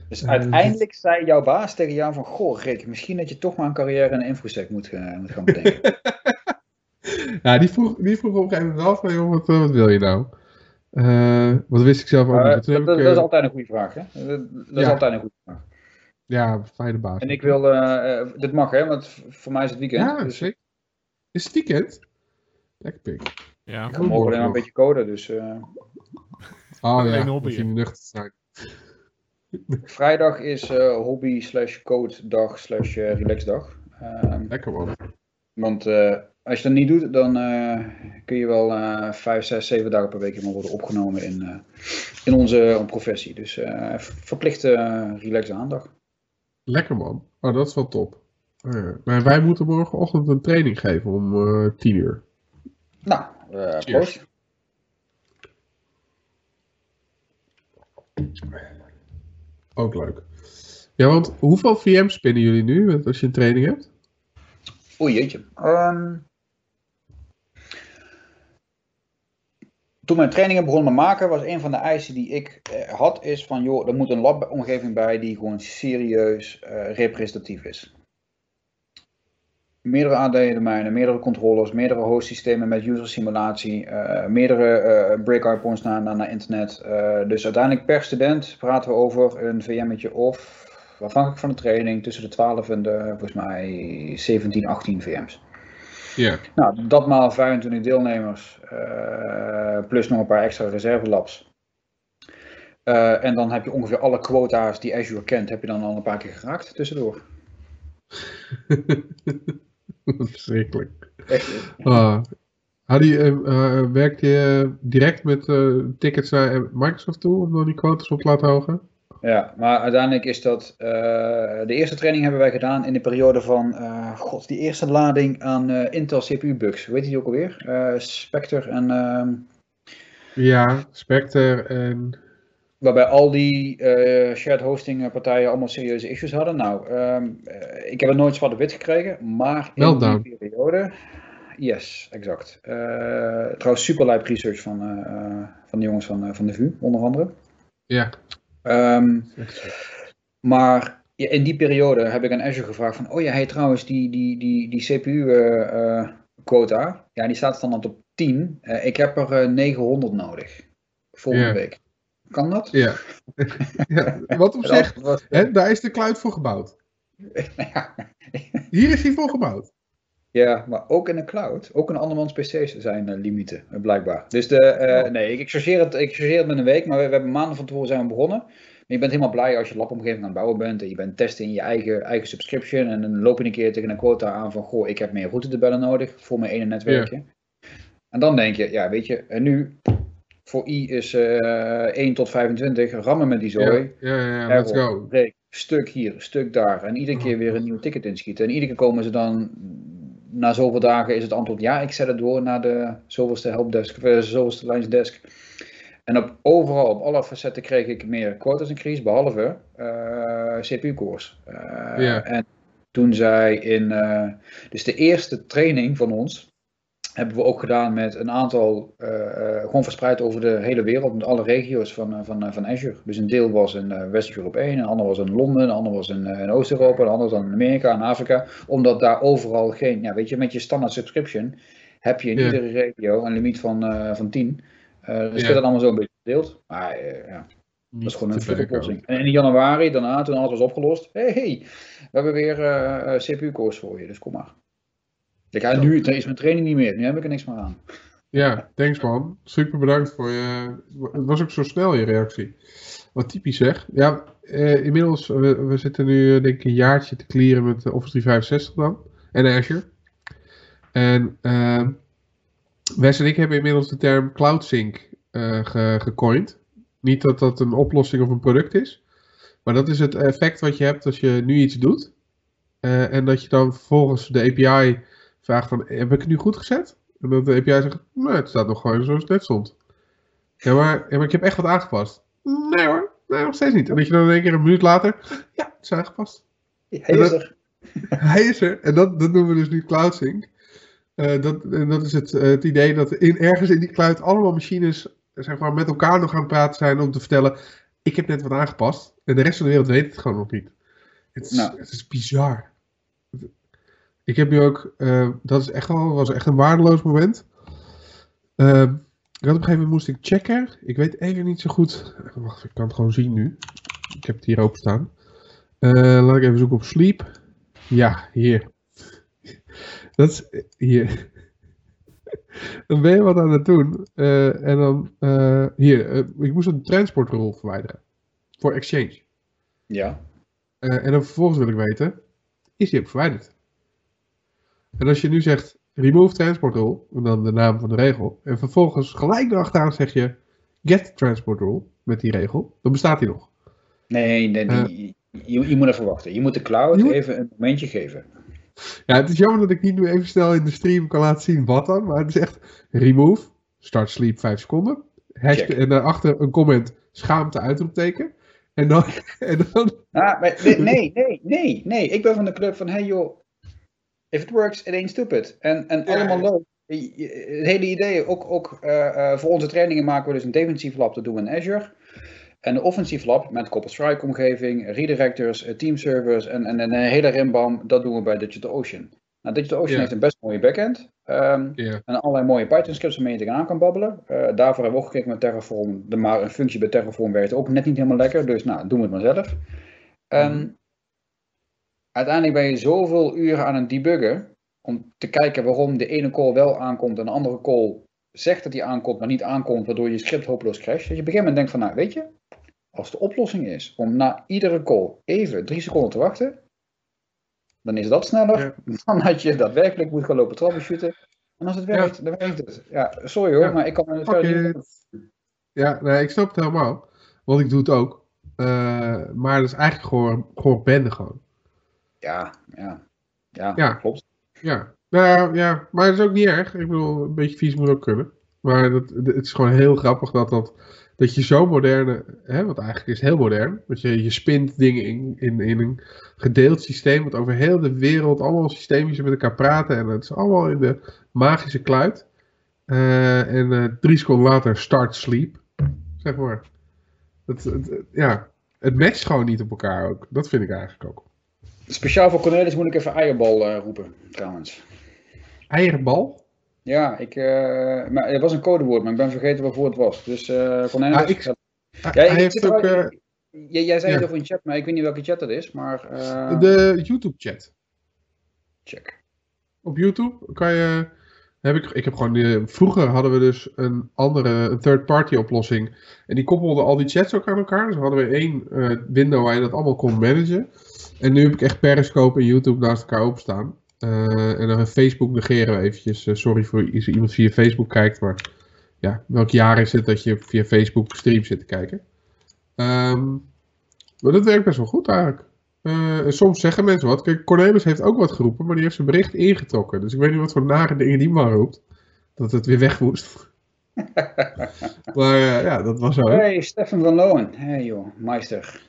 Dus uiteindelijk zei jouw baas tegen jou van, goh Rick, misschien dat je toch maar een carrière in de infosec moet, uh, moet gaan bedenken. Ja, die vroeg, die vroeg op een gegeven moment af, maar joh, wat, wat wil je nou? Uh, wat wist ik zelf ook uh, niet. Dat, dat is altijd een goede vraag, hè? Dat, dat ja. is altijd een goede vraag. Ja, fijne baas. En ik wil, uh, dit mag hè, want voor mij is het weekend. Ja, dus... zeker. Is het weekend? Lekker pik. Ja. Ik mogen alleen nog een beetje coden, dus... Uh... Oh ja, hobby, moet je nuchter zijn. Vrijdag is uh, hobby slash code dag slash relaxdag. Uh, Lekker man. Want... Uh, als je dat niet doet, dan uh, kun je wel uh, vijf, zes, zeven dagen per week worden opgenomen in, uh, in onze uh, professie. Dus uh, verplichte uh, relaxe aandacht. Lekker man. Oh, dat is wel top. Uh, maar wij moeten morgenochtend een training geven om uh, tien uur. Nou, uh, proost. Ook leuk. Ja, want hoeveel V M's spinnen jullie nu als je een training hebt? Oei, jeetje. Um... Toen mijn trainingen begonnen met maken, was een van de eisen die ik eh, had, is van joh, er moet een labomgeving bij die gewoon serieus eh, representatief is. Meerdere A D-domeinen, meerdere controllers, meerdere hostsystemen met user simulatie, eh, meerdere eh, breakout points naar, naar, naar internet. Eh, dus uiteindelijk per student praten we over een V M'tje of, afhankelijk van de training, tussen de twaalf en de, volgens mij, zeventien, achttien V M's. Yeah. Nou, dat maal vijfentwintig deelnemers, uh, plus nog een paar extra reservelabs. Uh, en dan heb je ongeveer alle quota's die Azure kent, heb je dan al een paar keer geraakt tussendoor. Verschrikkelijk. Echt, ja. ah, had je, uh, werkte je direct met uh, tickets naar Microsoft toe om dan die quotas op te laten hogen? Ja, maar uiteindelijk is dat, uh, de eerste training hebben wij gedaan in de periode van, uh, god, die eerste lading aan uh, Intel C P U-bugs. Weet je die ook alweer? Uh, Spectre en... Uh, ja, Spectre en... Waarbij al die uh, shared hosting partijen allemaal serieuze issues hadden. Nou, um, uh, ik heb er nooit zwart-wit gekregen, maar in Meltdown. Die periode... Yes, exact. Uh, trouwens, super live research van, uh, van de jongens van, uh, van de V U, onder andere. Ja. Um, maar ja, in die periode heb ik aan Azure gevraagd van, oh ja, hey, trouwens, die, die, die, die C P U-quota, uh, ja, die staat standaard op tien. Uh, ik heb er uh, negenhonderd nodig, volgende yeah. week. Kan dat? Ja. ja wat op zich, was... hè, daar is de cloud voor gebouwd. ja. Hier is hij voor gebouwd. Ja, maar ook in de cloud, ook in andermans P C's zijn uh, limieten, uh, blijkbaar. Dus de, uh, oh. nee, ik chargeer het, ik chargeer het met een week, maar we, we hebben maanden van tevoren zijn we begonnen. En je bent helemaal blij als je labomgeving aan het bouwen bent en je bent testen in je eigen, eigen subscription. En dan loop je een keer tegen een quota aan van, goh, ik heb meer routedebellen nodig voor mijn ene netwerkje. Yeah. En dan denk je, ja, weet je, en nu, voor I is uh, één tot vijfentwintig, rammen met die zooi. Ja, ja, ja, let's go. Stuk hier, stuk daar en iedere keer weer een nieuw ticket inschieten. En iedere keer komen ze dan... Na zoveel dagen is het antwoord ja, ik zet het door naar de zoveelste helpdesk, de zoveelste lijnsdesk. En op, overal, op alle facetten kreeg ik meer quotas en crees, behalve uh, C P U-cores. Uh, yeah. En toen zij in, uh, dus de eerste training van ons, hebben we ook gedaan met een aantal, uh, uh, gewoon verspreid over de hele wereld, met alle regio's van, uh, van, uh, van Azure. Dus een deel was in uh, West-Europa één, een ander was in Londen, een ander was in, uh, in Oost-Europa, een ander was in Amerika en Afrika. Omdat daar overal geen, ja, weet je, met je standaard subscription heb je in yeah. iedere regio een limiet van, uh, van tien. Uh, dus yeah. ik heb dat allemaal zo een beetje verdeeld. Maar uh, ja, dat is gewoon een flutoplossing. En in januari, daarna, toen alles was opgelost, hé, hey, hey, we hebben weer uh, C P U-cores voor je, dus kom maar. Ik ga nu, er is mijn training niet meer, nu heb ik er niks meer aan. Ja, thanks man. Super bedankt voor je. Het was ook zo snel je reactie. Wat typisch zeg. Ja, eh, inmiddels, we, we zitten nu denk ik een jaartje te clearen met Office driehonderdzestig dan. En Azure. En uh, Wes en ik hebben inmiddels de term Cloud Sync uh, ge, gecoind. Niet dat dat een oplossing of een product is. Maar dat is het effect wat je hebt als je nu iets doet. Uh, en dat je dan vervolgens de A P I vraagt van, heb ik het nu goed gezet? En dat de A P I zegt, nee, het staat nog gewoon zoals het net stond. Ja maar, ja, maar ik heb echt wat aangepast. Nee hoor, nee, nog steeds niet. En dat je dan in één keer een minuut later, ja, het is aangepast. Hij is er. Hij is er. En dat, dat noemen we dus nu Cloud Sync. Uh, dat, en dat is het, uh, het idee dat in, ergens in die cloud allemaal machines zeg maar, met elkaar nog aan het praten zijn om te vertellen, ik heb net wat aangepast. En de rest van de wereld weet het gewoon nog niet. Het is, nou. Het is bizar. Ik heb nu ook, uh, dat is echt wel, was echt een waardeloos moment. Uh, op een gegeven moment moest ik checken. Ik weet even niet zo goed. Wacht, ik kan het gewoon zien nu. Ik heb het hier openstaan. Uh, laat ik even zoeken op sleep. Ja, hier. Dat is hier. Dan ben je wat aan het doen. Uh, en dan, uh, hier. Uh, ik moest een transportrol verwijderen. Voor Exchange. Ja. Uh, en dan vervolgens wil ik weten, is die ook verwijderd? En als je nu zegt, remove transport rule, en dan de naam van de regel, en vervolgens gelijk erachteraan zeg je, get transport rule, met die regel, dan bestaat die nog. Nee, nee uh, die, je, je moet even wachten. Je moet de cloud moet... even een momentje geven. Ja, het is jammer dat ik niet nu even snel in de stream kan laten zien wat dan, maar het is echt remove, start sleep vijf seconden, hash, en daarachter een comment, schaamte uitroepteken. En dan... En dan... Ah, maar, nee, nee, nee, nee. Ik ben van de club van, hey joh, if it works, it ain't stupid. En, en ja, allemaal leuk. Het hele idee, ook, ook uh, uh, voor onze trainingen maken we dus een defensief lab, dat doen we in Azure. En een offensief lab met Copper-Strike omgeving, redirectors, uh, teamservers en, en, en een hele rimbam, dat doen we bij DigitalOcean. Nou, DigitalOcean ja. heeft een best mooie backend. Um, ja. En allerlei mooie Python scripts waarmee je tegen aan kan babbelen. Uh, daarvoor hebben we ook gekeken met Terraform, de, maar een functie bij Terraform werkt ook net niet helemaal lekker, dus nou, doen we het maar zelf. Um, hmm. Uiteindelijk ben je zoveel uren aan het debuggen om te kijken waarom de ene call wel aankomt en de andere call zegt dat die aankomt, maar niet aankomt, waardoor je script hopeloos crasht. Dat dus je op een gegeven moment denkt van, nou weet je, als de oplossing is om na iedere call even drie seconden te wachten, dan is dat sneller ja. dan dat je daadwerkelijk moet gaan lopen troubleshooten. En als het werkt, ja. dan werkt het. Ja, sorry hoor, ja. maar ik kan het verder niet. Ja, nee, ik snap het helemaal, want ik doe het ook. Uh, maar dat is eigenlijk gewoon, gewoon bende gewoon. Ja, ja, ja, ja, klopt. Ja. Nou, ja, maar dat is ook niet erg. Ik bedoel, een beetje vies moet ook kunnen. Maar dat, het is gewoon heel grappig dat, dat, dat je zo moderne, hè, wat eigenlijk is heel modern, dat je, je spint dingen in, in, in een gedeeld systeem, wat over heel de wereld allemaal systeemjes met elkaar praten en het is allemaal in de magische kluit. Uh, en uh, drie seconden later start sleep, zeg maar. Dat, dat, ja, het matcht gewoon niet op elkaar ook. Dat vind ik eigenlijk ook. Speciaal voor Cornelis moet ik even eierbal uh, roepen, trouwens. Eierbal? Ja, ik, uh, maar het was een codewoord, maar ik ben vergeten waarvoor het was. Dus uh, Cornelis... Ah, ik, ja, hij ik heeft ook... Al, uh, jij, jij zei ja. het over een chat, maar ik weet niet welke chat dat is, maar... Uh... De YouTube-chat. Check. Op YouTube kan je... Heb ik, ik heb gewoon, uh, vroeger hadden we dus een andere third-party oplossing. En die koppelde al die chats ook aan elkaar. Dus hadden we één uh, window waar je dat allemaal kon managen. En nu heb ik echt Periscope en YouTube naast elkaar opstaan. Uh, en dan Facebook negeren we eventjes. Uh, sorry voor iemand via Facebook kijkt, maar ja, welk jaar is het dat je via Facebook stream zit te kijken? Um, maar dat werkt best wel goed eigenlijk. Uh, soms zeggen mensen wat. Kijk, Cornelis heeft ook wat geroepen, maar die heeft zijn bericht ingetrokken. Dus ik weet niet wat voor nare dingen die man roept. Dat het weer weg moest. maar uh, ja, dat was zo. Hey, Stefan van Loen. Hey joh, meister.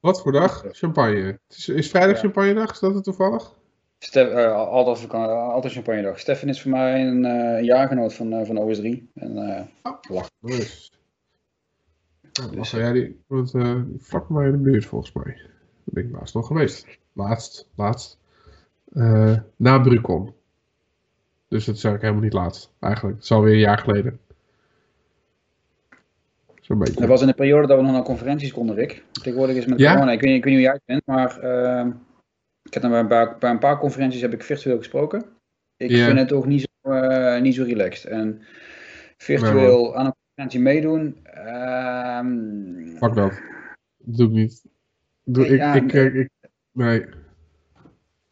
Wat voor dag? Champagne. Het is, is vrijdag ja. champagnedag? Is dat het toevallig? Stef, uh, altijd, altijd champagnedag. Stefan is voor mij een uh, jaargenoot van, uh, van O S drie. En, uh, oh, lach. Dus. Oh, dus. Ja, die wordt uh, vlak maar in de buurt volgens mij. Dat ben ik laatst nog geweest. Laatst, laatst. Uh, na Brucon. Dus dat is eigenlijk helemaal niet laatst. Eigenlijk, het is alweer een jaar geleden. Dat was in de periode dat we nog naar conferenties konden, Rick. Tegenwoordig is met ja? corona, ik weet, ik weet niet hoe jij bent, maar uh, ik heb dan bij, een paar, bij een paar conferenties heb ik virtueel gesproken. Ik ja. vind het ook niet zo, uh, niet zo relaxed. En virtueel nee, aan een conferentie meedoen. Um, Fuck dat. Doe het niet. Doe, ik, ja, ik, ik, ik, nee.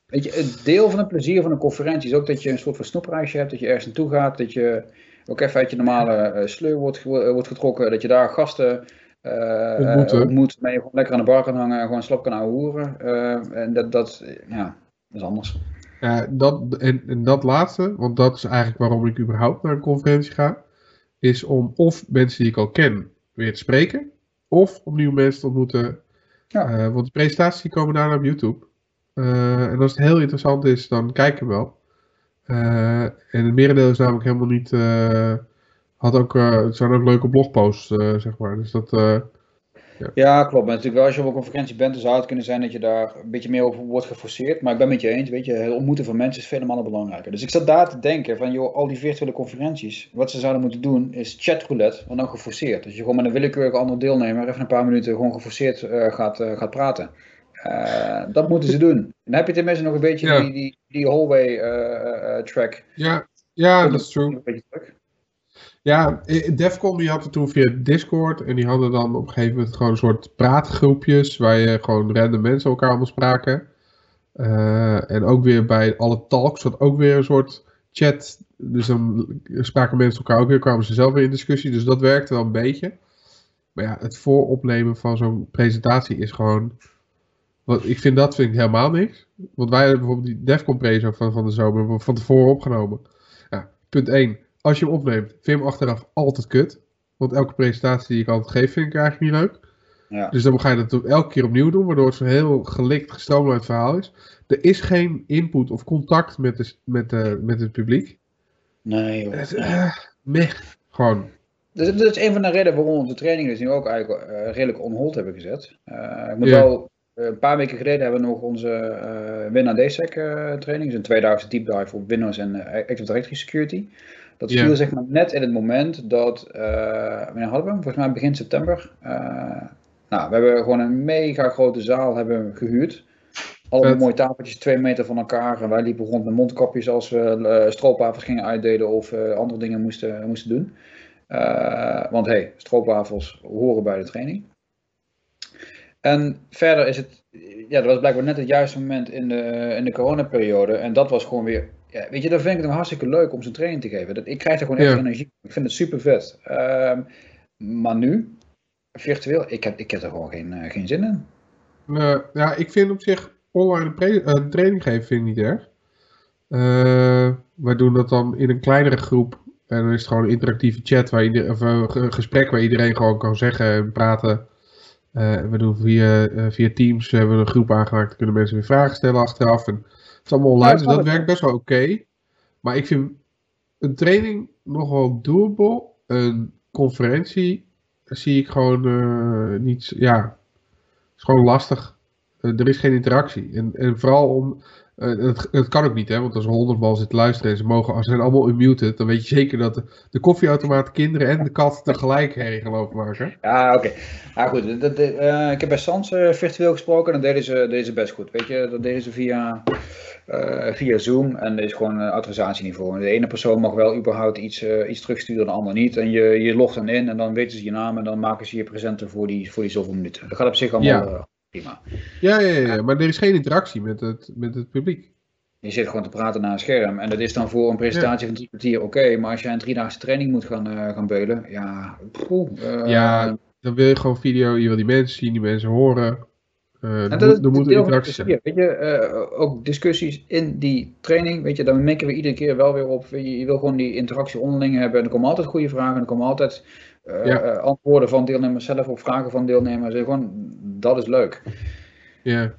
Weet je, het deel van het plezier van een conferentie is ook dat je een soort van snoepreisje hebt, dat je ergens naartoe gaat, dat je ook even uit je normale sleur wordt, wordt getrokken, dat je daar gasten uh, ontmoet, waarmee je gewoon lekker aan de bar kan hangen en gewoon slap kan ouwe hoeren. Uh, en dat, dat, ja, dat is anders. Ja, dat, en, en dat laatste, want dat is eigenlijk waarom ik überhaupt naar een conferentie ga, is om of mensen die ik al ken weer te spreken, of om nieuwe mensen te ontmoeten. Ja. Uh, want de presentaties die komen daarna op YouTube. Uh, en als het heel interessant is, dan kijken we wel. Uh, en het merendeel is namelijk helemaal niet... Uh, had ook, uh, het zijn ook leuke blogposts, uh, zeg maar. Dus dat... Uh, Ja. ja, klopt. En natuurlijk wel, als je op een conferentie bent, dan zou het kunnen zijn dat je daar een beetje meer over wordt geforceerd. Maar ik ben met je eens, weet je, het ontmoeten van mensen is vele malen belangrijker. Dus ik zat daar te denken van, joh, al die virtuele conferenties, wat ze zouden moeten doen is chatroulette, maar dan geforceerd. Dus je gewoon met een willekeurige andere deelnemer even een paar minuten gewoon geforceerd uh, gaat, uh, gaat praten. Uh, dat moeten ze doen. En dan heb je tenminste nog een beetje ja. die, die, die hallway uh, uh, track. Ja, ja, dat is true. Ja, Defcon die had het toen via Discord en die hadden dan op een gegeven moment gewoon een soort praatgroepjes waar je gewoon random mensen elkaar allemaal spraken. Uh, en ook weer bij alle talks zat ook weer een soort chat, dus dan spraken mensen elkaar ook weer, kwamen ze zelf weer in discussie, dus dat werkte wel een beetje. Maar ja, het vooropnemen van zo'n presentatie is gewoon, wat, ik vind dat vind ik helemaal niks. Want wij hebben bijvoorbeeld die Defcon preso van, van de zomer van tevoren opgenomen. Ja, punt één. Als je hem opneemt, vind je hem achteraf altijd kut. Want elke presentatie die ik altijd geef, vind ik eigenlijk niet leuk. Ja. Dus dan ga je dat elke keer opnieuw doen, waardoor het zo'n heel gelikt, gestroomlijnd verhaal is. Er is geen input of contact met, de, met, de, met het publiek. Nee, joh. Het, uh, meh, gewoon. Dus, dat is een van de redenen waarom onze trainingen dus nu ook eigenlijk uh, redelijk on hold hebben gezet. Uh, ik moet ja. wel... Een paar weken geleden hebben we nog onze uh, Win A D S E C uh, training. Dus een tweedaagse deep dive op Windows en uh, Active Directory Security. Dat viel yeah. zeg maar net in het moment dat, uh, wanneer hadden we hem? Volgens mij begin september. Uh, nou, we hebben gewoon een mega grote zaal hebben gehuurd. Allemaal Vet. mooie tafeltjes, twee meter van elkaar. En wij liepen rond met mondkapjes als we uh, stroopwafels gingen uitdelen of uh, andere dingen moesten, moesten doen. Uh, want hey, stroopwafels horen bij de training. En verder is het, ja, dat was blijkbaar net het juiste moment in de, in de coronaperiode. En dat was gewoon weer, ja, weet je, dan vind ik het hartstikke leuk om zo'n training te geven. Dat, ik krijg er gewoon echt ja. energie. Ik vind het super vet. Um, maar nu, virtueel, ik heb, ik heb er gewoon geen, uh, geen zin in. Uh, ja, ik vind op zich online pre- uh, training geven vind ik niet erg. Uh, wij doen dat dan in een kleinere groep. En dan is het gewoon een interactieve chat, waar ieder, of een gesprek waar iedereen gewoon kan zeggen en praten. Uh, we doen via, uh, via Teams, hebben we een groep aangemaakt, kunnen mensen weer vragen stellen achteraf. En het is allemaal online, ja, dus dat werkt best wel oké. Okay. Maar ik vind een training nog wel doable. Een conferentie zie ik gewoon uh, niet, ja, het is gewoon lastig. Uh, er is geen interactie. En, en vooral om, uh, het, het kan ook niet, hè, want als er honderd man zit te luisteren en ze mogen, als ze zijn allemaal unmuted, dan weet je zeker dat de, de koffieautomaat, kinderen en de kat tegelijk herrie gaan lopen maken. Ja, oké. Okay. Ah, goed. Dat, uh, ik heb bij Sans uh, virtueel gesproken en dat deden ze, deden ze best goed. Weet je, dat deden ze via, uh, via Zoom en dat is gewoon een autorisatieniveau. De ene persoon mag wel überhaupt iets, uh, iets terugsturen, de ander niet. En je, je logt dan in en dan weten ze je naam en dan maken ze je presenter voor die, voor die zoveel minuten. Dat gaat op zich allemaal... Ja. Uh, Prima. Ja, ja, ja, ja, maar er is geen interactie met het, met het publiek. Je zit gewoon te praten naar een scherm. En dat is dan voor een presentatie ja. van drie kwartier oké. Okay, maar als jij een driedaagse training moet gaan, uh, gaan beulen, ja, poeh, uh, ja, dan wil je gewoon video. Je wil die mensen zien, die mensen horen. Uh, en dat, er moet, er moet een interactie zijn. Weet je, uh, ook discussies in die training, weet je, daar mikken we iedere keer wel weer op. Je, je wil gewoon die interactie onderling hebben. En er komen altijd goede vragen. En er komen altijd... Uh, ja. uh, antwoorden van deelnemers zelf op vragen van deelnemers. Dus gewoon, dat is leuk. Yeah.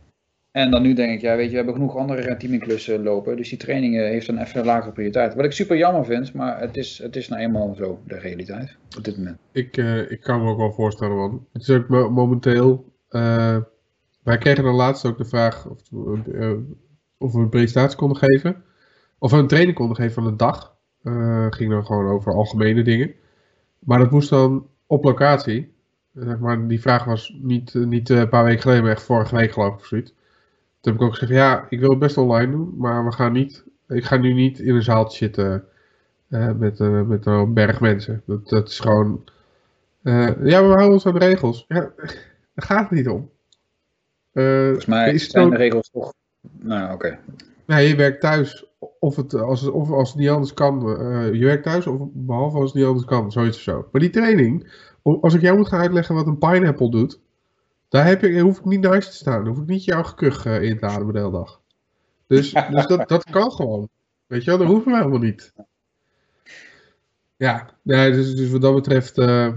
En dan nu denk ik, ja, weet je, we hebben genoeg andere teaminklussen lopen. Dus die training heeft dan even een lagere prioriteit. Wat ik super jammer vind, maar het is, het is nou eenmaal zo de realiteit op dit moment. Ik, uh, ik kan me ook wel voorstellen, want het is ook momenteel. Uh, wij kregen dan laatst ook de vraag of, uh, of we een presentatie konden geven. Of we een training konden geven van de dag. Uh, ging dan gewoon over algemene dingen. Maar dat moest dan op locatie. Zeg maar, die vraag was niet, niet een paar weken geleden, maar echt vorige week geloof ik of zoiets. Toen heb ik ook gezegd, ja, ik wil het best online doen, maar we gaan niet, ik ga nu niet in een zaaltje zitten Uh, met, uh, met een berg mensen. Dat, dat is gewoon... Uh, ja, maar we houden ons aan de regels. Ja, daar gaat het niet om. Uh, Volgens mij is zijn ook... de regels toch... Nou, oké. Okay. Nee, je werkt thuis. Of, het, als het, of als het niet anders kan. Uh, je werkt thuis, of behalve als het niet anders kan. Zoiets of zo. Maar die training... Als ik jou moet gaan uitleggen wat een pineapple doet... Daar, heb ik, daar hoef ik niet naast te staan. Daar hoef ik niet jouw gekuch uh, in te ademen de hele dag. Dus, dus dat, dat kan gewoon. Weet je wel, dat hoeven we helemaal niet. Ja, nee, dus, dus wat dat betreft... Uh,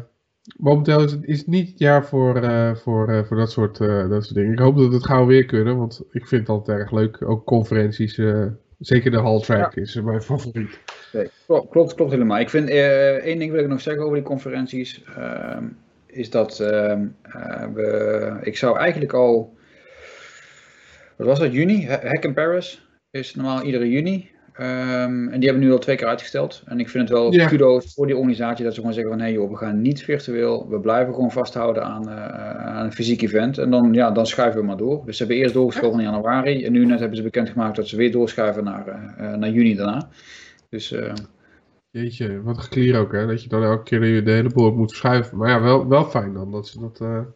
momenteel is het, is het niet het jaar voor, uh, voor, uh, voor dat, soort, uh, dat soort dingen. Ik hoop dat we het gauw weer kunnen, want ik vind het altijd erg leuk. Ook conferenties, uh, zeker de Hall Track ja. is uh, mijn favoriet. Nee, klopt, klopt helemaal. Ik vind, uh, één ding wil ik nog zeggen over die conferenties... Uh, is dat uh, uh, we, ik zou eigenlijk al, wat was dat, juni? Hack in Paris is normaal iedere juni. Um, en die hebben we nu al twee keer uitgesteld. En ik vind het wel ja. kudo's voor die organisatie dat ze gewoon zeggen van, hé hey joh, we gaan niet virtueel. We blijven gewoon vasthouden aan, uh, aan een fysiek event. En dan, ja, dan schuiven we maar door. Dus ze hebben eerst doorgeschoven in januari. En nu net hebben ze bekendgemaakt dat ze weer doorschuiven naar, uh, naar juni daarna. Dus... Uh, Jeetje, wat een geklier ook hè, dat je dan elke keer de hele boel moet verschuiven. Maar ja, wel, wel fijn dan dat ze dat... Uh... Ik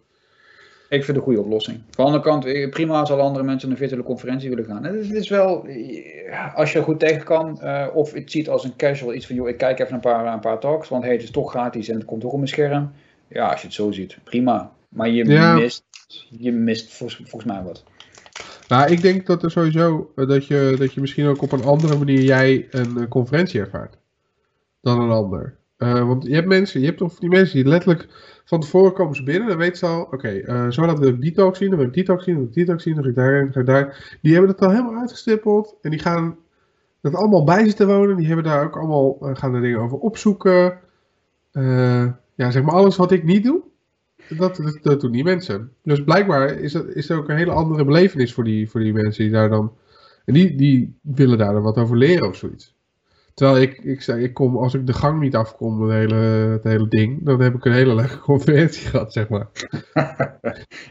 vind het een goede oplossing. Van de andere kant, prima als alle andere mensen naar een virtuele conferentie willen gaan. Het is wel, als je er goed tegen kan, uh, of het ziet als een casual iets van, joh, ik kijk even een paar, een paar talks, want hey, het is toch gratis en het komt ook op mijn scherm. Ja, als je het zo ziet, prima. Maar je ja. mist, je mist vol, volgens mij wat. Nou, ik denk dat er sowieso, dat je, dat je misschien ook op een andere manier jij een conferentie ervaart. Dan een ander. Uh, want je hebt mensen, je hebt of die mensen die letterlijk van tevoren komen ze binnen, dan weten ze al, oké, okay, uh, zo laten we die talk zien, dan wil ik die talk zien, dan wil ik die talk zien, dan ga ik daarheen, dan ga ik daar. Die hebben het al helemaal uitgestippeld en die gaan dat allemaal bij zitten wonen, die hebben daar ook allemaal, uh, gaan er dingen over opzoeken. Uh, ja, zeg maar alles wat ik niet doe, dat, dat, dat doen die mensen. Dus blijkbaar is dat, is er ook een hele andere belevenis voor die, voor die mensen die daar dan, en die, die willen daar dan wat over leren of zoiets. Terwijl ik, ik, ik kom, als ik de gang niet afkom, het hele, het hele ding, dan heb ik een hele leuke conferentie gehad, zeg maar.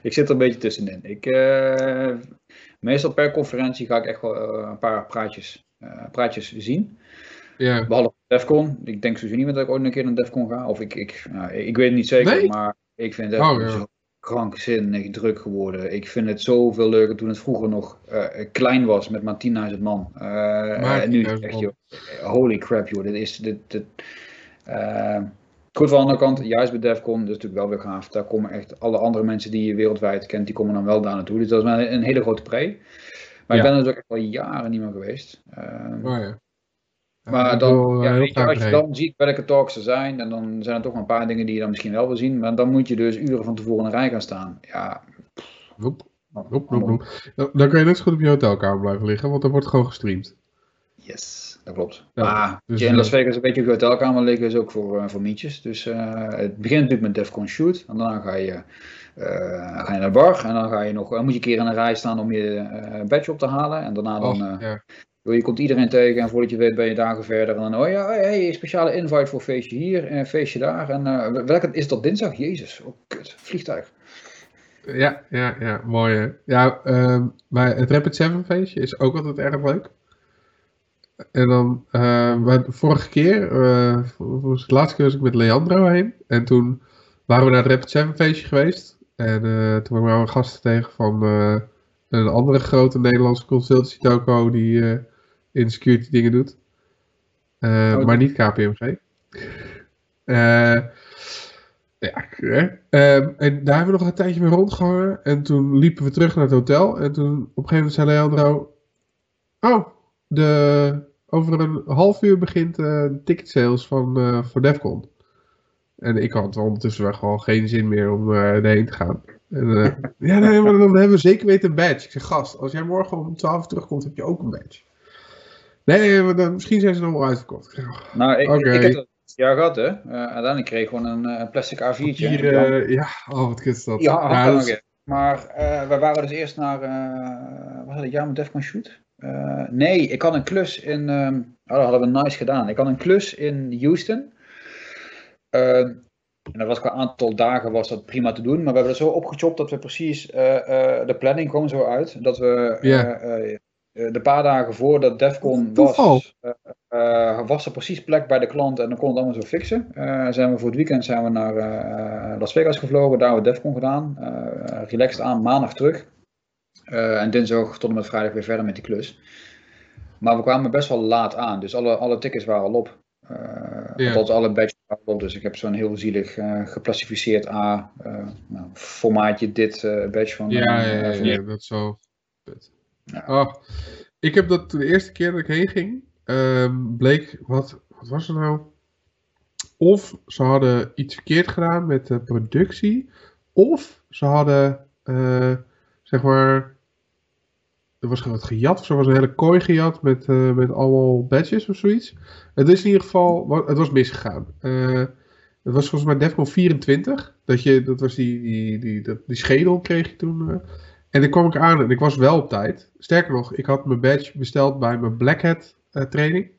Ik zit er een beetje tussenin. Ik, uh, meestal per conferentie ga ik echt wel uh, een paar praatjes, uh, praatjes zien. Yeah. Behalve DevCon. Ik denk sowieso niet meer dat ik ooit een keer naar DevCon ga. Of ik, ik, nou, ik weet het niet zeker, nee? maar ik vind DevCon oh, ja. zo krankzinnig druk geworden. Ik vind het zoveel leuker toen het vroeger nog uh, klein was met maar tienduizend man. Uh, maar en nu is het echt, joh, holy crap, joh. Dit is, dit, dit, uh, goed, van de andere kant, juist bij DevCon, dat is natuurlijk wel weer gaaf. Daar komen echt alle andere mensen die je wereldwijd kent, die komen dan wel daar naartoe. Dus dat is een, een hele grote pre. Maar ja. ik ben er ook echt al jaren niet meer geweest. Uh, oh ja. Maar dan, ja, weet je, als je dan ziet welke talks er zijn, en dan zijn er toch een paar dingen die je dan misschien wel wil zien, maar dan moet je dus uren van tevoren in de rij gaan staan. Ja. Roep, roep, roep, roep. Dan kan je net zo goed op je hotelkamer blijven liggen, want dan wordt gewoon gestreamd. Yes, dat klopt. Ja, maar dus in Las Vegas een beetje op je hotelkamer liggen is ook voor, uh, voor mietjes. Dus uh, het begint natuurlijk met DevCon Shoot, en daarna ga je, uh, ga je naar de bar, en dan ga je nog, uh, moet je een keer in de rij staan om je uh, badge op te halen, en daarna dan... Uh, oh, ja. Je komt iedereen tegen en voordat je weet ben je dagen verder. En dan, oh ja, hey, speciale invite voor feestje hier en feestje daar. En uh, welke is dat dinsdag? Jezus, oh kut, vliegtuig. Ja, ja, ja, mooi hè. Ja, uh, maar het Rapid Seven feestje is ook altijd erg leuk. En dan, uh, vorige keer, uh, de laatste keer was ik met Leandro heen. En toen waren we naar het Rapid Seven feestje geweest. En uh, toen waren we gasten tegen van uh, een andere grote Nederlandse consultancy toko die... Uh, in security dingen doet. Uh, oh, maar niet K P M G. Uh, ja, uh, en daar hebben we nog een tijdje mee rondgehangen. En toen liepen we terug naar het hotel. En toen op een gegeven moment zei Leandro... Oh, de, over een half uur begint uh, de ticket sales van, uh, voor DevCon. En ik had ondertussen wel gewoon geen zin meer om uh, erheen te gaan. En, uh, ja, nee, maar dan hebben we zeker weten een badge. Ik zeg, gast, als jij morgen om twaalf uur terugkomt, heb je ook een badge. Nee, maar dan, misschien zijn ze nog wel uitverkocht. Nou, ik, okay. ik heb dat jaar gehad, hè. Uh, uiteindelijk kreeg ik gewoon een uh, plastic A viertje. Hier, uh, ja, oh, wat kut is dat. Ja, ja dat is... Maar uh, we waren dus eerst naar, uh, was dat het jaar met DevCon Shoot? Uh, nee, ik had een klus in, um, oh, dat hadden we nice gedaan. Ik had een klus in Houston. Uh, En dat was qua aantal dagen was dat prima te doen. Maar we hebben het zo opgechopt dat we precies, uh, uh, de planning kwam zo uit, dat we... Uh, yeah. uh, De paar dagen voordat DevCon was, uh, Uh, was er precies plek bij de klant en dan kon het allemaal zo fixen. Uh, zijn we voor het weekend zijn we naar uh, Las Vegas gevlogen, daar hebben we DevCon gedaan. Uh, relaxed aan, maandag terug. Uh, en dinsdag tot en met vrijdag weer verder met die klus. Maar we kwamen best wel laat aan, dus alle, alle tickets waren al op. Uh, ja. Althans, alle badges waren al op, dus ik heb zo'n heel zielig uh, geclassificeerd A, uh, nou, formaatje dit uh, badge van... Ja, uh, ja, ja, van ja, ja, dat is zo... Ja. Oh, ik heb dat de eerste keer dat ik heen ging, Um, bleek, wat, wat was het nou? Of ze hadden iets verkeerd gedaan met de productie, of ze hadden, uh, zeg maar, er was wat gejat, of zo was een hele kooi gejat met, uh, met allemaal badges of zoiets. Het is in ieder geval, het was misgegaan. Uh, het was volgens mij DevCon vierentwintig, dat, je, dat was die, die, die, die, die schedel kreeg je toen. Uh, en dan kwam ik aan en ik was wel op tijd. Sterker nog, ik had mijn badge besteld bij mijn Black Hat training.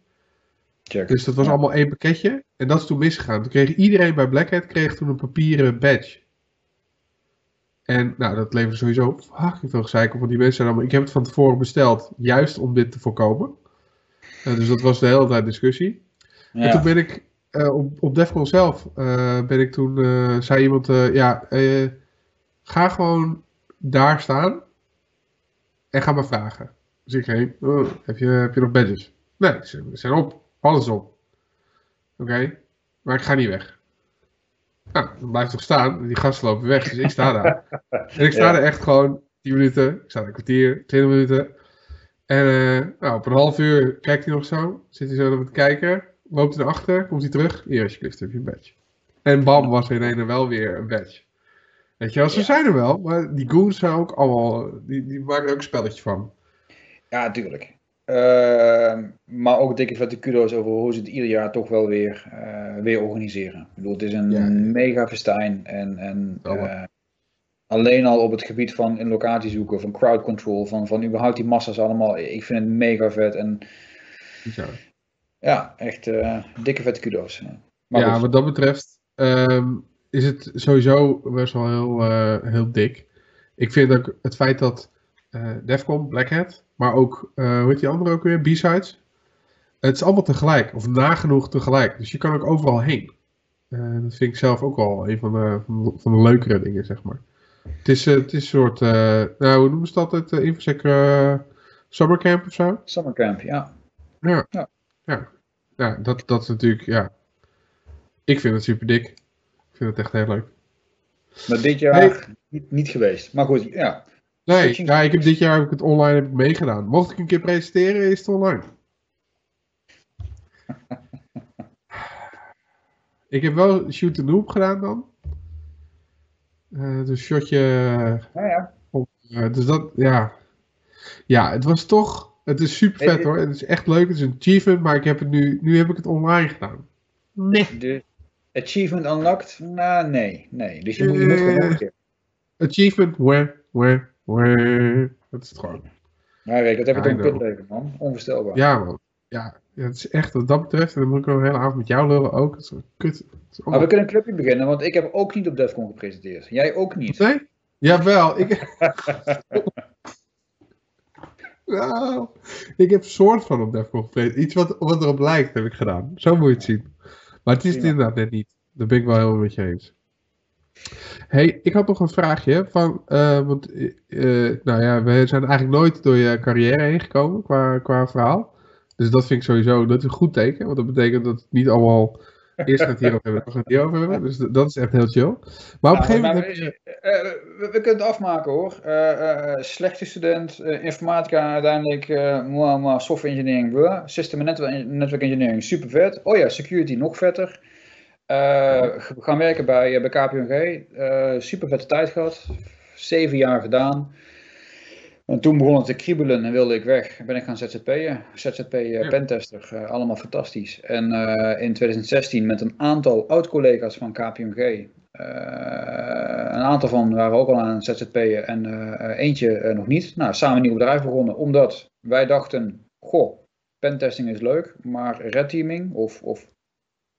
Check. Dus dat was ja. allemaal één pakketje. En dat is toen misgegaan. Toen kreeg iedereen bij Black Hat kreeg toen een papieren badge. En nou, dat leverde sowieso fucking veel gezeik op. Want die mensen zijn allemaal... Ik heb het van tevoren besteld. Juist om dit te voorkomen. Uh, dus dat was de hele tijd discussie. Ja. En toen ben ik... Uh, op, op DevCon zelf uh, ben ik toen... Uh, zei iemand... Uh, ja, uh, ga gewoon daar staan. En ga maar vragen. Dus ik ging... Oh, heb, je, heb je nog badges? Nee, ze zijn op. Alles op. Oké, okay. Maar ik ga niet weg. Nou, dan blijft toch staan. Die gasten lopen weg, dus ik sta daar. En ik sta ja. er echt gewoon tien minuten. Ik sta er een kwartier, twintig minuten. En uh, nou, op een half uur kijkt hij nog zo. Zit hij zo naar het kijken. Loopt hij naar achter. Komt hij terug. Hier, alsjeblieft, heb je een badge. En bam, was er ineens wel weer een badge. Weet je wel, ze ja. zijn er wel. Maar die goons zijn ook allemaal... Die, die maken er ook een spelletje van. Ja, tuurlijk. Uh, maar ook dikke vette kudo's over hoe ze het ieder jaar toch wel weer, uh, weer organiseren. Ik bedoel, het is een ja, ja. mega festijn en, en uh, alleen al op het gebied van een locatie zoeken, van crowd control, van, van überhaupt die massa's allemaal. Ik vind het mega vet en ja, ja echt uh, dikke vette kudo's. Maar ja, goed. Wat dat betreft um, is het sowieso best wel heel, uh, heel dik. Ik vind ook het feit dat uh, DevCon, Black Hat, maar ook, uh, hoe heet die andere ook weer? B-sides. Het is allemaal tegelijk. Of nagenoeg tegelijk. Dus je kan ook overal heen. Uh, dat vind ik zelf ook al een van de, van de, van de leukere dingen, zeg maar. Het is, uh, het is een soort, uh, nou, hoe noemen ze dat? Het uh, InfoSec uh, Summercamp of zo? Summercamp, ja. Ja, ja. ja. ja dat, dat is natuurlijk, ja. Ik vind het super dik. Ik vind het echt heel leuk. Maar dit jaar hey. niet, niet geweest. Maar goed, ja. Nee, ja, ik heb dit jaar heb ik het online heb ik meegedaan. Mocht ik een keer presenteren, is het online. Ik heb wel Shoot the Noob gedaan dan. Uh, dus shotje... Ja, ja. Op, uh, dus dat, ja. Ja, het was toch... Het is super vet hey, hoor. Het is echt leuk. Het is een achievement, maar ik heb het nu, nu heb ik het online gedaan. Nee. De achievement unlocked? Nou, nee. nee. Dus je uh, moet je moet gewoon een keer. Achievement where... Where, where. Dat is het gewoon. Nou, Rick, dat heb ik toch een kutleven, man. Onvoorstelbaar. Ja, man. Ja, het is echt wat dat betreft. En dan moet ik wel een hele avond met jou lullen ook. Het is een kut. Het is maar we kunnen een clubje beginnen, want ik heb ook niet op DevCon gepresenteerd. Jij ook niet. Nee? Jawel. Ik... nou, ik heb soort van op DevCon gepresenteerd. Iets wat, wat erop lijkt heb ik gedaan. Zo moet je het zien. Maar het is het inderdaad net niet. Daar ben ik wel helemaal met je eens. Hey, ik had nog een vraagje van, uh, want uh, nou ja, we zijn eigenlijk nooit door je carrière heen gekomen qua, qua verhaal. Dus dat vind ik sowieso, dat is een goed teken, want dat betekent dat het niet allemaal eerst gaat hierover hebben, dan gaat hierover hebben. Dus dat is echt heel chill. Maar op nou, een gegeven moment... Nou, je... uh, we, we kunnen het afmaken hoor. Uh, uh, slechte student, uh, informatica uiteindelijk, uh, mwah, mwah, software engineering, blah, system en netwerk, netwerk engineering, super vet. Oh ja, security nog vetter. Uh, gaan werken bij, bij K P M G, uh, super vette tijd gehad, zeven jaar gedaan. En toen begon het te kriebelen en wilde ik weg. Ben ik gaan zzp'en, zzp uh, pentester, uh, allemaal fantastisch. En uh, in twintig zestien met een aantal oud-collega's van K P M G, uh, een aantal van waren ook al aan het zzp'en en uh, eentje uh, nog niet. Nou, samen een nieuw bedrijf begonnen, omdat wij dachten, goh, pentesting is leuk, maar redteaming of... of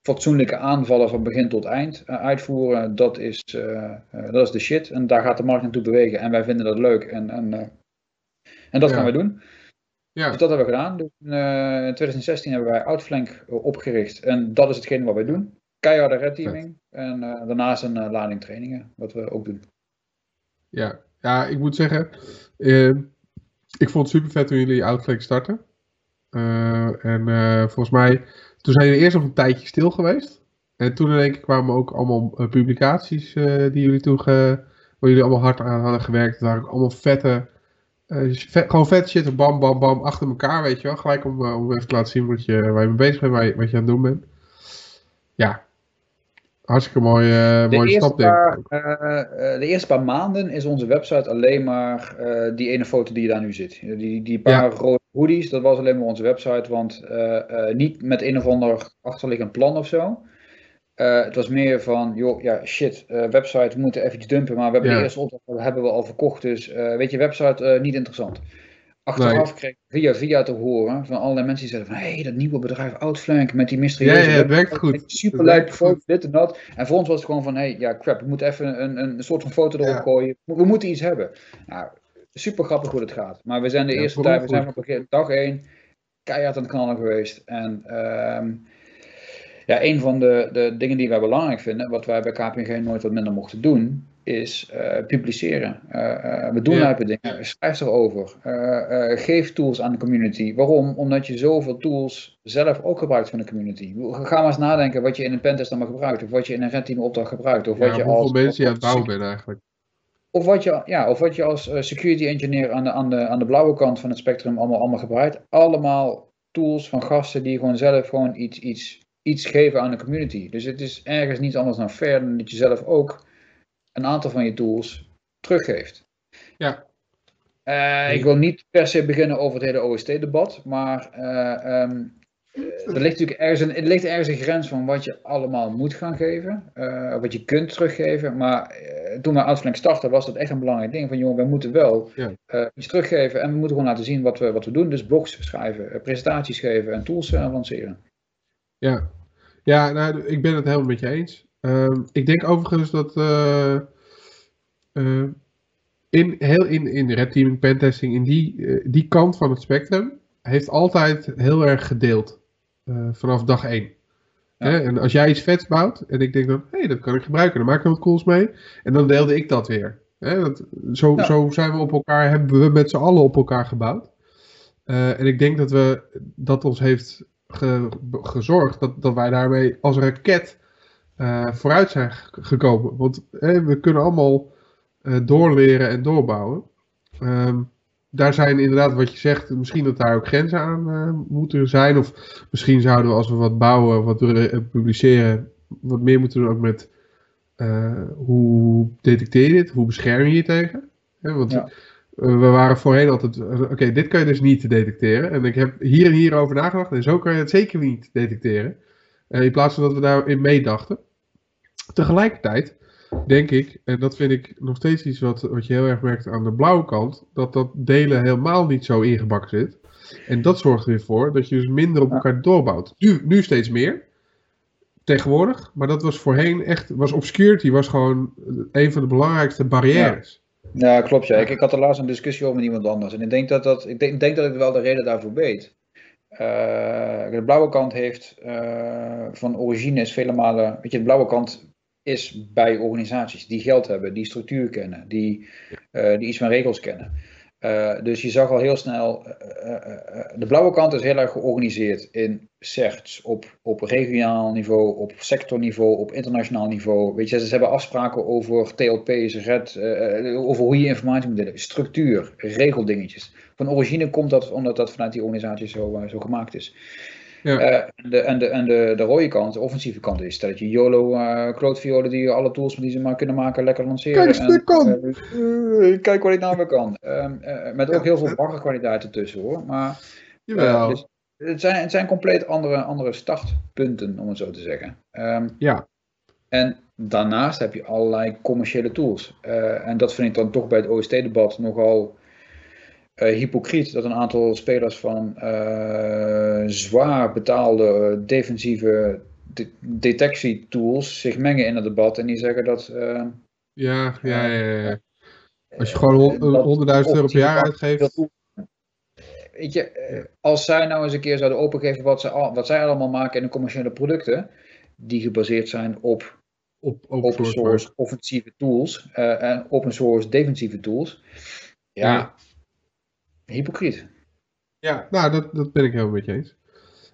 fatsoenlijke aanvallen van begin tot eind uitvoeren, dat is, uh, dat is de shit. En daar gaat de markt naartoe bewegen en wij vinden dat leuk en, en, uh, en dat ja. gaan we doen. Ja. Dus dat hebben we gedaan. Dus in uh, twintig zestien hebben wij Outflank opgericht. En dat is hetgeen wat wij doen. Keiharde redteaming. En uh, daarnaast een uh, lading trainingen. Wat we ook doen. Ja, ja ik moet zeggen. Uh, ik vond het super vet toen jullie Outflank starten. Uh, en uh, volgens mij. Toen zijn jullie eerst nog een tijdje stil geweest. En toen in één keer kwamen ook allemaal uh, publicaties. Uh, die jullie toen. Ge, waar jullie allemaal hard aan hadden gewerkt. Daar waren ook allemaal vette. Uh, vet, gewoon vet shit, bam, bam, bam, achter elkaar, weet je wel. Gelijk om, uh, om even te laten zien wat je, waar je mee bezig bent, waar je, wat je aan het doen bent. Ja, hartstikke mooie, uh, de mooie stap, denk ik. Uh, de eerste paar maanden is onze website alleen maar uh, die ene foto die je daar nu ziet. Die, die paar ja. rode hoodies, dat was alleen maar onze website, want uh, uh, niet met een of ander achterliggend plan of zo. Uh, het was meer van, joh, ja, shit, uh, website, we moeten even iets dumpen, maar we hebben ja. de eerste opdracht, dat hebben we al verkocht, dus uh, weet je, website, uh, niet interessant. Achteraf nee. kreeg ik via via te horen van allerlei mensen die zeiden van, hé, hey, dat nieuwe bedrijf Outflank met die mysterieuze... Ja, ja, het werkt goed. Superlijke foto's, dit en dat. En voor ons was het gewoon van, hé, hey, ja, crap, we moeten even een, een soort van foto erop ja. gooien. We, we moeten iets hebben. Nou, super grappig hoe het gaat. Maar we zijn de ja, eerste tijd, we zijn op dag één keihard aan het knallen geweest. En... Um, Ja, een van de, de dingen die wij belangrijk vinden, wat wij bij K P M G nooit wat minder mochten doen, is uh, publiceren. Uh, uh, we doen ja. lijpe dingen, schrijf erover. Uh, uh, geef tools aan de community. Waarom? Omdat je zoveel tools zelf ook gebruikt van de community. Ga maar eens nadenken wat je in een pentest allemaal gebruikt, of wat je in een redteam opdracht gebruikt. Of ja, wat je hoeveel als, mensen je aan het bouwen bent eigenlijk. Of wat je, ja, of wat je als security engineer aan de, aan de, aan de blauwe kant van het spectrum allemaal, allemaal gebruikt. Allemaal tools van gasten die gewoon zelf gewoon iets... iets iets geven aan de community. Dus het is ergens niet anders dan fair dan dat je zelf ook een aantal van je tools teruggeeft. Ja. Uh, ik wil niet per se beginnen over het hele O S T-debat, maar uh, um, er ligt natuurlijk ergens een, er ligt ergens een grens van wat je allemaal moet gaan geven, uh, wat je kunt teruggeven, maar uh, toen wij Outflank starten was dat echt een belangrijk ding, van jongen, we moeten wel ja. uh, iets teruggeven en we moeten gewoon laten zien wat we, wat we doen, dus blogs schrijven, uh, presentaties geven en tools uh, lanceren. Ja. Ja, nou, ik ben het helemaal met je eens. Uh, ik denk overigens dat uh, uh, in, heel in, in redteaming, pentesting, in die, uh, die kant van het spectrum, heeft altijd heel erg gedeeld uh, vanaf dag één. Ja. Hè? En als jij iets vets bouwt en ik denk dan, hé, hey, dat kan ik gebruiken, dan maak ik er wat cools mee. En dan deelde ik dat weer. Hè? Dat, zo, ja. zo zijn we op elkaar, hebben we met z'n allen op elkaar gebouwd. Uh, en ik denk dat we dat ons heeft... Ge, gezorgd dat, dat wij daarmee als raket uh, vooruit zijn gekomen. Want eh, we kunnen allemaal uh, doorleren en doorbouwen. Um, daar zijn inderdaad wat je zegt, misschien dat daar ook grenzen aan uh, moeten zijn. Of misschien zouden we als we wat bouwen, wat we publiceren, wat meer moeten doen ook met uh, hoe detecteer je dit, hoe bescherm je je tegen. Eh, want ja. We waren voorheen altijd, oké, okay, dit kan je dus niet detecteren. En ik heb hier en hier over nagedacht en zo kan je het zeker niet detecteren. Uh, in plaats van dat we daarin meedachten. Tegelijkertijd denk ik, en dat vind ik nog steeds iets wat, wat je heel erg merkt aan de blauwe kant, dat dat delen helemaal niet zo ingebakken zit. En dat zorgt er weer voor dat je dus minder op elkaar doorbouwt. Nu, nu steeds meer. Tegenwoordig. Maar dat was voorheen echt, was obscurity was gewoon een van de belangrijkste barrières. Ja. Ja, klopt. Ja. Ik, ik had er laatst een discussie over met iemand anders. En ik denk dat, dat, ik, denk, ik, denk dat ik wel de reden daarvoor weet. Uh, de blauwe kant heeft uh, van origine is vele malen... Weet je, de blauwe kant is bij organisaties die geld hebben, die structuur kennen, die, uh, die iets van regels kennen. Uh, dus je zag al heel snel... Uh, uh, uh, de blauwe kant is heel erg georganiseerd in certs. Op, op regionaal niveau, op sectorniveau, op internationaal niveau. Weet je, ze hebben afspraken over T L P's, red, uh, over hoe je informatie moet delen. Structuur, regeldingetjes. Van origine komt dat omdat dat vanuit die organisatie zo, uh, zo gemaakt is. Ja. Uh, de, en de, en de, de rode kant, de offensieve kant is dat je YOLO, uh, klootviolen die alle tools die ze maar kunnen maken, lekker lanceren. Kijk, en, kan. Uh, uh, kijk wat ik nou weer kan. Uh, uh, met ook heel veel baggerkwaliteit ertussen hoor. Maar uh, dus, het, zijn, het zijn compleet andere, andere startpunten, om het zo te zeggen. Um, ja. En daarnaast heb je allerlei commerciële tools. Uh, en dat vind ik dan toch bij het O S T-debat nogal... Uh, hypocriet dat een aantal spelers van uh, zwaar betaalde uh, defensieve de detectietools zich mengen in het debat en die zeggen dat... Uh, ja, ja, ja, ja. Als je gewoon honderdduizend euro per jaar uitgeeft... weet je, als zij nou eens een keer zouden opengeven wat, ze, wat zij allemaal maken in de commerciële producten, die gebaseerd zijn op, op open, open source, source offensieve tools uh, en open source defensieve tools. Ja, ja. Hypocriet. Ja, nou, dat, dat ben ik helemaal met je eens.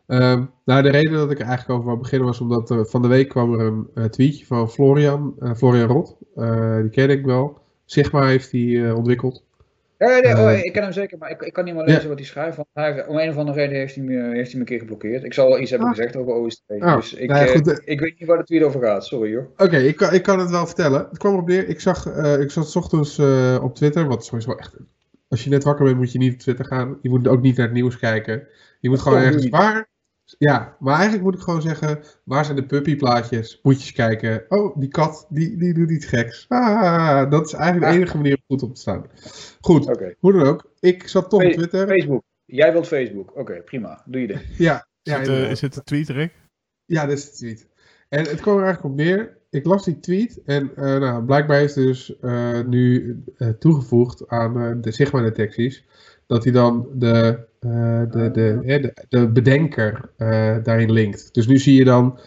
Um, nou, de reden dat ik er eigenlijk over wou beginnen was omdat uh, van de week kwam er een uh, tweetje van Florian, uh, Florian Rot. Uh, die ken ik wel. Sigma heeft die uh, ontwikkeld. Ja, nee, oh, ik ken hem zeker, maar ik, ik kan niet meer lezen ja. wat hij schrijft. Want hij, om een of andere reden heeft hij, me, heeft hij me een keer geblokkeerd. Ik zal al iets hebben ah. gezegd over O S twee. Oh, dus ik, nou ja, goed, eh, ik weet niet waar het tweet over gaat, sorry hoor. Oké, okay, ik, ik kan het wel vertellen. Het kwam erop neer, ik zag, uh, ik zat 's ochtends uh, op Twitter, wat sowieso echt... Als je net wakker bent, moet je niet op Twitter gaan. Je moet ook niet naar het nieuws kijken. Je moet dat gewoon ergens waar... Ja, maar eigenlijk moet ik gewoon zeggen, waar zijn de puppyplaatjes? Moet je eens kijken. Oh, die kat, die, die doet iets geks. Ah, dat is eigenlijk de enige manier om goed op te staan. Goed, okay. Hoe dan ook. Ik zat toch Fe- op Twitter. Facebook. Jij wilt Facebook. Oké, okay, prima. Doe je dit. Ja. Is, ja, het, uh, is het een tweet, Rick? Ja, dit is de tweet. En het kwam er eigenlijk op neer. Ik las die tweet en uh, nou, blijkbaar is dus uh, nu uh, toegevoegd aan uh, de Sigma-detecties. Dat hij dan de, uh, de, de, de, de bedenker uh, daarin linkt. Dus nu zie je dan,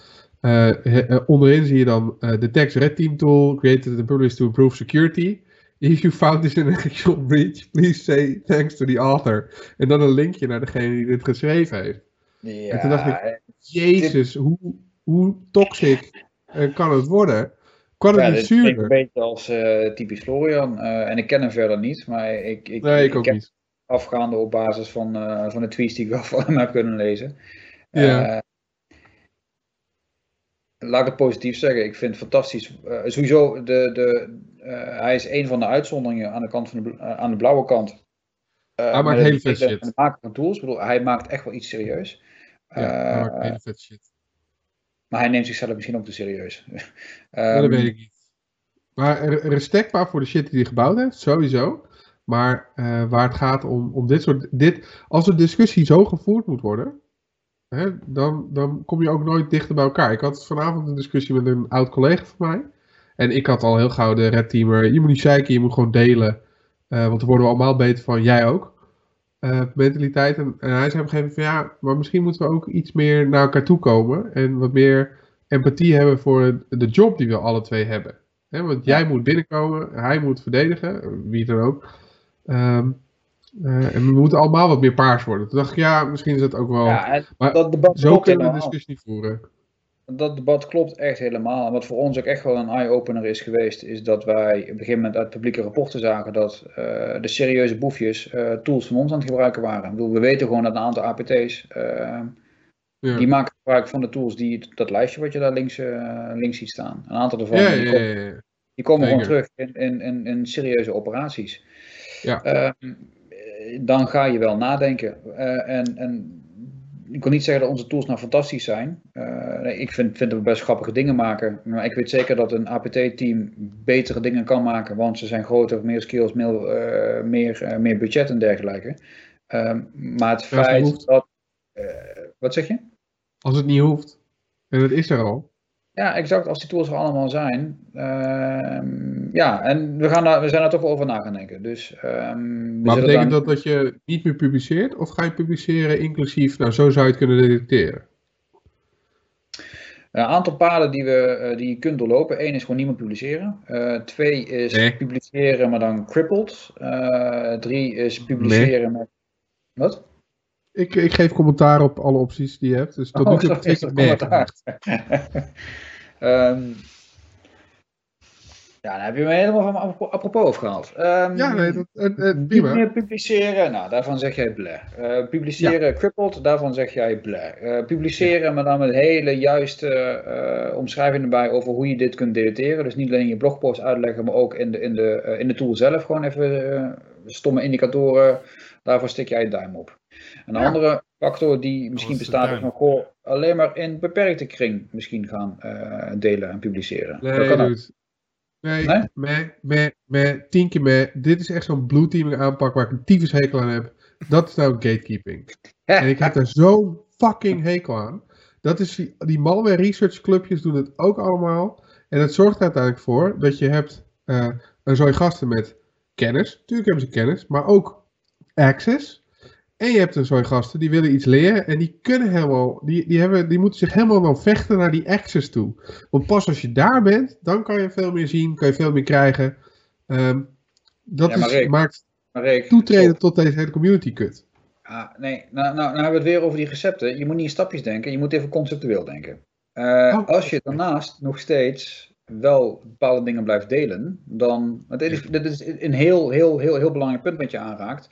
uh, onderin zie je dan uh, de tekst Red Team Tool created and published to improve security. If you found this in an actual breach, please say thanks to the author. En dan een linkje naar degene die dit geschreven heeft. Ja, en toen dacht ik, jezus, dit... hoe, hoe toxic uh, kan het worden? Kan het ja, niet zuurder? Ik weet het als uh, typisch Florian. Uh, en ik ken hem verder niet, maar ik, ik, nee, ik, ik ook ken... niet. Afgaande op basis van, uh, van de tweets die ik wel van hem heb kunnen lezen. Yeah. Uh, laat ik het positief zeggen. Ik vind het fantastisch. Uh, sowieso, de, de, uh, hij is een van de uitzonderingen aan de, kant van de, uh, aan de blauwe kant. Uh, hij maakt hele vet shit. Maken van tools. Ik bedoel, hij maakt echt wel iets serieus. Ja, uh, hij maakt hele vet shit. Maar hij neemt zichzelf misschien ook te serieus. um, ja, dat weet ik niet. Maar respectbaar voor de shit die hij gebouwd heeft, sowieso. Maar uh, waar het gaat om, om dit soort... Dit, als de discussie zo gevoerd moet worden... Hè, dan, dan kom je ook nooit dichter bij elkaar. Ik had vanavond een discussie met een oud collega van mij. En ik had al heel gauw de red teamer... Je moet niet zeiken, je moet gewoon delen. Uh, want dan worden we allemaal beter van. Jij ook. Uh, mentaliteit. En, en hij zei op een gegeven moment van... Ja, maar misschien moeten we ook iets meer naar elkaar toe komen. En wat meer empathie hebben voor de job die we alle twee hebben. Hè, want jij moet binnenkomen. Hij moet verdedigen. Wie dan ook. Um, uh, en we moeten allemaal wat meer paars worden. Toen dacht ik, ja, misschien is dat ook wel... Ja, maar dat debat zo kunnen we de discussie niet voeren. Dat debat klopt echt helemaal. En wat voor ons ook echt wel een eye-opener is geweest... is dat wij op een gegeven moment uit publieke rapporten zagen... dat uh, de serieuze boefjes uh, tools van ons aan het gebruiken waren. Ik bedoel, we weten gewoon dat een aantal A P T's... Uh, ja. die maken gebruik van de tools, die dat lijstje wat je daar links, uh, links ziet staan. Een aantal daarvan ja, die, ja, ja, ja. Komen, die komen Zeker. gewoon terug in, in, in, in serieuze operaties... Ja. Uh, dan ga je wel nadenken. Uh, en, en ik wil niet zeggen dat onze tools nou fantastisch zijn. Uh, nee, ik vind, vind dat we best grappige dingen maken. Maar ik weet zeker dat een A P T-team betere dingen kan maken. Want ze zijn groter, meer skills, meer, uh, meer, uh, meer budget en dergelijke. Uh, maar het ja, feit het dat... Uh, wat zeg je? Als het niet hoeft. En dat is er al. Ja, exact. Als die tools er allemaal zijn. Uh, ja, en we, gaan daar, we zijn daar toch wel over na gaan denken. Dus, um, maar betekent dan... dat dat je niet meer publiceert? Of ga je publiceren inclusief, nou zo zou je het kunnen detecteren? Een aantal paden die, we, die je kunt doorlopen. Eén is gewoon niet meer publiceren. Uh, twee is nee. publiceren, maar dan crippled. Uh, drie is publiceren nee. met... Wat? Ik, ik geef commentaar op alle opties die je hebt. Dus tot oh, nu toe is het commentaar. um, ja, dan heb je me helemaal van apropos afgehaald. Um, ja, nee, dat, uh, uh, prima. Niet meer publiceren, nou, daarvan zeg jij bleh. Uh, publiceren, ja. crippled, daarvan zeg jij bleh. Uh, publiceren, maar dan met hele juiste uh, omschrijving erbij over hoe je dit kunt deleteren. Dus niet alleen in je blogpost uitleggen, maar ook in de, in de, uh, in de tool zelf. Gewoon even uh, stomme indicatoren, daarvoor stik jij je duim op. Een ja. andere factor die misschien bestaat is nog goh, alleen maar in beperkte kring misschien gaan uh, delen en publiceren. Nee, dat kan dude. Nee, nee? Meh, meh, meh, tien keer meh. Dit is echt zo'n blue teaming aanpak waar ik een tyfus hekel aan heb. Dat is nou gatekeeping. En ik heb daar zo'n fucking hekel aan. Dat is die, die malware research clubjes doen het ook allemaal. En dat zorgt er uiteindelijk voor dat je hebt uh, een zooi gasten met kennis. Tuurlijk hebben ze kennis, maar ook access. En je hebt een zo'n gasten die willen iets leren en die kunnen helemaal, die, die, hebben, die moeten zich helemaal dan vechten naar die access toe. Want pas als je daar bent, dan kan je veel meer zien, kan je veel meer krijgen. Um, dat ja, maar is, Rick, maakt maar Rick, toetreden stop. tot deze hele community kut. Ah, nee, nou, nou, nou hebben we het weer over die recepten. Je moet niet in stapjes denken, je moet even conceptueel denken. Uh, oh, als je daarnaast nog steeds wel bepaalde dingen blijft delen, dan, want dit is, dit is een heel, heel, heel, heel belangrijk punt wat je aanraakt.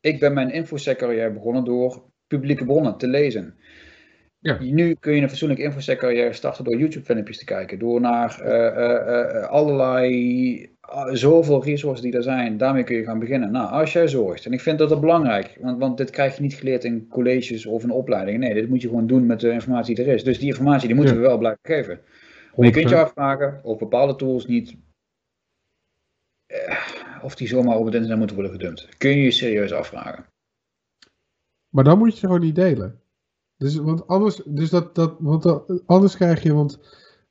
Ik ben mijn infosec-carrière begonnen door publieke bronnen te lezen. Ja. Nu kun je een fatsoenlijke infosec-carrière starten door YouTube-filmpjes te kijken. Door naar uh, uh, uh, allerlei, uh, zoveel resources die er zijn. Daarmee kun je gaan beginnen. Nou, als jij zorgt. En ik vind dat dat belangrijk. Want, want dit krijg je niet geleerd in colleges of in opleidingen. Nee, dit moet je gewoon doen met de informatie die er is. Dus die informatie die moeten ja. we wel blijven geven. Maar je kunt je afvragen of bepaalde tools niet... of die zomaar op het internet moeten worden gedumpt. Kun je je serieus afvragen. Maar dan moet je ze gewoon niet delen. Dus, want anders, dus dat, dat, want dat, anders krijg je, want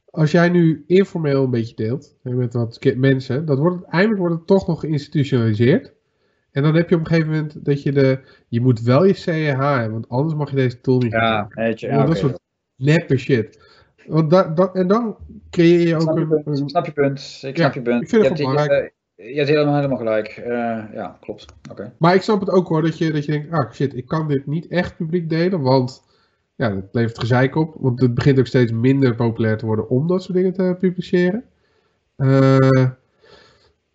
als jij nu informeel een beetje deelt met wat mensen, dat wordt, eindelijk wordt het toch nog geïnstitutionaliseerd. En dan heb je op een gegeven moment dat je de, je moet wel je C E H hebben, want anders mag je deze tool niet ja, gebruiken. Ja, dat okay. soort neppe shit. Want da, da, en dan creëer je ook snap je een, punt, een... Snap je punt, ik snap ja, je punt. Ik vind het belangrijk. Je hebt helemaal, helemaal gelijk. Uh, ja, klopt. Okay. Maar ik snap het ook hoor, dat je, dat je denkt, ah shit, ik kan dit niet echt publiek delen, want ja, dat levert gezeik op. Want het begint ook steeds minder populair te worden om dat soort dingen te publiceren. Uh,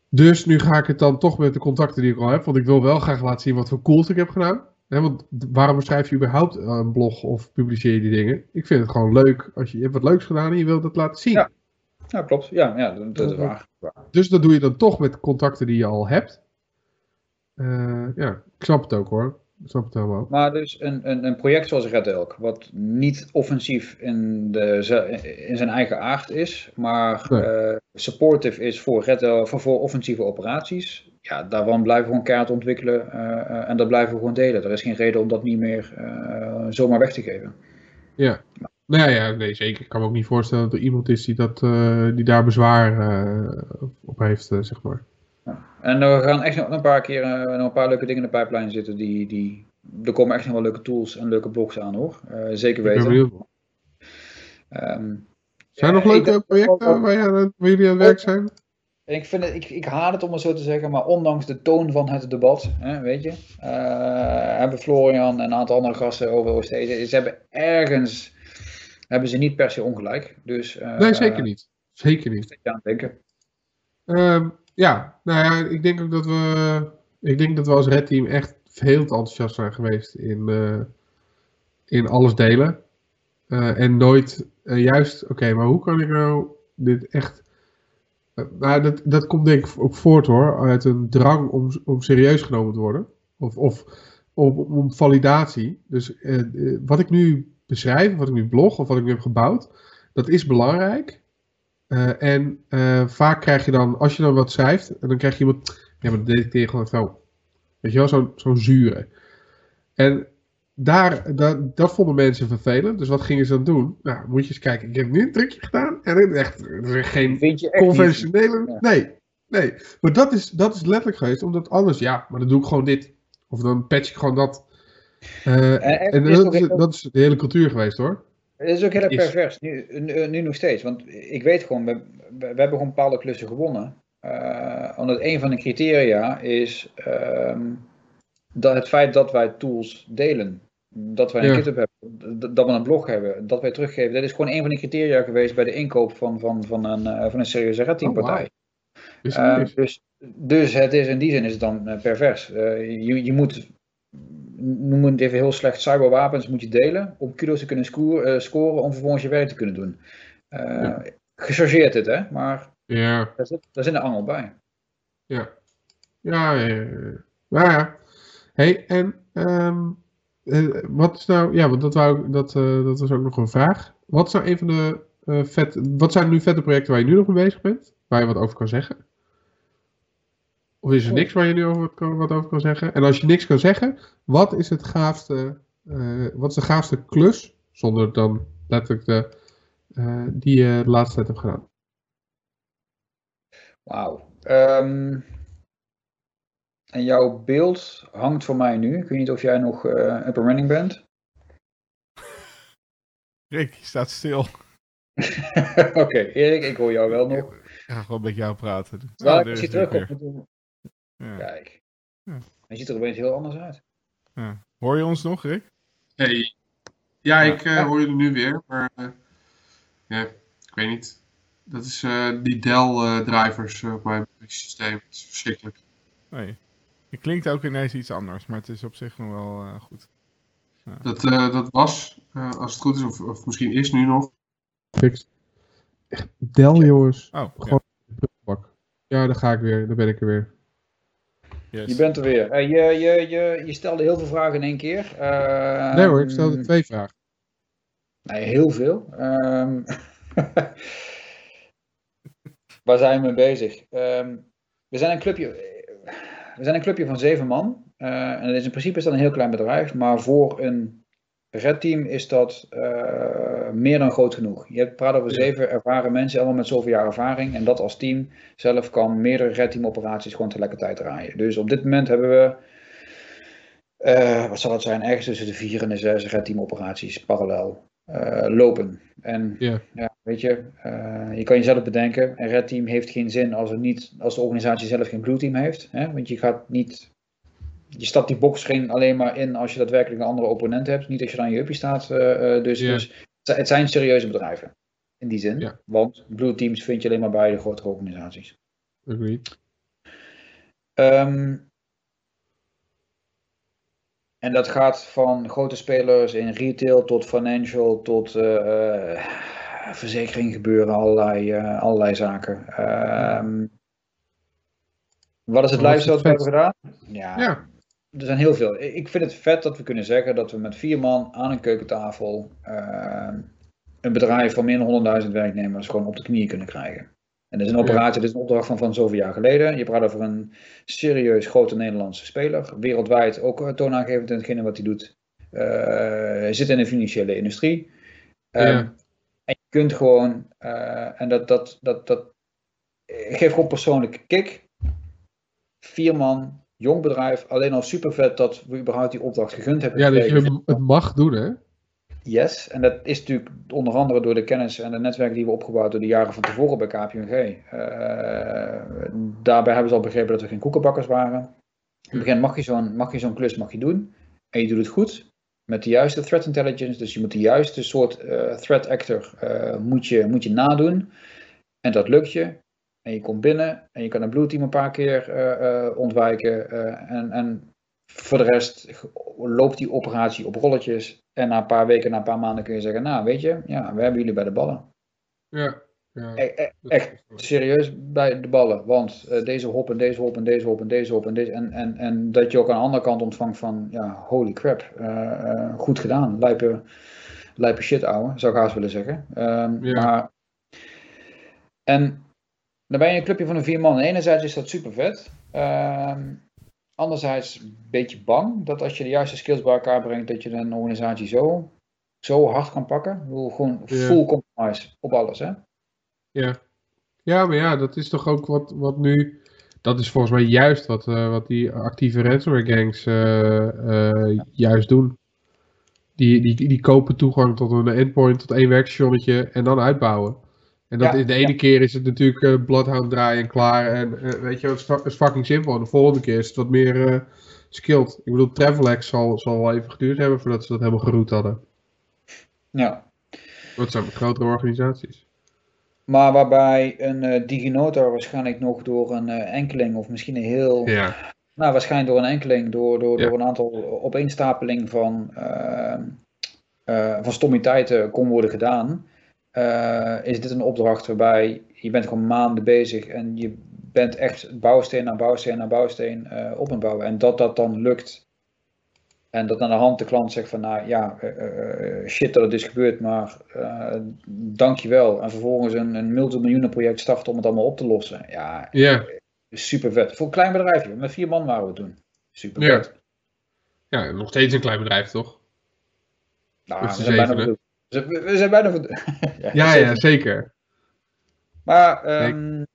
dus nu ga ik het dan toch met de contacten die ik al heb, want ik wil wel graag laten zien wat voor cools ik heb gedaan. Nee, want waarom schrijf je überhaupt een blog of publiceer je die dingen? Ik vind het gewoon leuk, als je, je hebt wat leuks gedaan en je wilt dat laten zien. Ja. Ja, klopt. Ja, ja, dat, dat is waar. Dus dat doe je dan toch met contacten die je al hebt. Uh, ja, ik snap het ook hoor. Ik snap het helemaal. Maar dus een, een, een project zoals RedELK, wat niet offensief in, de, in zijn eigen aard is, maar nee. uh, supportive is voor, RedELK, voor, voor offensieve operaties. Ja, daarvan blijven we gewoon kaart ontwikkelen uh, uh, en dat blijven we gewoon delen. Er is geen reden om dat niet meer uh, zomaar weg te geven. Ja. Nou ja, nee, zeker. Ik kan me ook niet voorstellen dat er iemand is die, dat, uh, die daar bezwaar uh, op heeft, uh, zeg maar. Ja. En we gaan echt nog een paar keer uh, nog een paar leuke dingen in de pipeline zitten. Die, die, er komen echt nog wel leuke tools en leuke blogs aan hoor. Uh, zeker weten. Ik ben benieuwd. Um, zijn er ja, nog leuke projecten ook, waar, je aan het, waar jullie aan het werk zijn? Ik, vind het, ik, ik haat het om het zo te zeggen, maar ondanks de toon van het debat, hè, weet je, uh, hebben Florian en een aantal andere gasten over O S drie, ze hebben ergens... Hebben ze niet per se ongelijk. Dus, uh, nee, zeker niet. Zeker niet. Aan het denken. Um, ja, nou ja, ik denk ook dat we. Ik denk dat we als Red Team echt heel enthousiast zijn geweest in, uh, in alles delen. Uh, en nooit uh, juist, oké, okay, maar hoe kan ik nou dit echt. Uh, nou, dat, dat komt denk ik ook voort hoor, uit een drang om, om serieus genomen te worden. Of, of om, om validatie. Dus uh, uh, wat ik nu. Beschrijven, wat ik nu blog of wat ik nu heb gebouwd, dat is belangrijk. Uh, en uh, vaak krijg je dan, als je dan wat schrijft, en dan krijg je iemand, ja, maar dat detecteer je gewoon wel. Weet je wel, zo'n zo zure. En daar, dat, dat vonden mensen vervelend, dus wat gingen ze dan doen? Nou, moet je eens kijken, ik heb nu een trucje gedaan, en het echt, er is geen Vind je echt conventionele, niet? Ja. nee, nee. Maar dat is, dat is letterlijk geweest, omdat anders, ja, maar dan doe ik gewoon dit. Of dan patch ik gewoon dat. Uh, en en is dat, is, heel, dat is de hele cultuur geweest hoor. Het is ook heel erg pervers, nu, nu, nu nog steeds. Want ik weet gewoon, we, we hebben gewoon bepaalde klussen gewonnen. Uh, omdat een van de criteria is um, dat het feit dat wij tools delen. Dat wij een ja. GitHub hebben, dat we een blog hebben, dat wij teruggeven. Dat is gewoon een van de criteria geweest bij de inkoop van, van, van, een, van een serieuze Red Team partij. Oh, wow. Dus, uh, dus, dus het is, in die zin is het dan pervers. Uh, je, je moet... noem het even heel slecht, cyberwapens moet je delen om kudos te kunnen scoren, uh, scoren om vervolgens je werk te kunnen doen. Uh, ja. Gechargeerd dit, hè, maar ja. daar, zit, daar zit een angel bij. Ja, ja, ja, ja. Nou ja. Hey, en um, wat is nou, ja, want dat, wou, dat, uh, dat was ook nog een vraag. Wat zijn, even de, uh, vet, wat zijn nu vette projecten waar je nu nog mee bezig bent, waar je wat over kan zeggen? Of is er niks waar je nu over kan, wat over kan zeggen? En als je niks kan zeggen, wat is, het gaafste, uh, wat is de gaafste klus, zonder dan letterlijk de, uh, die je de laatste tijd hebt gedaan? Wauw. Um, En jouw beeld hangt voor mij nu. Ik weet niet of jij nog uh, up and running bent. Rick, je staat stil. Oké, okay, Erik, ik hoor jou wel nog. Ik ga gewoon met jou praten. Waar oh, ik zie terug op. Ja. Kijk. Ja. Hij ziet er opeens heel anders uit. Ja. Hoor je ons nog, Rick? Hey. Ja, ik uh, hoor jullie nu weer. Maar uh, yeah, ik weet niet. Dat is uh, die Dell-drivers uh, op mijn systeem. Dat is verschrikkelijk. Nee. Het klinkt ook ineens iets anders, maar het is op zich nog wel uh, goed. Ja. Dat, uh, dat was, uh, als het goed is, of, of misschien is nu nog. Fixed. Dell, jongens. Oh, gewoon ja. ja, daar ga ik weer. Daar ben ik er weer. Yes. Je bent er weer. Uh, je, je, je, je stelde heel veel vragen in één keer. Uh, nee hoor, ik stelde twee vragen. Nee, heel veel. Um, waar zijn we mee bezig? Um, we zijn een clubje... We zijn een clubje van zeven man. Uh, en is in principe is dat een heel klein bedrijf. Maar voor een red team is dat uh, meer dan groot genoeg. Je praat over zeven ervaren mensen. Allemaal met zoveel jaar ervaring. En dat als team zelf kan meerdere red team operaties gewoon tegelijkertijd draaien. Dus op dit moment hebben we... Uh, wat zal het zijn? Ergens tussen de vier en de zes red team operaties parallel uh, lopen. En yeah. ja, weet je, uh, je kan jezelf bedenken, een red team heeft geen zin als, er niet, als de organisatie zelf geen blue team heeft. Hè? Want je gaat niet, je stapt die box geen alleen maar in als je daadwerkelijk een andere opponent hebt. Niet als je dan in je uppie staat. Uh, dus, yeah. dus het zijn serieuze bedrijven in die zin. Yeah. Want blue teams vind je alleen maar bij de grotere organisaties. Agreed. Um, En dat gaat van grote spelers in retail tot financial tot uh, verzekering gebeuren, allerlei, uh, allerlei zaken. Um, wat is het lijstje dat we hebben gedaan? Ja, ja, er zijn heel veel. Ik vind het vet dat we kunnen zeggen dat we met vier man aan een keukentafel uh, een bedrijf van meer dan honderdduizend werknemers gewoon op de knieën kunnen krijgen. En dat is een operatie, ja. Dit is een opdracht van, van zoveel jaar geleden. Je praat over een serieus grote Nederlandse speler. Wereldwijd ook toonaangevend in hetgene wat hij doet. Uh, zit in de financiële industrie. Um, ja. En je kunt gewoon, uh, en dat, dat, dat, dat geeft gewoon persoonlijke kick. Vier man, jong bedrijf. Alleen al super vet dat we überhaupt die opdracht gegund hebben. Ja, dat je het mag doen, hè? Yes, en dat is natuurlijk onder andere door de kennis en de netwerken die we opgebouwd door de jaren van tevoren bij K P M G. Uh, daarbij hebben ze al begrepen dat we geen koekenbakkers waren. In het begin mag je zo'n, mag je zo'n klus mag je doen en je doet het goed met de juiste threat intelligence. Dus je moet de juiste soort uh, threat actor uh, moet je, moet je nadoen en dat lukt je. En je komt binnen en je kan een blue team een paar keer uh, uh, ontwijken uh, en... en voor de rest loopt die operatie op rolletjes. En na een paar weken, na een paar maanden kun je zeggen, nou weet je, ja, we hebben jullie bij de ballen. Ja, ja. E- e- echt serieus bij de ballen. Want uh, deze hop en deze hop en deze hop en deze hop en deze. En, en, en dat je ook aan de andere kant ontvangt van, ja, holy crap. Uh, uh, goed gedaan. Lijpe, lijpe shit, ouwe. Zou ik haast willen zeggen. Um, ja. Maar, en dan ben je een clubje van een vier man. En enerzijds is dat super vet. Um, Anderzijds een beetje bang dat als je de juiste skills bij elkaar brengt, dat je een organisatie zo, zo hard kan pakken. Ik bedoel, gewoon yeah. full compromise op alles, hè? Ja, ja, maar ja, dat is toch ook wat, wat nu... Dat is volgens mij juist wat, uh, wat die actieve ransomware gangs uh, uh, ja. juist doen. Die, die, die kopen toegang tot een endpoint, tot één werkstationnetje en dan uitbouwen. En dat ja, is de ene ja. keer is het natuurlijk uh, Bloodhound draaien en klaar. En uh, weet je, het is fucking simpel. En de volgende keer is het wat meer uh, skilled. Ik bedoel, TravelX zal, zal wel even geduurd hebben voordat ze dat helemaal geroet hadden. Ja. Dat zijn grotere organisaties. Maar waarbij een uh, DigiNotar waarschijnlijk nog door een uh, enkeling of misschien een heel... Ja. Nou, waarschijnlijk door een enkeling, door, door, ja. door een aantal opeenstapeling van, uh, uh, van stommiteiten kon worden gedaan... Uh, is dit een opdracht waarbij je bent gewoon maanden bezig en je bent echt bouwsteen na bouwsteen na bouwsteen uh, op aan het bouwen. En dat dat dan lukt en dat aan de hand de klant zegt van nou ja, uh, uh, shit dat het is gebeurd, maar uh, dankjewel. En vervolgens een, een multimiljoenen project starten om het allemaal op te lossen. Ja, yeah. super vet. Voor een klein bedrijfje, met vier man waren we toen. Super yeah. vet. Ja, nog steeds een klein bedrijf toch? Nou, dat is bijna we zijn bijna... ja, ja, ja, zeker. Maar um,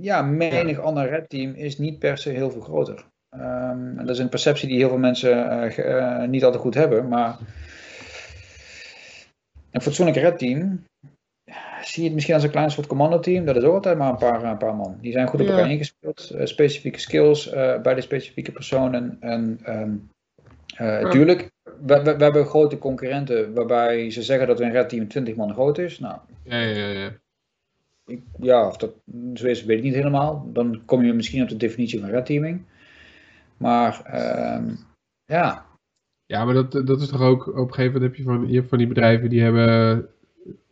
ja, menig ja. ander red team is niet per se heel veel groter. Um, dat is een perceptie die heel veel mensen uh, uh, niet altijd goed hebben, maar een fatsoenlijk red team zie je het misschien als een klein soort commando team. Dat is ook altijd maar een paar, een paar man. Die zijn goed op elkaar ja. ingespeeld, uh, specifieke skills uh, bij de specifieke personen en um, uh, ja. tuurlijk, we, we, we hebben grote concurrenten waarbij ze zeggen dat een red team twintig man groot is. Nou, ja, ja, ja. Ik, ja, of dat zo is, weet ik niet helemaal. Dan kom je misschien op de definitie van red teaming. Maar uh, ja. Ja, maar dat, dat is toch ook, op een gegeven moment heb je van, je hebt van die bedrijven die hebben,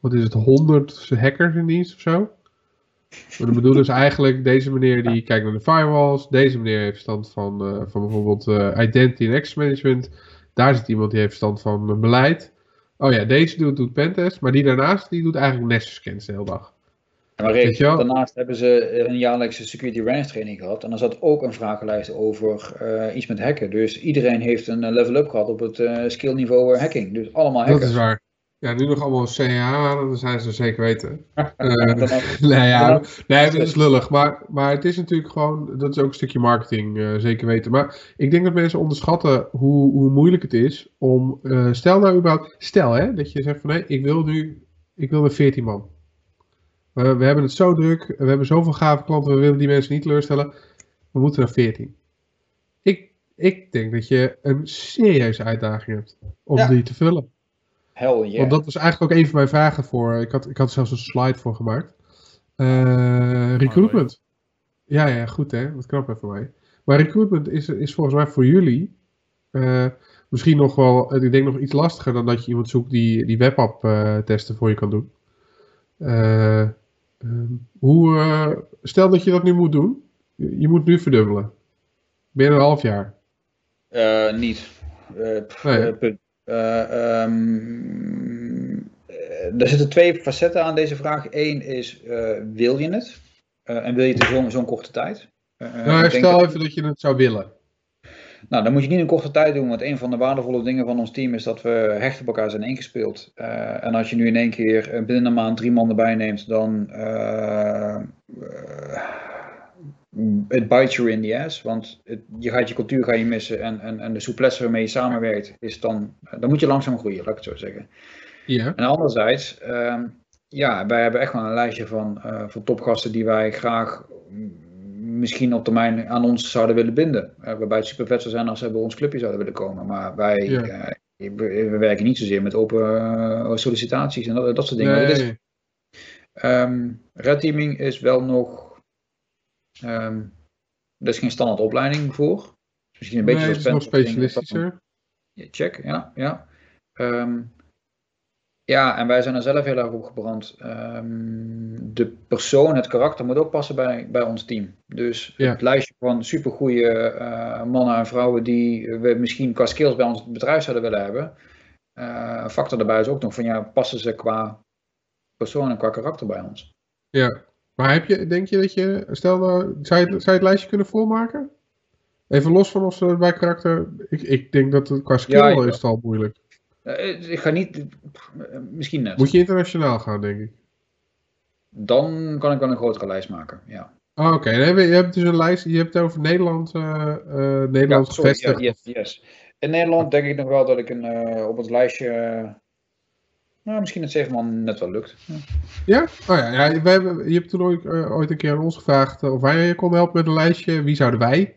wat is het, honderd hackers in dienst of zo? Maar dat bedoel dus eigenlijk, deze meneer die kijkt naar de firewalls, deze meneer heeft verstand van, uh, van bijvoorbeeld uh, identity en access management. Daar zit iemand die heeft verstand van uh, beleid. Oh ja, deze doet, doet pentest, maar die daarnaast die doet eigenlijk nessus scans de hele dag. Maar Rick, daarnaast hebben ze een jaarlijkse security range training gehad en dan zat ook een vragenlijst over uh, iets met hacken. Dus iedereen heeft een level up gehad op het uh, skill niveau hacking. Dus allemaal hackers. Dat is waar. Ja, nu nog allemaal C H, dan zijn ze zeker weten. Uh, nee, ja, nee, dat is lullig. Maar, maar het is natuurlijk gewoon, dat is ook een stukje marketing, uh, zeker weten. Maar ik denk dat mensen onderschatten hoe, hoe moeilijk het is om, uh, stel nou überhaupt, stel hè, dat je zegt van nee, ik wil nu, ik wil met veertien man. Uh, we hebben het zo druk, we hebben zoveel gave klanten, we willen die mensen niet teleurstellen. We moeten naar veertien. Ik, ik denk dat je een serieuze uitdaging hebt om ja. die te vullen. Hell yeah. Want dat was eigenlijk ook een van mijn vragen voor. Ik had, ik had zelfs een slide voor gemaakt. Uh, recruitment. Ja, ja, goed hè. Wat knap even mij. Maar recruitment is, is volgens mij voor jullie uh, misschien nog wel, ik denk nog iets lastiger dan dat je iemand zoekt die, die webapp uh, testen voor je kan doen. Uh, um, hoe, uh, stel dat je dat nu moet doen. Je, je moet nu verdubbelen. Binnen een half jaar. Uh, niet. Uh, pff, nee. uh, punt. Uh, um, er zitten twee facetten aan deze vraag. Eén is, uh, wil je het? Uh, en wil je het in zo'n zo korte tijd? Uh, nou, stel dat... even dat je het zou willen. Nou, dan moet je niet in een korte tijd doen, want een van de waardevolle dingen van ons team is dat we hecht op elkaar zijn ingespeeld. Uh, en als je nu in één keer binnen een maand drie man erbij neemt, dan uh, uh, it bites you in the ass, want het, je gaat je cultuur ga je missen en, en, en de souplesse waarmee je samenwerkt, is dan, dan moet je langzaam groeien, laat ik het zo zeggen. Yeah. En anderzijds, uh, ja, wij hebben echt wel een lijstje van, uh, van topgasten die wij graag misschien op termijn aan ons zouden willen binden. Uh, waarbij het super vet zou zijn als ze bij ons clubje zouden willen komen. Maar wij ja. uh, we, we werken niet zozeer met open uh, sollicitaties en dat, dat soort dingen. Nee. Dit, um, red teaming is wel nog... Um, er is geen standaard opleiding voor. Misschien een nee, beetje zoals nog specialistischer. Ja, check, ja. Ja. Um, Ja, en wij zijn er zelf heel erg op gebrand. Um, de persoon, het karakter moet ook passen bij, bij ons team. Dus ja. het lijstje van supergoeie uh, mannen en vrouwen die we misschien qua skills bij ons bedrijf zouden willen hebben. Uh, factor daarbij is ook nog van ja, passen ze qua persoon en qua karakter bij ons. Ja, maar heb je, denk je dat je, stel nou, zou je, zou je het lijstje kunnen volmaken? Even los van of ze bij karakter, ik, ik denk dat het qua skill ja, ja. is het al moeilijk. Ik ga niet, misschien net. Moet je internationaal gaan, denk ik? Dan kan ik wel een grotere lijst maken, ja. Ah, oké. Okay. Je hebt dus een lijst, je hebt het over Nederland, uh, uh, Nederland ja, gevestigd. Ja, yes, yes. In Nederland denk ik nog wel dat ik een, uh, op het lijstje, uh, nou, misschien het zeven man net wel lukt. Ja? Ja? Oh ja, ja wij hebben, je hebt toen ooit, uh, ooit een keer aan ons gevraagd uh, of wij konden helpen met een lijstje. Wie zouden wij?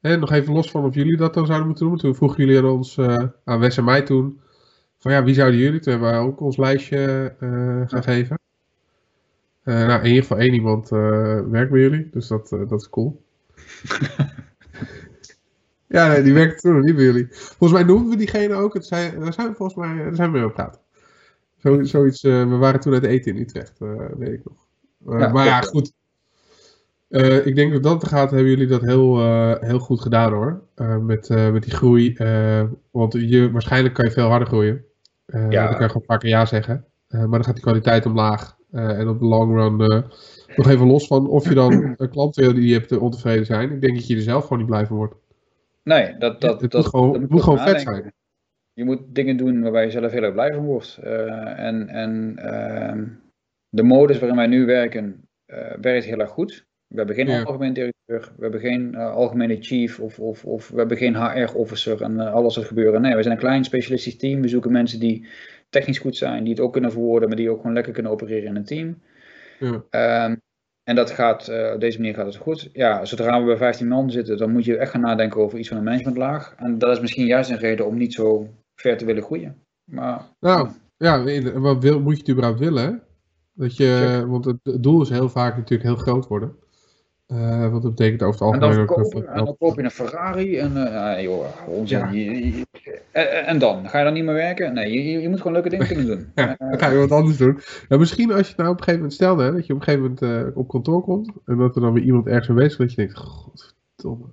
En nog even los van of jullie dat dan zouden moeten doen. Toen vroegen jullie aan ons, uh, aan Wes en mij toen, van ja, wie zouden jullie? Toen hebben wij ook ons lijstje uh, gaan geven. Uh, nou, in ieder geval één iemand uh, werkt bij jullie, dus dat, uh, dat is cool. Ja, nee, die werkt toen nog niet bij jullie. Volgens mij noemden we diegene ook, het zijn, daar zijn we volgens mij, daar zijn we mee op praten. Zo, zoiets, uh, we waren toen uit eten in Utrecht, uh, weet ik nog. Uh, ja, maar ja, goed. Uh, ik denk dat dat gaat, hebben jullie dat heel, uh, heel goed gedaan hoor, uh, met, uh, met die groei, uh, want je, waarschijnlijk kan je veel harder groeien, uh, ja. dan kan je gewoon vaker ja zeggen, uh, maar dan gaat die kwaliteit omlaag uh, en op de long run uh, nog even los van of je dan een klant wil die je hebt ontevreden zijn, ik denk dat je er zelf gewoon niet blij van wordt. Nee, dat, dat, ja, het dat, moet gewoon, dat moet, moet gewoon vet zijn. Je moet dingen doen waarbij je zelf heel erg blij van wordt uh, en, en uh, de modus waarin wij nu werken uh, werkt heel erg goed. We hebben geen ja. algemeen directeur, we hebben geen uh, algemene chief of, of, of we hebben geen H R-officer en uh, alles wat gebeuren. Nee, we zijn een klein specialistisch team. We zoeken mensen die technisch goed zijn, die het ook kunnen verwoorden, maar die ook gewoon lekker kunnen opereren in een team. Ja. Um, en dat gaat, uh, op deze manier gaat het goed. Ja, zodra we bij vijftien man zitten, dan moet je echt gaan nadenken over iets van een managementlaag. En dat is misschien juist een reden om niet zo ver te willen groeien. Maar, nou, ja, wat wil, moet je het überhaupt willen? Dat je, want het, het doel is heel vaak natuurlijk heel groot worden. Uh, wat dat betekent over het algemeen. En dan, verkopen, en dan koop je een Ferrari en uh, joh, onzin. Ja. Je, je, en, en dan? Ga je dan niet meer werken? Nee, je, je moet gewoon leuke dingen kunnen doen. Ja, dan ga je wat anders doen. Nou, misschien als je nou op een gegeven moment stelde, hè, dat je op een gegeven moment uh, op kantoor komt en dat er dan weer iemand ergens aanwezig is dat je denkt, godverdomme,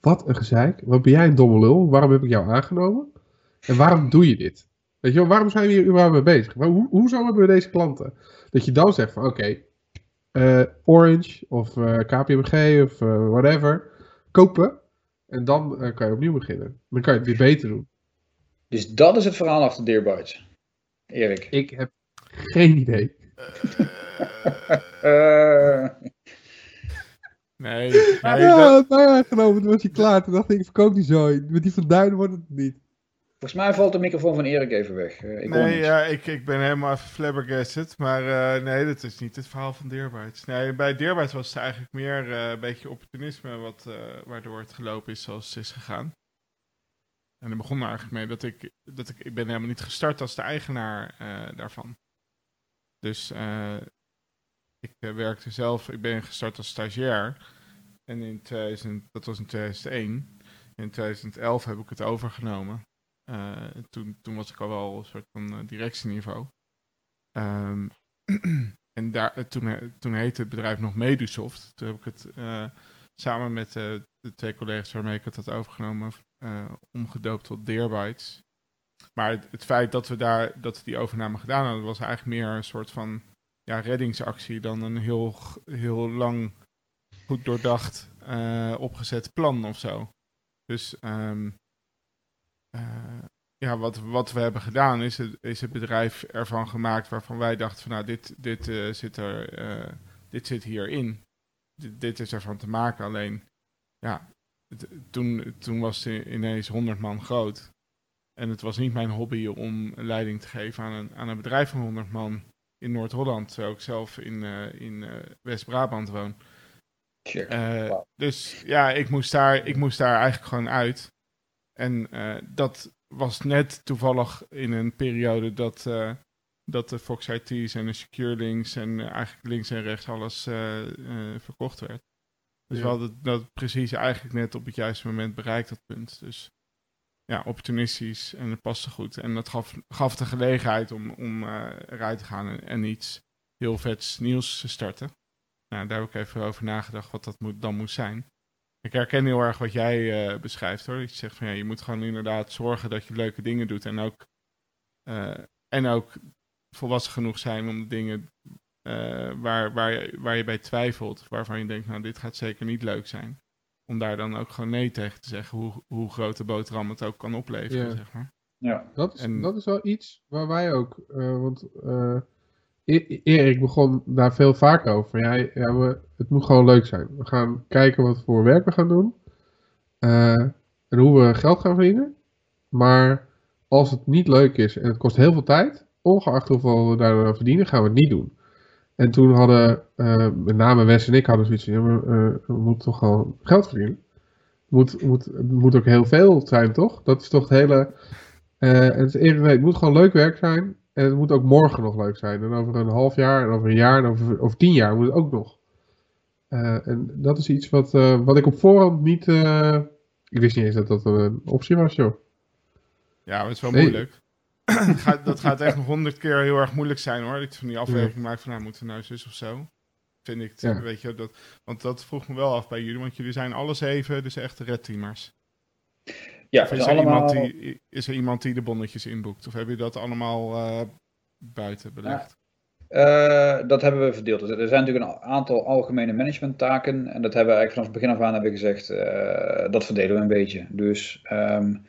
wat een gezeik. Wat ben jij een domme lul? Waarom heb ik jou aangenomen? En waarom doe je dit? Weet je wel, waarom zijn we hier überhaupt mee bezig? Hoe, hoezo hebben we deze klanten? Dat je dan zegt van oké, okay, Uh, Orange of uh, K P M G of uh, whatever, kopen en dan uh, kan je opnieuw beginnen. Dan kan je het weer beter doen. Dus dat is het verhaal achter DearBytes, Erik. Ik heb geen idee. Uh... nee. nee ah, ja, dat... nou ja, geloof ik, toen was je klaar. Toen dacht ik, ik verkoop die zo. Met die van Duin wordt het niet. Volgens mij valt de microfoon van Erik even weg. Ik nee, ja, ik, ik ben helemaal flabbergasted. Maar uh, nee, dat is niet het verhaal van DearBytes. Nee, bij DearBytes was het eigenlijk meer uh, een beetje opportunisme wat, uh, waardoor het gelopen is zoals het is gegaan. En dat begon er eigenlijk mee dat ik, dat ik, ik ben helemaal niet gestart als de eigenaar uh, daarvan. Dus uh, ik uh, werkte zelf, ik ben gestart als stagiair. En in tweeduizend, dat was in tweeduizend één. In tweeduizend elf heb ik het overgenomen. Uh, toen, toen was ik al wel een soort van uh, directieniveau. Um, en daar, toen, toen heette het bedrijf nog Medusoft. Toen heb ik het uh, samen met uh, de twee collega's waarmee ik het had overgenomen, uh, omgedoopt tot DearBytes. Maar het, het feit dat we, daar, dat we die overname gedaan hadden, was eigenlijk meer een soort van ja, reddingsactie dan een heel, heel lang, goed doordacht, uh, opgezet plan of zo. Dus... Um, Uh, ja, wat, wat we hebben gedaan is het, is het bedrijf ervan gemaakt waarvan wij dachten van nou, dit, dit, uh, zit, er, uh, dit zit hierin. D- dit is ervan te maken. Alleen, ja, het, toen, toen was het ineens honderd man groot. En het was niet mijn hobby om leiding te geven aan een, aan een bedrijf van honderd man in Noord-Holland. Terwijl ik zelf in, uh, in uh, West-Brabant woon. Uh, wow. Dus ja, ik moest, daar, ik moest daar eigenlijk gewoon uit. En uh, dat was net toevallig in een periode dat, uh, dat de Fox I T's en de SecureLinks en uh, eigenlijk links en rechts alles uh, uh, verkocht werd. Dus ja. we hadden dat precies eigenlijk net op het juiste moment bereikt, dat punt. Dus ja, opportunistisch en het paste goed. En dat gaf, gaf de gelegenheid om, om uh, eruit te gaan en, en iets heel vets nieuws te starten. Nou, daar heb ik even over nagedacht wat dat moet, dan moest zijn. Ik herken heel erg wat jij uh, beschrijft hoor. Dat je zegt van ja, je moet gewoon inderdaad zorgen dat je leuke dingen doet. En ook, uh, en ook volwassen genoeg zijn om de dingen uh, waar, waar, je, waar je bij twijfelt. Waarvan je denkt, nou dit gaat zeker niet leuk zijn. Om daar dan ook gewoon nee tegen te zeggen. Hoe, hoe groot de boterham het ook kan opleveren. Ja. Zeg maar. Ja. Dat, is, en... dat is wel iets waar wij ook... Uh, want uh, Erik begon daar veel vaker over. Ja, ja we... Het moet gewoon leuk zijn. We gaan kijken wat voor werk we gaan doen. Uh, en hoe we geld gaan verdienen. Maar als het niet leuk is en het kost heel veel tijd. Ongeacht hoeveel we daar verdienen, gaan we het niet doen. En toen hadden, uh, met name Wes en ik hadden zoiets van, ja, we, uh, we moeten toch gewoon geld verdienen. Moet, moet, het moet ook heel veel zijn toch? Dat is toch het hele... Uh, en het, is, het moet gewoon leuk werk zijn. En het moet ook morgen nog leuk zijn. En over een half jaar, en over een jaar, en over, over tien jaar moet het ook nog. Uh, en dat is iets wat, uh, wat ik op voorhand niet... Uh, ik wist niet eens dat dat een optie was, joh. Ja, maar het is wel nee. moeilijk. dat, gaat, dat gaat echt nog honderd keer heel erg moeilijk zijn, hoor. Dat ik van die afweging ja. maak van, nou, moeten we nou zus of zo? Vind ik, ja. weet je, dat... Want dat vroeg me wel af bij jullie, want jullie zijn alles even, dus echt redteamers. Ja, of is, er allemaal... iemand die, is er iemand die de bonnetjes inboekt? Of heb je dat allemaal uh, buiten belegd? Ja. Uh, dat hebben we verdeeld. Er zijn natuurlijk een aantal algemene managementtaken. En dat hebben we eigenlijk vanaf het begin af aan hebben we gezegd, uh, dat verdelen we een beetje. Dus um,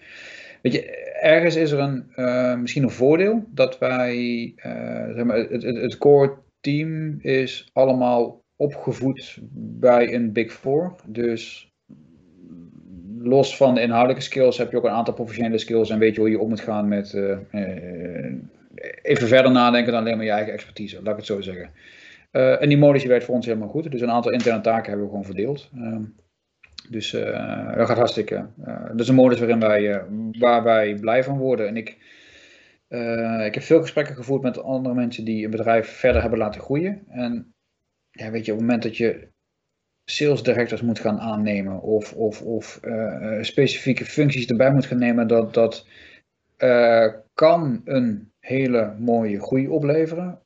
weet je, ergens is er een, uh, misschien een voordeel dat wij, uh, zeg maar, het, het, het core team is allemaal opgevoed bij een Big Four. Dus los van de inhoudelijke skills heb je ook een aantal professionele skills en weet je hoe je op moet gaan met uh, uh, even verder nadenken dan alleen maar je eigen expertise, laat ik het zo zeggen. Uh, en die modus werkt voor ons helemaal goed, dus een aantal interne taken hebben we gewoon verdeeld. Uh, dus uh, dat gaat hartstikke. Uh, dat is een modus waarin wij, uh, waar wij blij van worden. En ik, uh, ik heb veel gesprekken gevoerd met andere mensen die een bedrijf verder hebben laten groeien. En ja, weet je, op het moment dat je sales directors moet gaan aannemen of, of, of uh, specifieke functies erbij moet gaan nemen, dat, dat uh, kan een hele mooie groei opleveren.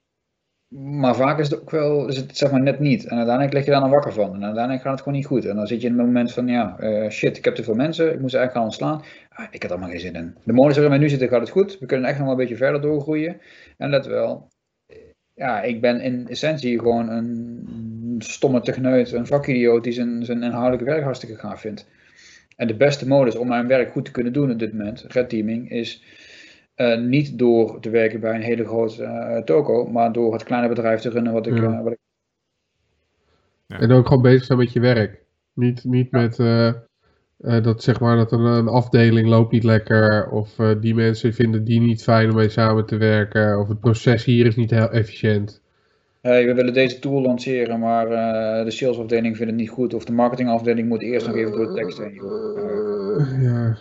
Maar vaak is het ook wel, is het zeg maar net niet. En uiteindelijk lig je daar dan wakker van. En uiteindelijk gaat het gewoon niet goed. En dan zit je in het moment van, ja, uh, shit, ik heb te veel mensen. Ik moest ze eigenlijk gaan ontslaan. Ah, ik heb er allemaal geen zin in. De modus waarin we nu zitten gaat het goed. We kunnen echt nog wel een beetje verder doorgroeien. En let wel, ja, ik ben in essentie gewoon een stomme techneut. Een vakidioot die zijn, zijn inhoudelijke werk hartstikke gaaf vindt. En de beste modus om mijn werk goed te kunnen doen op dit moment, red teaming, is... Uh, niet door te werken bij een hele grote uh, toko, maar door het kleine bedrijf te runnen wat ik... Ja. Uh, wat ik... Ja. En ook gewoon bezig zijn met je werk. Niet, niet ja. met uh, uh, dat zeg maar dat een, een afdeling loopt niet lekker, of uh, die mensen vinden die niet fijn om mee samen te werken, of het proces hier is niet heel efficiënt. Hey, we willen deze tool lanceren, maar uh, de salesafdeling vindt het niet goed, of de marketingafdeling moet eerst nog even door de tekst heen. Uh, ja...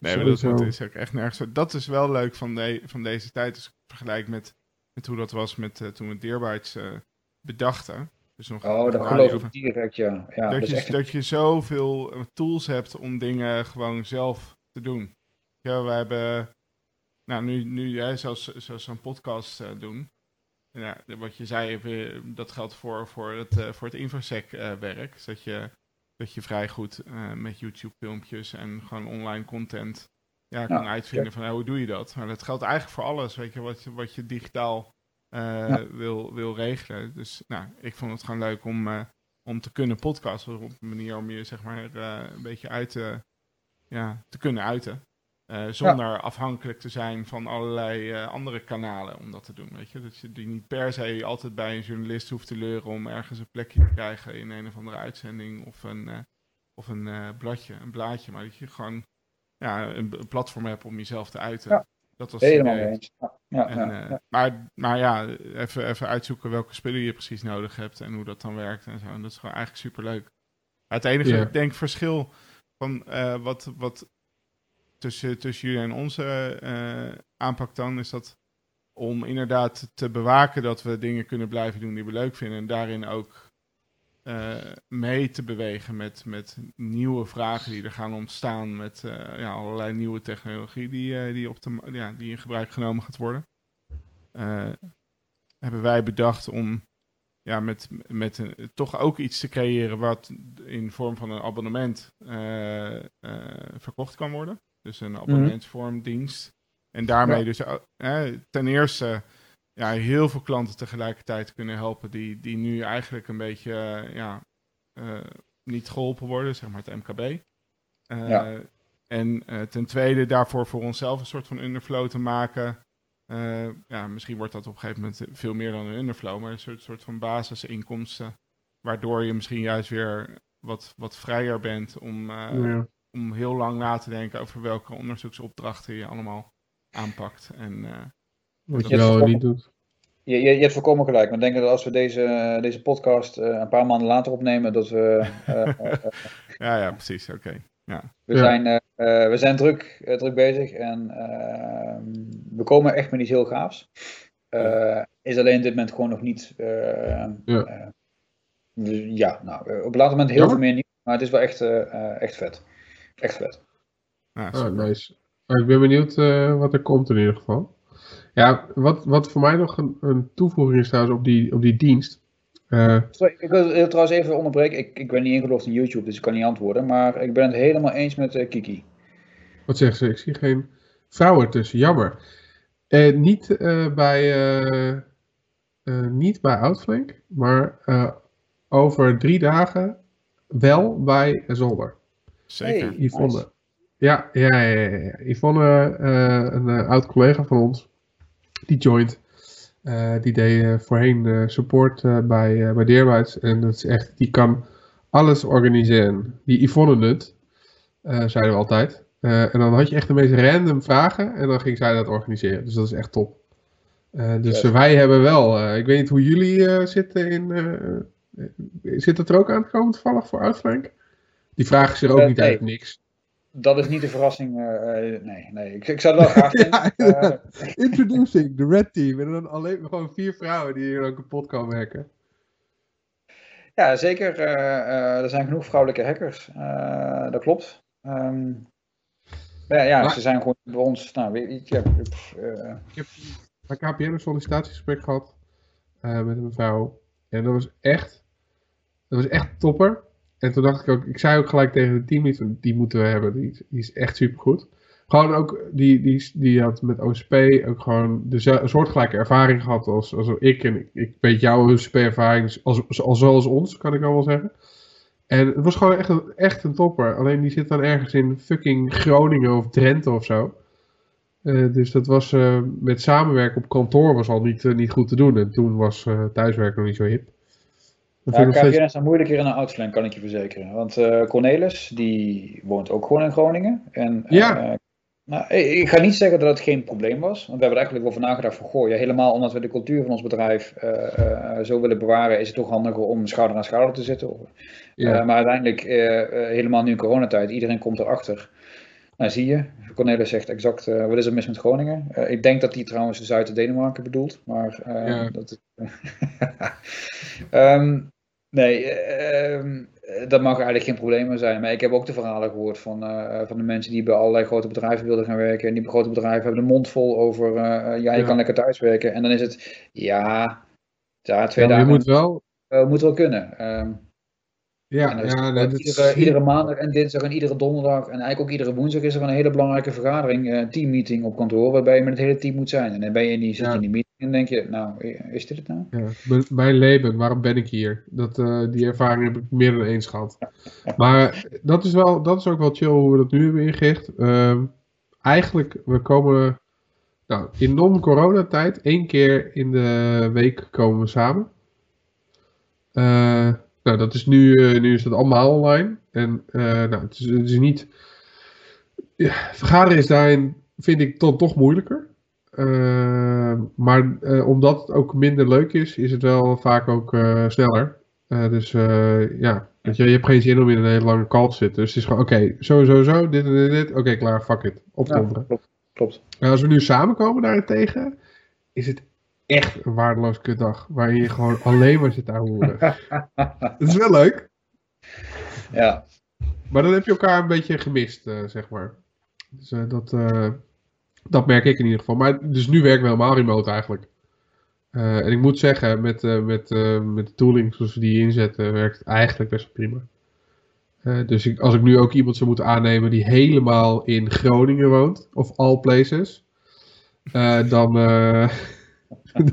nee, maar dat, dat is ook echt nergens. Dat is wel leuk van, de, van deze tijd. Als dus ik vergelijk met, met hoe dat was met, uh, toen we DearBytes uh, bedachten. Dus nog oh, dat geloof ik direct, ja. ja dat, dat, je, echt... dat je zoveel tools hebt om dingen gewoon zelf te doen. Ja, we hebben, nou nu, nu hè, zoals, zoals zo'n podcast uh, doen. Ja, wat je zei, even, dat geldt voor, voor het, uh, voor het infosec uh, werk. Dus dat je... Dat je vrij goed uh, met YouTube-filmpjes en gewoon online content ja, kan ja, uitvinden ja. van hey, hoe doe je dat. Maar dat geldt eigenlijk voor alles, weet je, wat je, wat je digitaal uh, ja. wil, wil regelen. Dus nou, ik vond het gewoon leuk om, uh, om te kunnen podcasten. Op een manier om je zeg maar uh, een beetje uit uh, ja, te kunnen uiten. Uh, zonder ja. afhankelijk te zijn van allerlei uh, andere kanalen om dat te doen. Weet je? Dat je die niet per se altijd bij een journalist hoeft te leuren om ergens een plekje te krijgen in een of andere uitzending of een, uh, of een uh, bladje, een blaadje. Maar dat je gewoon ja, een, een platform hebt om jezelf te uiten. Ja. Dat was helemaal eens. Ja, ja, en, ja, ja. Uh, maar, maar ja, even, even uitzoeken welke spullen je precies nodig hebt en hoe dat dan werkt en zo. En dat is gewoon eigenlijk superleuk. Het enige, ja. ik denk, verschil van uh, wat... wat Tussen, tussen jullie en onze uh, aanpak dan is dat om inderdaad te bewaken dat we dingen kunnen blijven doen die we leuk vinden. En daarin ook uh, mee te bewegen met, met nieuwe vragen die er gaan ontstaan. Met uh, ja, allerlei nieuwe technologie die, uh, die, op de, ja, die in gebruik genomen gaat worden. Uh, hebben wij bedacht om ja, met, met een, toch ook iets te creëren wat in vorm van een abonnement uh, uh, verkocht kan worden. Dus een abonnementsvormdienst. En daarmee ja. dus eh, ten eerste ja, heel veel klanten tegelijkertijd kunnen helpen die, die nu eigenlijk een beetje ja, uh, niet geholpen worden, zeg maar het M K B. Uh, ja. En uh, ten tweede daarvoor voor onszelf een soort van underflow te maken. Uh, ja, misschien wordt dat op een gegeven moment veel meer dan een underflow, maar een soort, soort van basisinkomsten. Waardoor je misschien juist weer wat, wat vrijer bent om... Uh, ja. om heel lang na te denken over welke onderzoeksopdrachten je allemaal aanpakt. En, uh, Wat je wel niet doet. Je, je, je hebt voorkomen gelijk. Maar denken dat als we deze, deze podcast uh, een paar maanden later opnemen, dat we... Uh, ja, ja, precies. Oké. Okay. Ja. We, ja. zijn, uh, uh, we zijn druk, uh, druk bezig en uh, we komen echt met iets heel gaafs. Uh, ja. Is alleen dit moment gewoon nog niet... Uh, ja. Uh, we, ja, nou, op een later moment heel ja. veel meer niet, maar het is wel echt, uh, echt vet. Echt vet. Ah, ah, nice. Ik ben benieuwd uh, wat er komt in ieder geval. Ja, wat, wat voor mij nog een, een toevoeging is trouwens op die, op die dienst. Uh, Sorry, ik wil trouwens even onderbreken. Ik, ik ben niet ingelogd in YouTube, dus ik kan niet antwoorden. Maar ik ben het helemaal eens met uh, Kiki. Wat zegt ze? Ik zie geen vrouwen tussen. Jammer. Uh, niet, uh, bij, uh, uh, niet bij Outflank, maar uh, over drie dagen wel bij Zolder. Zeker. Hey, Yvonne. Nice. Ja, ja, ja, ja, Yvonne, uh, een uh, oud collega van ons, die joint. Uh, die deed uh, voorheen uh, support uh, bij, uh, bij DearBytes. En dat is echt, die kan alles organiseren. Die Yvonne nut, uh, zeiden we altijd. Uh, en dan had je echt de meest random vragen en dan ging zij dat organiseren. Dus dat is echt top. Uh, dus ja. Wij hebben wel, uh, ik weet niet hoe jullie uh, zitten in... Uh, zit dat er ook aan te komen toevallig voor Outflank? Die vragen zich ook uh, niet nee. uit niks. Dat is niet de verrassing. Uh, nee, nee. Ik, ik zou het wel graag vinden. Ja, uh, introducing the Red Team. En dan alleen gewoon vier vrouwen die hier ook kapot komen hacken. Ja, zeker. Uh, uh, er zijn genoeg vrouwelijke hackers. Uh, dat klopt. Um, ja, ja maar, ze zijn gewoon bij ons. Nou, ik, heb, uh, ik heb bij K P N een sollicitatiegesprek gehad uh, met een mevrouw. En dat was echt, dat was echt topper. En toen dacht ik ook, ik zei ook gelijk tegen het team, die, die moeten we hebben, die, die is echt supergoed. Gewoon ook, die, die, die had met O S P ook gewoon de soortgelijke ervaring gehad als, als ik. En ik, ik weet jouw O S P-ervaring, als, als zoals ons, kan ik al wel zeggen. En het was gewoon echt een, echt een topper. Alleen die zit dan ergens in fucking Groningen of Drenthe of zo. Uh, dus dat was uh, met samenwerken op kantoor was al niet, uh, niet goed te doen. En toen was uh, thuiswerken nog niet zo hip. Ja, K P N steeds... is dan moeilijker in een Outflank, kan ik je verzekeren. Want uh, Cornelis, die woont ook gewoon in Groningen. En, ja. Uh, nou, ik ga niet zeggen dat het geen probleem was. Want we hebben er eigenlijk wel van nagedacht van, goh, ja, helemaal omdat we de cultuur van ons bedrijf uh, uh, zo willen bewaren, is het toch handiger om schouder aan schouder te zitten. Ja. Uh, maar uiteindelijk, uh, uh, helemaal nu in coronatijd, iedereen komt erachter. Nou, zie je, Cornelis zegt exact, uh, wat is er mis met Groningen? Uh, ik denk dat hij trouwens de Zuid-Denemarken bedoelt, maar uh, ja. dat um, nee, um, dat mag eigenlijk geen probleem meer zijn. Maar ik heb ook de verhalen gehoord van, uh, van de mensen die bij allerlei grote bedrijven wilden gaan werken. En die grote bedrijven hebben de mond vol over, uh, ja, je ja. kan lekker thuiswerken. En dan is het, ja, ja twee ja, dagen moet wel, uh, moet wel kunnen. Um, Ja, ja, ja nee, iedere, is... iedere maandag en dinsdag en iedere donderdag en eigenlijk ook iedere woensdag is er een hele belangrijke vergadering, een teammeeting op kantoor, waarbij je met het hele team moet zijn. En dan ben je in die, zit ja. in die meeting en denk je, nou, is dit het nou? Ja, mijn leven, waarom ben ik hier? Dat, uh, die ervaring heb ik meer dan eens gehad. Maar dat is, wel, dat is ook wel chill hoe we dat nu hebben ingericht. Uh, eigenlijk, we komen, nou, in non-coronatijd, één keer in de week komen we samen. Eh... Uh, Nou, dat is nu, nu is dat allemaal online. En uh, nou, het is, het is niet... Ja, vergaderen is daarin, vind ik, dan toch moeilijker. Uh, maar uh, omdat het ook minder leuk is, is het wel vaak ook uh, sneller. Uh, dus uh, ja, weet je, je hebt geen zin om in een hele lange call te zitten. Dus het is gewoon, oké, okay, zo, zo, zo, dit en dit, dit. Oké, okay, klaar, fuck it. Op de andere. Ja, klopt, klopt. En als we nu samenkomen daarentegen, is het... echt een waardeloos kutdag, waarin je gewoon alleen maar zit aan horen. Dat is wel leuk. Ja. Maar dan heb je elkaar een beetje gemist, uh, zeg maar. Dus uh, dat, uh, dat merk ik in ieder geval. Maar dus nu werken we helemaal remote eigenlijk. Uh, en ik moet zeggen, met, uh, met, uh, met de tooling zoals we die inzetten, werkt het eigenlijk best wel prima. Uh, dus ik, als ik nu ook iemand zou moeten aannemen die helemaal in Groningen woont, of all places, uh, dan... Uh,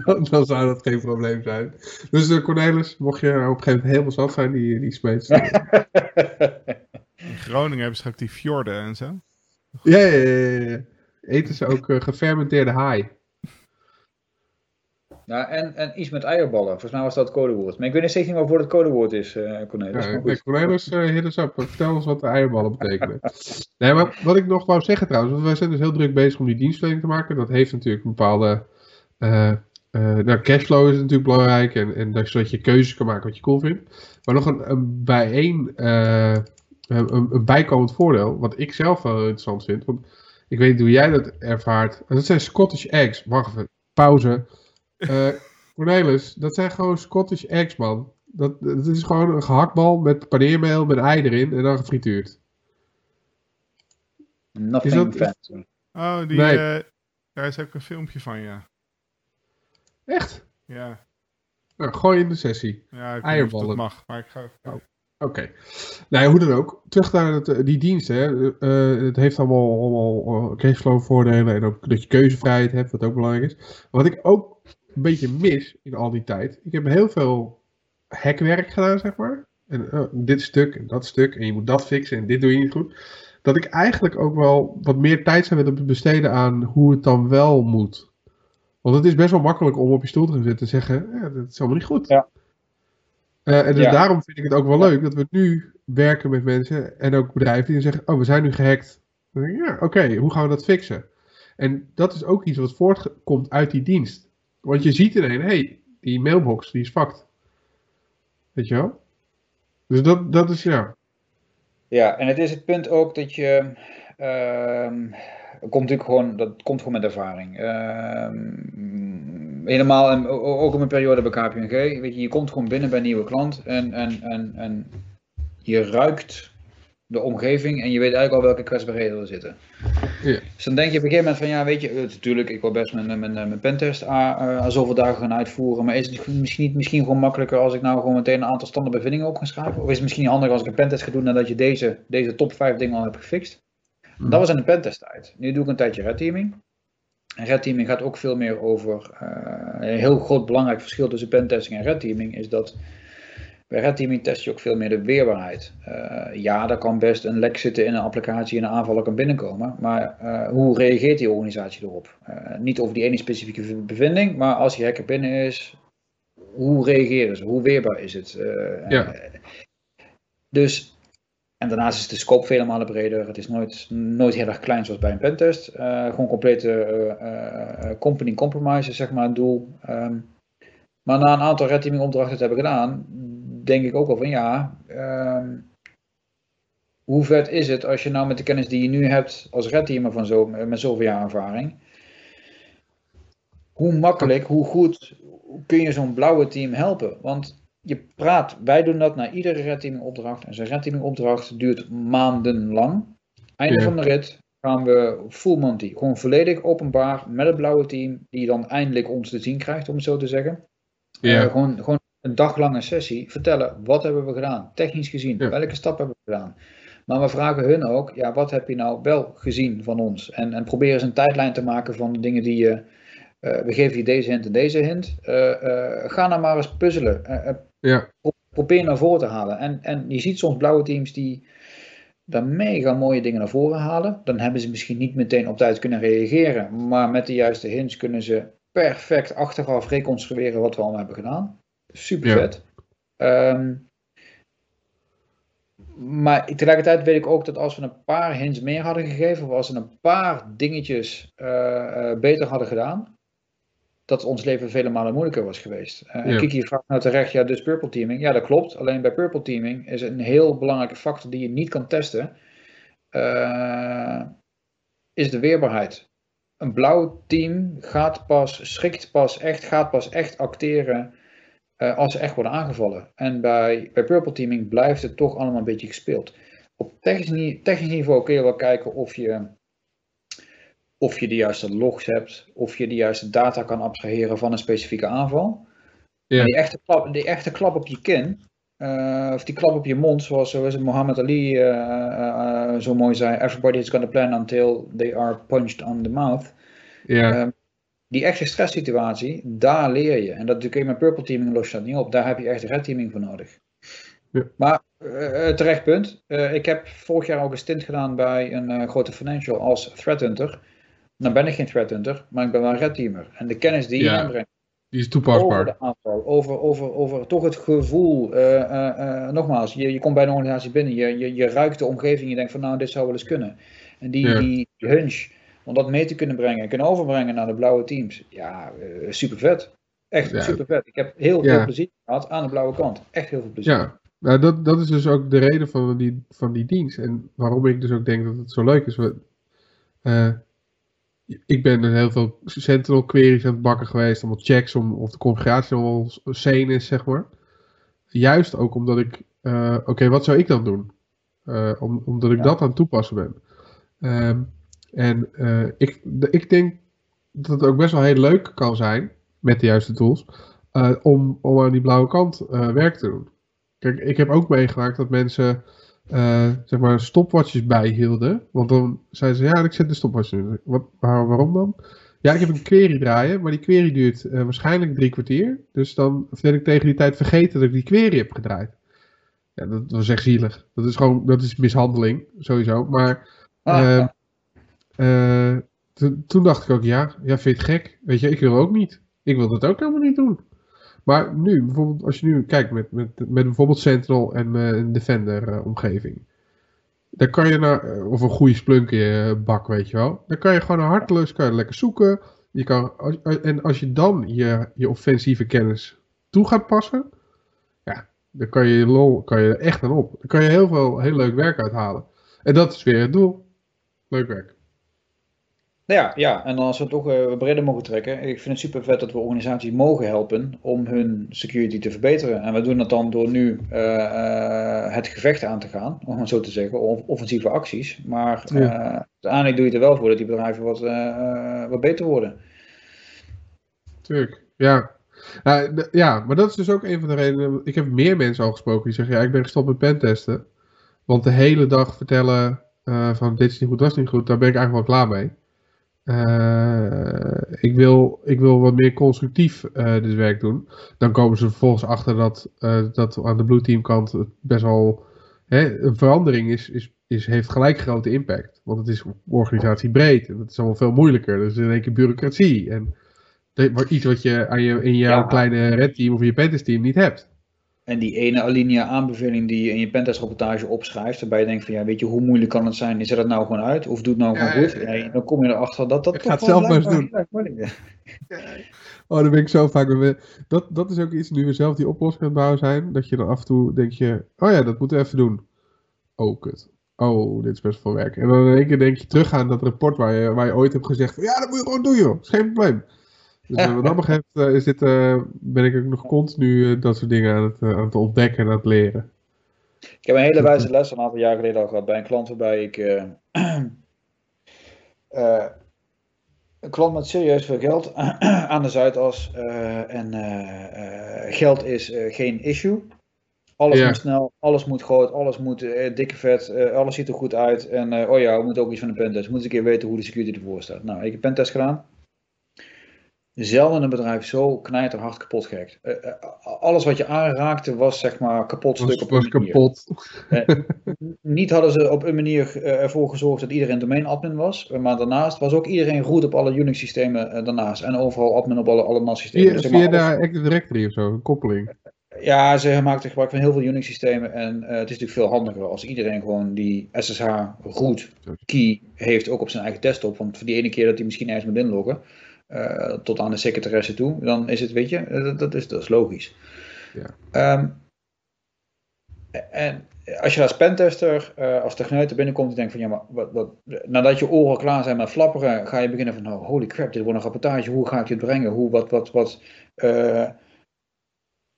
Dan, dan zou dat geen probleem zijn. Dus uh, Cornelis, mocht je op een gegeven moment helemaal zat zijn, die, die smeets. In Groningen hebben ze ook die fjorden en zo. Ja, ja, ja, ja. Eten ze ook uh, gefermenteerde haai. Nou, en, en iets met eierballen. Volgens mij was dat het codewoord. Maar ik weet nog steeds niet waarvoor het codewoord is, uh, Cornelis. Ja, nee, Cornelis, uh, hit us up. Vertel ons wat de eierballen betekenen. Nee, maar wat ik nog wou zeggen trouwens, want wij zijn dus heel druk bezig om die dienstverlening te maken. Dat heeft natuurlijk een bepaalde... Uh, uh, nou, cashflow is natuurlijk belangrijk en, en zodat je keuzes kan maken wat je cool vindt. Maar nog een, een bijeen, uh, een, een bijkomend voordeel, wat ik zelf wel interessant vind, want ik weet niet hoe jij dat ervaart. Dat zijn Scottish eggs. Wacht even, pauze. Uh, Cornelis, dat zijn gewoon Scottish eggs, man. Dat, dat is gewoon een gehaktbal met paneermeel, met ei erin en dan gefrituurd. Nothing is dat... fancy. Oh, die, nee. uh, daar is ook een filmpje van, ja. Echt? Ja. Nou, gooi in de sessie. Ja, ik eierballen. Dat mag, maar ik ga even... oh, Oké. Okay. Nou ja, hoe dan ook. Terug naar het, die dienst. Hè. Uh, het heeft allemaal, allemaal cashflow voordelen en ook dat je keuzevrijheid hebt, wat ook belangrijk is. Wat ik ook een beetje mis in al die tijd. Ik heb heel veel hackwerk gedaan, zeg maar. En uh, dit stuk en dat stuk en je moet dat fixen en dit doe je niet goed. Dat ik eigenlijk ook wel wat meer tijd zou willen besteden aan hoe het dan wel moet. Want het is best wel makkelijk om op je stoel te gaan zitten en zeggen, ja, dat is helemaal niet goed. Ja. Uh, en dus ja. daarom vind ik het ook wel leuk dat we nu werken met mensen en ook bedrijven die zeggen, oh, we zijn nu gehackt. Dan denk ik, ja, oké, okay, hoe gaan we dat fixen? En dat is ook iets wat voortkomt uit die dienst. Want je ziet ineens, hé, hey, die mailbox, die is fucked. Weet je wel? Dus dat, dat is, ja. Ja, en het is het punt ook dat je... Uh, dat komt natuurlijk gewoon, dat komt gewoon met ervaring. Uh, helemaal, in, ook in mijn periode bij K P M G. Weet je, je komt gewoon binnen bij een nieuwe klant en, en, en, en je ruikt de omgeving en je weet eigenlijk al welke kwetsbaarheden er zitten. Ja. Dus dan denk je op een gegeven moment van, ja, weet je, natuurlijk, ik wil best mijn, mijn, mijn pentest aan, aan zoveel dagen gaan uitvoeren, maar is het misschien, niet, misschien gewoon makkelijker als ik nou gewoon meteen een aantal standaard bevindingen op ga schrijven? Of is het misschien handiger als ik een pentest ga doen nadat je deze, deze top vijf dingen al hebt gefixt? Dat was in de pentest tijd. Nu doe ik een tijdje redteaming. En redteaming gaat ook veel meer over... Uh, een heel groot belangrijk verschil tussen pentesting en redteaming is dat... Bij redteaming test je ook veel meer de weerbaarheid. Uh, ja, daar kan best een lek zitten in een applicatie en een aanvaller kan binnenkomen. Maar uh, hoe reageert die organisatie erop? Uh, niet over die ene specifieke bevinding, maar als die hacker binnen is... Hoe reageren ze? Hoe weerbaar is het? Uh, ja. Dus... En daarnaast is de scope vele malen breder. Het is nooit, nooit heel erg klein zoals bij een pentest. Uh, gewoon complete uh, uh, company compromise is zeg maar het doel. Um, maar na een aantal redteaming opdrachten te hebben gedaan, denk ik ook al van ja, um, hoe vet is het als je nou met de kennis die je nu hebt als redteamer van zo, met zoveel jaar ervaring, hoe makkelijk, hoe goed kun je zo'n blauwe team helpen? Want... Je praat, wij doen dat na iedere redteaming opdracht. En zo'n redteaming opdracht duurt maandenlang. Einde ja. van de rit gaan we full monty. Gewoon volledig openbaar met het blauwe team. Die dan eindelijk ons te zien krijgt, om het zo te zeggen. Ja. Uh, gewoon, gewoon een daglange sessie. Vertellen, wat hebben we gedaan? Technisch gezien, ja. welke stap hebben we gedaan? Maar we vragen hun ook, ja, wat heb je nou wel gezien van ons? En, en probeer eens een tijdlijn te maken van de dingen die je... Uh, uh, we geven je deze hint en deze hint. Uh, uh, ga nou maar eens puzzelen. Uh, Ja. Probeer naar voren te halen. En, en je ziet soms blauwe teams die daar mega mooie dingen naar voren halen. Dan hebben ze misschien niet meteen op tijd kunnen reageren. Maar met de juiste hints kunnen ze perfect achteraf reconstrueren wat we allemaal hebben gedaan. Super vet. Ja. Um, maar tegelijkertijd weet ik ook dat als we een paar hints meer hadden gegeven. Of als we een paar dingetjes uh, beter hadden gedaan. Dat ons leven vele malen moeilijker was geweest. Uh, en ja. Kiki vraagt nou terecht, ja, dus purple teaming. Ja, dat klopt. Alleen bij purple teaming is een heel belangrijke factor die je niet kan testen, uh, is de weerbaarheid. Een blauw team gaat pas, schrikt pas echt, gaat pas echt acteren uh, als ze echt worden aangevallen. En bij, bij purple teaming blijft het toch allemaal een beetje gespeeld. Op technisch, technisch niveau kun je wel kijken of je... Of je de juiste logs hebt, of je de juiste data kan abstraheren van een specifieke aanval. Ja. Die, echte klap, die echte klap op je kin, uh, of die klap op je mond, zoals, zoals Muhammad Ali uh, uh, zo mooi zei, everybody is going to plan until they are punched on the mouth. Ja. Uh, die echte stresssituatie, daar leer je. En dat kun je met purple teaming los dat niet op, daar heb je echt red teaming voor nodig. Ja. Maar uh, terecht punt, uh, ik heb vorig jaar ook een stint gedaan bij een uh, grote financial als threat hunter. Dan ben ik geen threat hunter, maar ik ben wel een redteamer. En de kennis die je ja, aanbrengt, die is toepasbaar. Over de aanval, over, over, over toch het gevoel, uh, uh, uh, nogmaals, je, je komt bij een organisatie binnen, je, je, je ruikt de omgeving, je denkt van nou, dit zou wel eens kunnen. En die, ja. die hunch, om dat mee te kunnen brengen en kunnen overbrengen naar de blauwe teams, ja, uh, super vet. Echt ja. super vet. Ik heb heel ja. veel plezier gehad aan de blauwe kant. Echt heel veel plezier. Ja, nou, dat, dat is dus ook de reden van die, van die dienst. En waarom ik dus ook denk dat het zo leuk is. We, uh, Ik ben er heel veel Sentinel queries aan het bakken geweest. Allemaal checks om of de configuratie nog wel sane is, zeg maar. Juist ook omdat ik... Uh, Oké, okay, wat zou ik dan doen? Uh, om, omdat ik ja. dat aan het toepassen ben. Um, en uh, ik, de, ik denk dat het ook best wel heel leuk kan zijn... met de juiste tools... Uh, om, om aan die blauwe kant uh, werk te doen. Kijk, ik heb ook meegemaakt dat mensen... Uh, zeg maar stopwatches bijhielden. Want dan zeiden ze, ja, ik zet de stopwatch in. Wat, waar, waarom dan? Ja, ik heb een query draaien, maar die query duurt uh, waarschijnlijk drie kwartier. Dus dan ben ik tegen die tijd vergeten dat ik die query heb gedraaid. Ja, dat was echt zielig. Dat is gewoon, dat is mishandeling, sowieso. Maar uh, uh, Toen, toen dacht ik ook, ja, ja, vind je het gek? Weet je, ik wil ook niet. Ik wil dat ook helemaal niet doen. Maar nu, bijvoorbeeld, als je nu kijkt met, met, met bijvoorbeeld Sentinel en uh, een Defender-omgeving. Uh, Daar kan je naar, of een goede splunkbak, weet je wel. Dan kan je gewoon harteloos, kan je lekker zoeken. Je kan, als, en als je dan je, je offensieve kennis toe gaat passen, ja, dan kan je lol, kan je er echt aan op. Dan kan je heel veel heel leuk werk uithalen. En dat is weer het doel. Leuk werk. Ja, ja, en als we het toch uh, breder mogen trekken. Ik vind het super vet dat we organisaties mogen helpen om hun security te verbeteren. En we doen dat dan door nu uh, uh, het gevecht aan te gaan, om het zo te zeggen, of offensieve acties. Maar uh, ja. uiteindelijk doe je er wel voor dat die bedrijven wat, uh, wat beter worden. Tuurlijk, ja. Nou, ja, maar dat is dus ook een van de redenen. Ik heb meer mensen al gesproken die zeggen, ja, ik ben gestopt met pentesten. Want de hele dag vertellen uh, van dit is niet goed, dat is niet goed, daar ben ik eigenlijk wel klaar mee. Uh, ik, wil, ik wil wat meer constructief uh, dit werk doen. Dan komen ze vervolgens achter dat, uh, dat aan de blue team kant het best wel hè, een verandering is, is, is, heeft gelijk grote impact. Want het is organisatiebreed en dat is allemaal veel moeilijker. Dus in één keer bureaucratie. En iets wat je, aan je in jouw ja. kleine red team of je pentest team niet hebt. En die ene alinea aanbeveling die je in je pentestrapportage opschrijft, waarbij je denkt van ja, weet je, hoe moeilijk kan het zijn? Zet het nou gewoon uit? Of doe het nou gewoon ja, goed? Ja, ja. Dan kom je erachter dat dat ik toch gaat zelf maar eens doen. Ja. Oh, dan ben ik zo vaak weer. Dat, dat is ook iets, nu we zelf die oplossing aan het bouwen zijn, dat je dan af en toe denk je, oh ja, dat moeten we even doen. Oh, kut. Oh, dit is best veel werk. En dan in één keer denk je terug aan dat rapport waar je, waar je ooit hebt gezegd van, ja, dat moet je gewoon doen joh, is geen probleem. Dus wat dat betreft is dit, uh, ben ik ook nog continu uh, dat soort dingen aan het, uh, aan het ontdekken en aan het leren. Ik heb een hele wijze les een aantal jaar geleden al gehad bij een klant waarbij ik uh, uh, een klant met serieus veel geld aan de Zuidas uh, en uh, uh, geld is uh, geen issue. Alles ja. moet snel, alles moet groot, alles moet uh, dikke vet, uh, alles ziet er goed uit en uh, oh ja, we moeten ook iets van de pentest. We moeten een keer weten hoe de security ervoor staat. Nou, ik heb een pentest gedaan. Zelden een bedrijf zo knijterhard kapot gehackt. Uh, uh, alles wat je aanraakte was zeg maar kapot stuk op een manier. Kapot. Uh, niet hadden ze op een manier uh, ervoor gezorgd dat iedereen domeinadmin was. Uh, maar daarnaast was ook iedereen root op alle Unix systemen uh, daarnaast. En overal admin op alle, alle N A S systemen. Via, dus via de Active Directory of zo, een koppeling. Uh, ja, ze maakten gebruik van heel veel Unix systemen. En uh, het is natuurlijk veel handiger als iedereen gewoon die S S H root key heeft ook op zijn eigen desktop. Want voor die ene keer dat hij misschien ergens moet inloggen. Uh, tot aan de secretaresse toe, dan is het, weet je, dat, dat, is, dat is logisch. Ja. Um, en als je als pentester, uh, als techneut er binnenkomt en denkt van ja, maar wat, wat, nadat je oren klaar zijn met flapperen, ga je beginnen van oh, holy crap, dit wordt een rapportage, hoe ga ik dit brengen, hoe, wat, wat, wat. Uh, En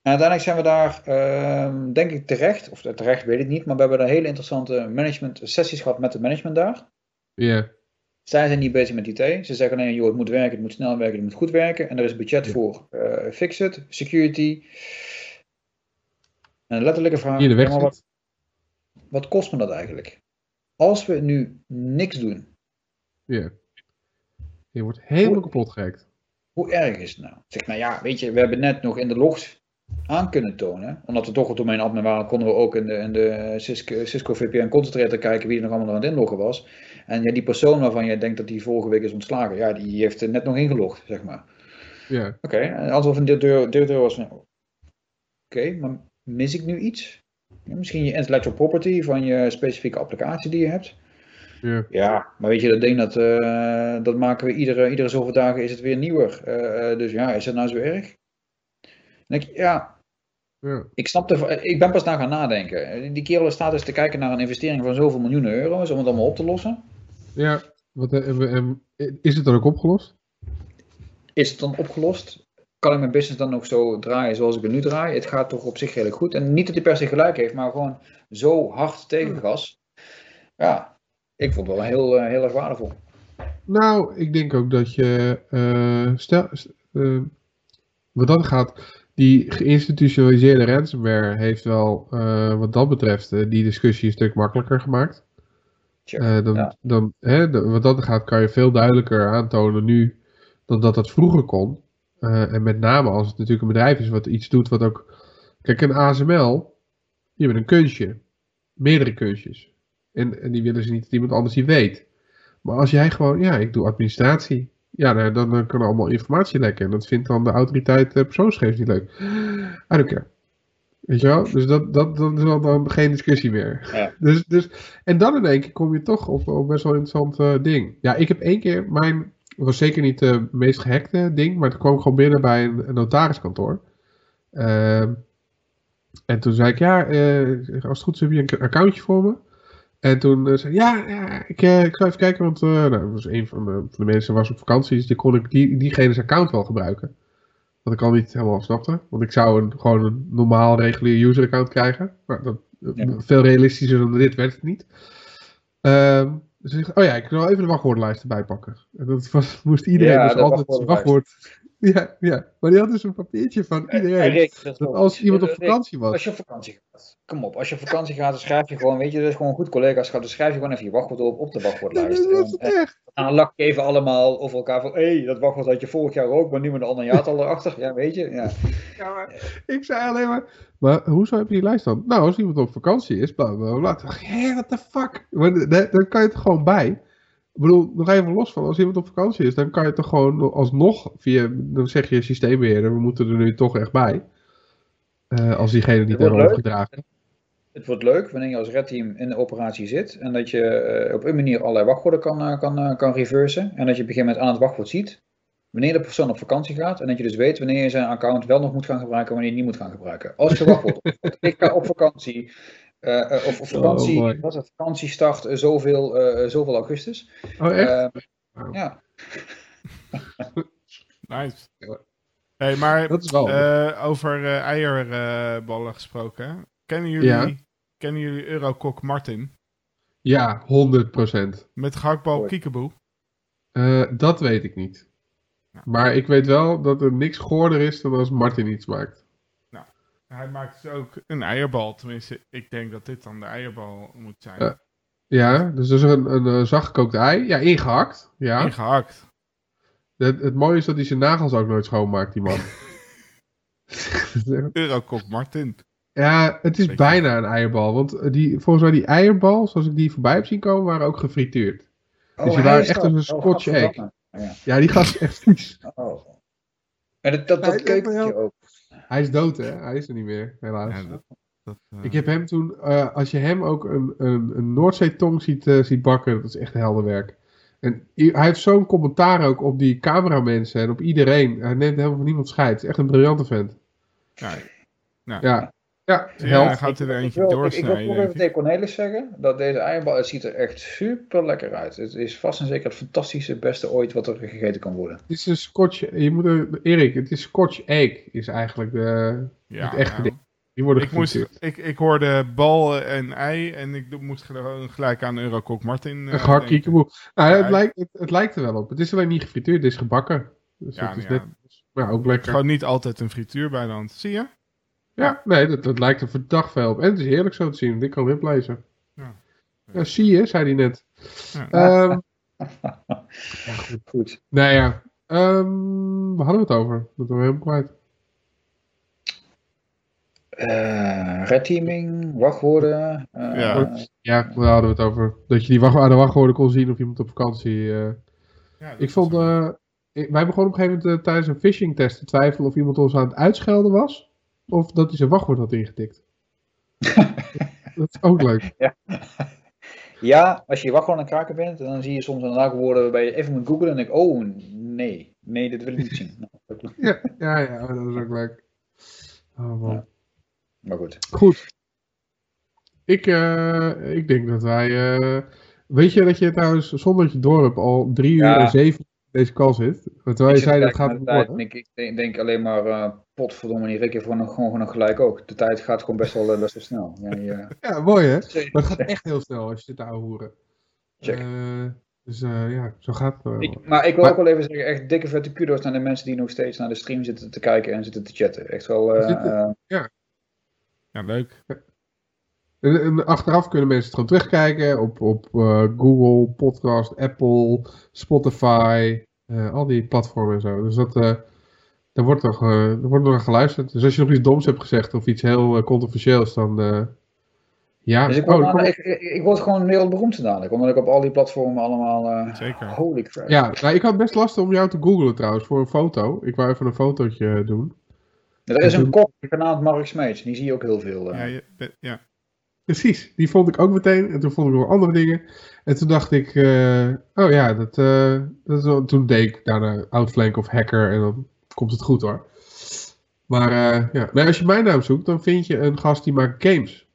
uiteindelijk zijn we daar, uh, denk ik terecht, of terecht weet ik niet, maar we hebben daar hele interessante management sessies gehad met het management daar. Ja. Zij zijn niet bezig met I T. Ze zeggen alleen, joh, het moet werken, het moet snel werken, het moet goed werken. En er is budget ja. voor uh, fix it, security. En een letterlijke vraag, ja, maar wat, wat kost me dat eigenlijk? Als we nu niks doen. Ja. Je wordt helemaal kapot gehackt. Hoe erg is het nou? Zeg, nou ja, weet je, we hebben net nog in de logs aan kunnen tonen. Omdat we toch het domein admin waren, konden we ook in de, in de Cisco, Cisco V P N concentrator kijken wie er nog allemaal aan het inloggen was. En ja, die persoon waarvan jij denkt dat die vorige week is ontslagen, ja, die heeft net nog ingelogd, zeg maar. Ja. Oké, okay, en het antwoord van de directeur was van, oké, okay, maar mis ik nu iets? Ja, misschien je intellectual property van je specifieke applicatie die je hebt. Ja, ja maar weet je, dat ding, dat, uh, dat maken we iedere, iedere zoveel dagen is het weer nieuwer. Uh, dus ja, is dat nou zo erg? Ik, ja, ja. Ik, snap er, ik ben pas naar gaan nadenken. Die kerel staat dus te kijken naar een investering van zoveel miljoenen euro's om het allemaal op te lossen. Ja, wat, is het dan ook opgelost? Is het dan opgelost? Kan ik mijn business dan nog zo draaien zoals ik het nu draai? Het gaat toch op zich redelijk goed. En niet dat hij per se gelijk heeft, maar gewoon zo hard tegengas. Ja, ik vond het wel heel, heel erg waardevol. Nou, ik denk ook dat je, uh, stel, uh, wat dan gaat... Die geïnstitutionaliseerde ransomware heeft wel, uh, wat dat betreft, uh, die discussie een stuk makkelijker gemaakt. Sure, uh, dan, ja. dan, hè, de, wat dat gaat, kan je veel duidelijker aantonen nu dan dat dat vroeger kon. Uh, en met name als het natuurlijk een bedrijf is wat iets doet wat ook... Kijk, een A S M L, je bent een kunstje. Meerdere kunstjes. En, en die willen ze niet dat iemand anders die weet. Maar als jij gewoon, ja, ik doe administratie. Ja, dan, dan kan er allemaal informatie lekken. En dat vindt dan de autoriteit uh, persoonsgegevens niet leuk. I don't care. Weet je wel? Dus dat, dat, dat is dan, dan geen discussie meer. Ja. Dus, dus, en dan in één keer kom je toch op, op best wel een interessant uh, ding. Ja, ik heb één keer mijn... Het was zeker niet het uh, meest gehackte ding, maar het kwam gewoon binnen bij een, een notariskantoor. Uh, en toen zei ik, ja, uh, als het goed is heb je een accountje voor me. En toen uh, zei ik, ja, ja ik, uh, ik zal even kijken, want uh, nou, dat was een van de, van de mensen was op vakantie, dus die kon ik die, diegene's account wel gebruiken. Wat ik al niet helemaal snapte, want ik zou een, gewoon een normaal regulier user account krijgen. Maar dat, ja. Veel realistischer dan dit werd het niet. Uh, Dus ik dacht, oh ja, ik wil even de wachtwoordenlijst erbij pakken. En dat was, moest iedereen ja, dus altijd zijn wachtwoord... Ja, ja, maar die had dus een papiertje van iedereen. Ja, dat als iemand op vakantie was. Als je op vakantie gaat. Kom op, als je op vakantie gaat, dan schrijf je gewoon, weet je, dat is gewoon goed collega's gaat, dan schrijf je gewoon even je wachtwoord op op de wachtwoordlijst. Ja, dat is en, echt. En dan lak je even allemaal over elkaar van, hé, hey, dat wachtwoord had je vorig jaar ook, maar nu met een ander jaartal erachter. Ja, weet je. Ja. Ja, maar ik zei alleen maar, maar hoezo heb je die lijst dan? Nou, als iemand op vakantie is, bla bla bla. Dan dacht ik, hé, what the fuck? Dan kan je het gewoon bij. Ik bedoel, nog even los van, als iemand op vakantie is, dan kan je toch gewoon alsnog via, dan zeg je systeembeheerder, we moeten er nu toch echt bij. Uh, als diegene niet helemaal opgedragen. Het wordt leuk wanneer je als redteam in de operatie zit en dat je uh, op een manier allerlei wachtwoorden kan, uh, kan, uh, kan reversen en dat je op een gegeven moment aan het wachtwoord ziet wanneer de persoon op vakantie gaat en dat je dus weet wanneer je zijn account wel nog moet gaan gebruiken en wanneer je niet moet gaan gebruiken. Als je wachtwoord op, ik ga op vakantie. Uh, uh, of, of vakantie, oh, was het, vakantie start uh, zoveel, uh, zoveel augustus. Oh, echt? Uh, wow. Ja. Nice. Hey, maar dat is wel, uh, over uh, eierballen uh, gesproken. Kennen jullie, ja. kennen jullie Eurokok Martin? Ja, honderd procent. Met gehaktbal Kiekeboe? Uh, dat weet ik niet. Ja. Maar ik weet wel dat er niks goorder is dan als Martin iets maakt. Hij maakt dus ook een eierbal. Tenminste, ik denk dat dit dan de eierbal moet zijn. Uh, ja, dus dat is een, een, een zachtgekookt ei. Ja, ingehakt. Ja. Ingehakt. Het, het mooie is dat hij zijn nagels ook nooit schoonmaakt, die man. Eurokop Martin. Ja, het is Beetje. bijna een eierbal. Want die, volgens mij die eierbal, zoals ik die voorbij heb zien komen, waren ook gefrituurd. Oh, dus die waren echt als een Scotch oh, egg. Ja. ja, die gast is echt vies. Oh. En dat, dat, dat keukentje ook. Hij is dood, hè? Hij is er niet meer, helaas. Ja, dat, dat, uh... Ik heb hem toen... Uh, als je hem ook een, een, een Noordzee-tong ziet, uh, ziet bakken, dat is echt heldenwerk. En hij heeft zo'n commentaar ook op die cameramensen en op iedereen. Hij neemt helemaal van niemand scheid. Het is echt een briljante vent. Ja, nou, ja. ja, ja held. Hij gaat er eentje ik, doorsnijden. Ik wil nog even tegen Cornelis zeggen dat deze eierbal... Het ziet er echt super lekker uit. Het is vast en zeker het fantastische beste ooit wat er gegeten kan worden. Het is een Scotch... Je moet er, Erik, het is Scotch egg is eigenlijk de, ja, het echte nou, ding. Die worden ik, moest, ik, ik hoorde bal en ei en ik moest gewoon gelijk aan Eurokok Martin... Uh, een gehakt kiekeboe. Nou, het, lijkt, het, het lijkt er wel op. Het is alleen niet gefrituurd, het is gebakken. Dus ja, het is ja. net, maar ook lekker. Gewoon niet altijd een frituur bij de hand. Zie je? Ja, nee, dat, dat lijkt er verdacht veel op. En het is heerlijk zo te zien. Ik kan weblezen. Ja, ja, zie je, zei hij net. Ja. Um, ja, goed, goed. Nou ja, um, waar hadden we het over? Dat waren we helemaal kwijt. Uh, Redteaming, wachtwoorden. Uh, ja. ja, daar hadden we het over. Dat je die wacht, aan de wachtwoorden kon zien of iemand op vakantie... Uh. Ja, ik vond... Uh, wij begonnen op een gegeven moment uh, tijdens een phishing test te twijfelen of iemand ons aan het uitschelden was. Of dat hij zijn wachtwoord had ingetikt. Dat is ook leuk. Ja, ja als je je wachtwoord aan het kraken bent, dan zie je soms een aantal woorden waarbij je even moet googlen en denk ik, oh nee, nee, dit wil ik niet zien. ja, ja, ja, dat is ook leuk. Oh, man. Ja. Maar goed. Goed. Ik, uh, ik denk dat wij... Uh, weet je dat je trouwens, zonder dat je door hebt, al drie uur ja. en zeven deze call zit? Terwijl je zei, dat gaat niet worden. Ik denk, denk alleen maar... Uh, Potverdomme, die Rick heeft gewoon nog, gewoon nog gelijk ook. De tijd gaat gewoon best wel, best wel snel. Ja, ja. ja, mooi hè? Maar het gaat echt heel snel als je dit ouwe hoeren. Check. Uh, dus uh, ja, zo gaat het wel. Ik, maar ik wil maar, ook wel even zeggen, echt dikke vette kudos naar de mensen die nog steeds naar de stream zitten te kijken en zitten te chatten. Echt wel... Uh, zitten, ja. ja, leuk. En, en achteraf kunnen mensen het gewoon terugkijken op, op uh, Google, Podcast, Apple, Spotify, uh, al die platformen en zo. Dus dat... Uh, Er wordt nog uh, geluisterd. Dus als je nog iets doms hebt gezegd of iets heel uh, controversieels, dan uh, Ja. Dus ik word, oh, nou, ik, ik word gewoon wereldberoemd dadelijk, omdat ik op al die platformen allemaal... Uh, Zeker. Holy crap. Ja, nou, ik had best last om jou te googlen trouwens, voor een foto. Ik wou even een fotootje doen. Ja, er is een kok genaamd Mark Smeets, die zie je ook heel veel. Uh. Ja, je, ja, precies. Die vond ik ook meteen. En toen vond ik nog andere dingen. En toen dacht ik, uh, oh ja, dat, uh, dat is wel, toen deed ik daarna Outflank of Hacker en dan komt het goed hoor. Maar uh, ja, nou, als je mijn naam zoekt, dan vind je een gast die maakt games.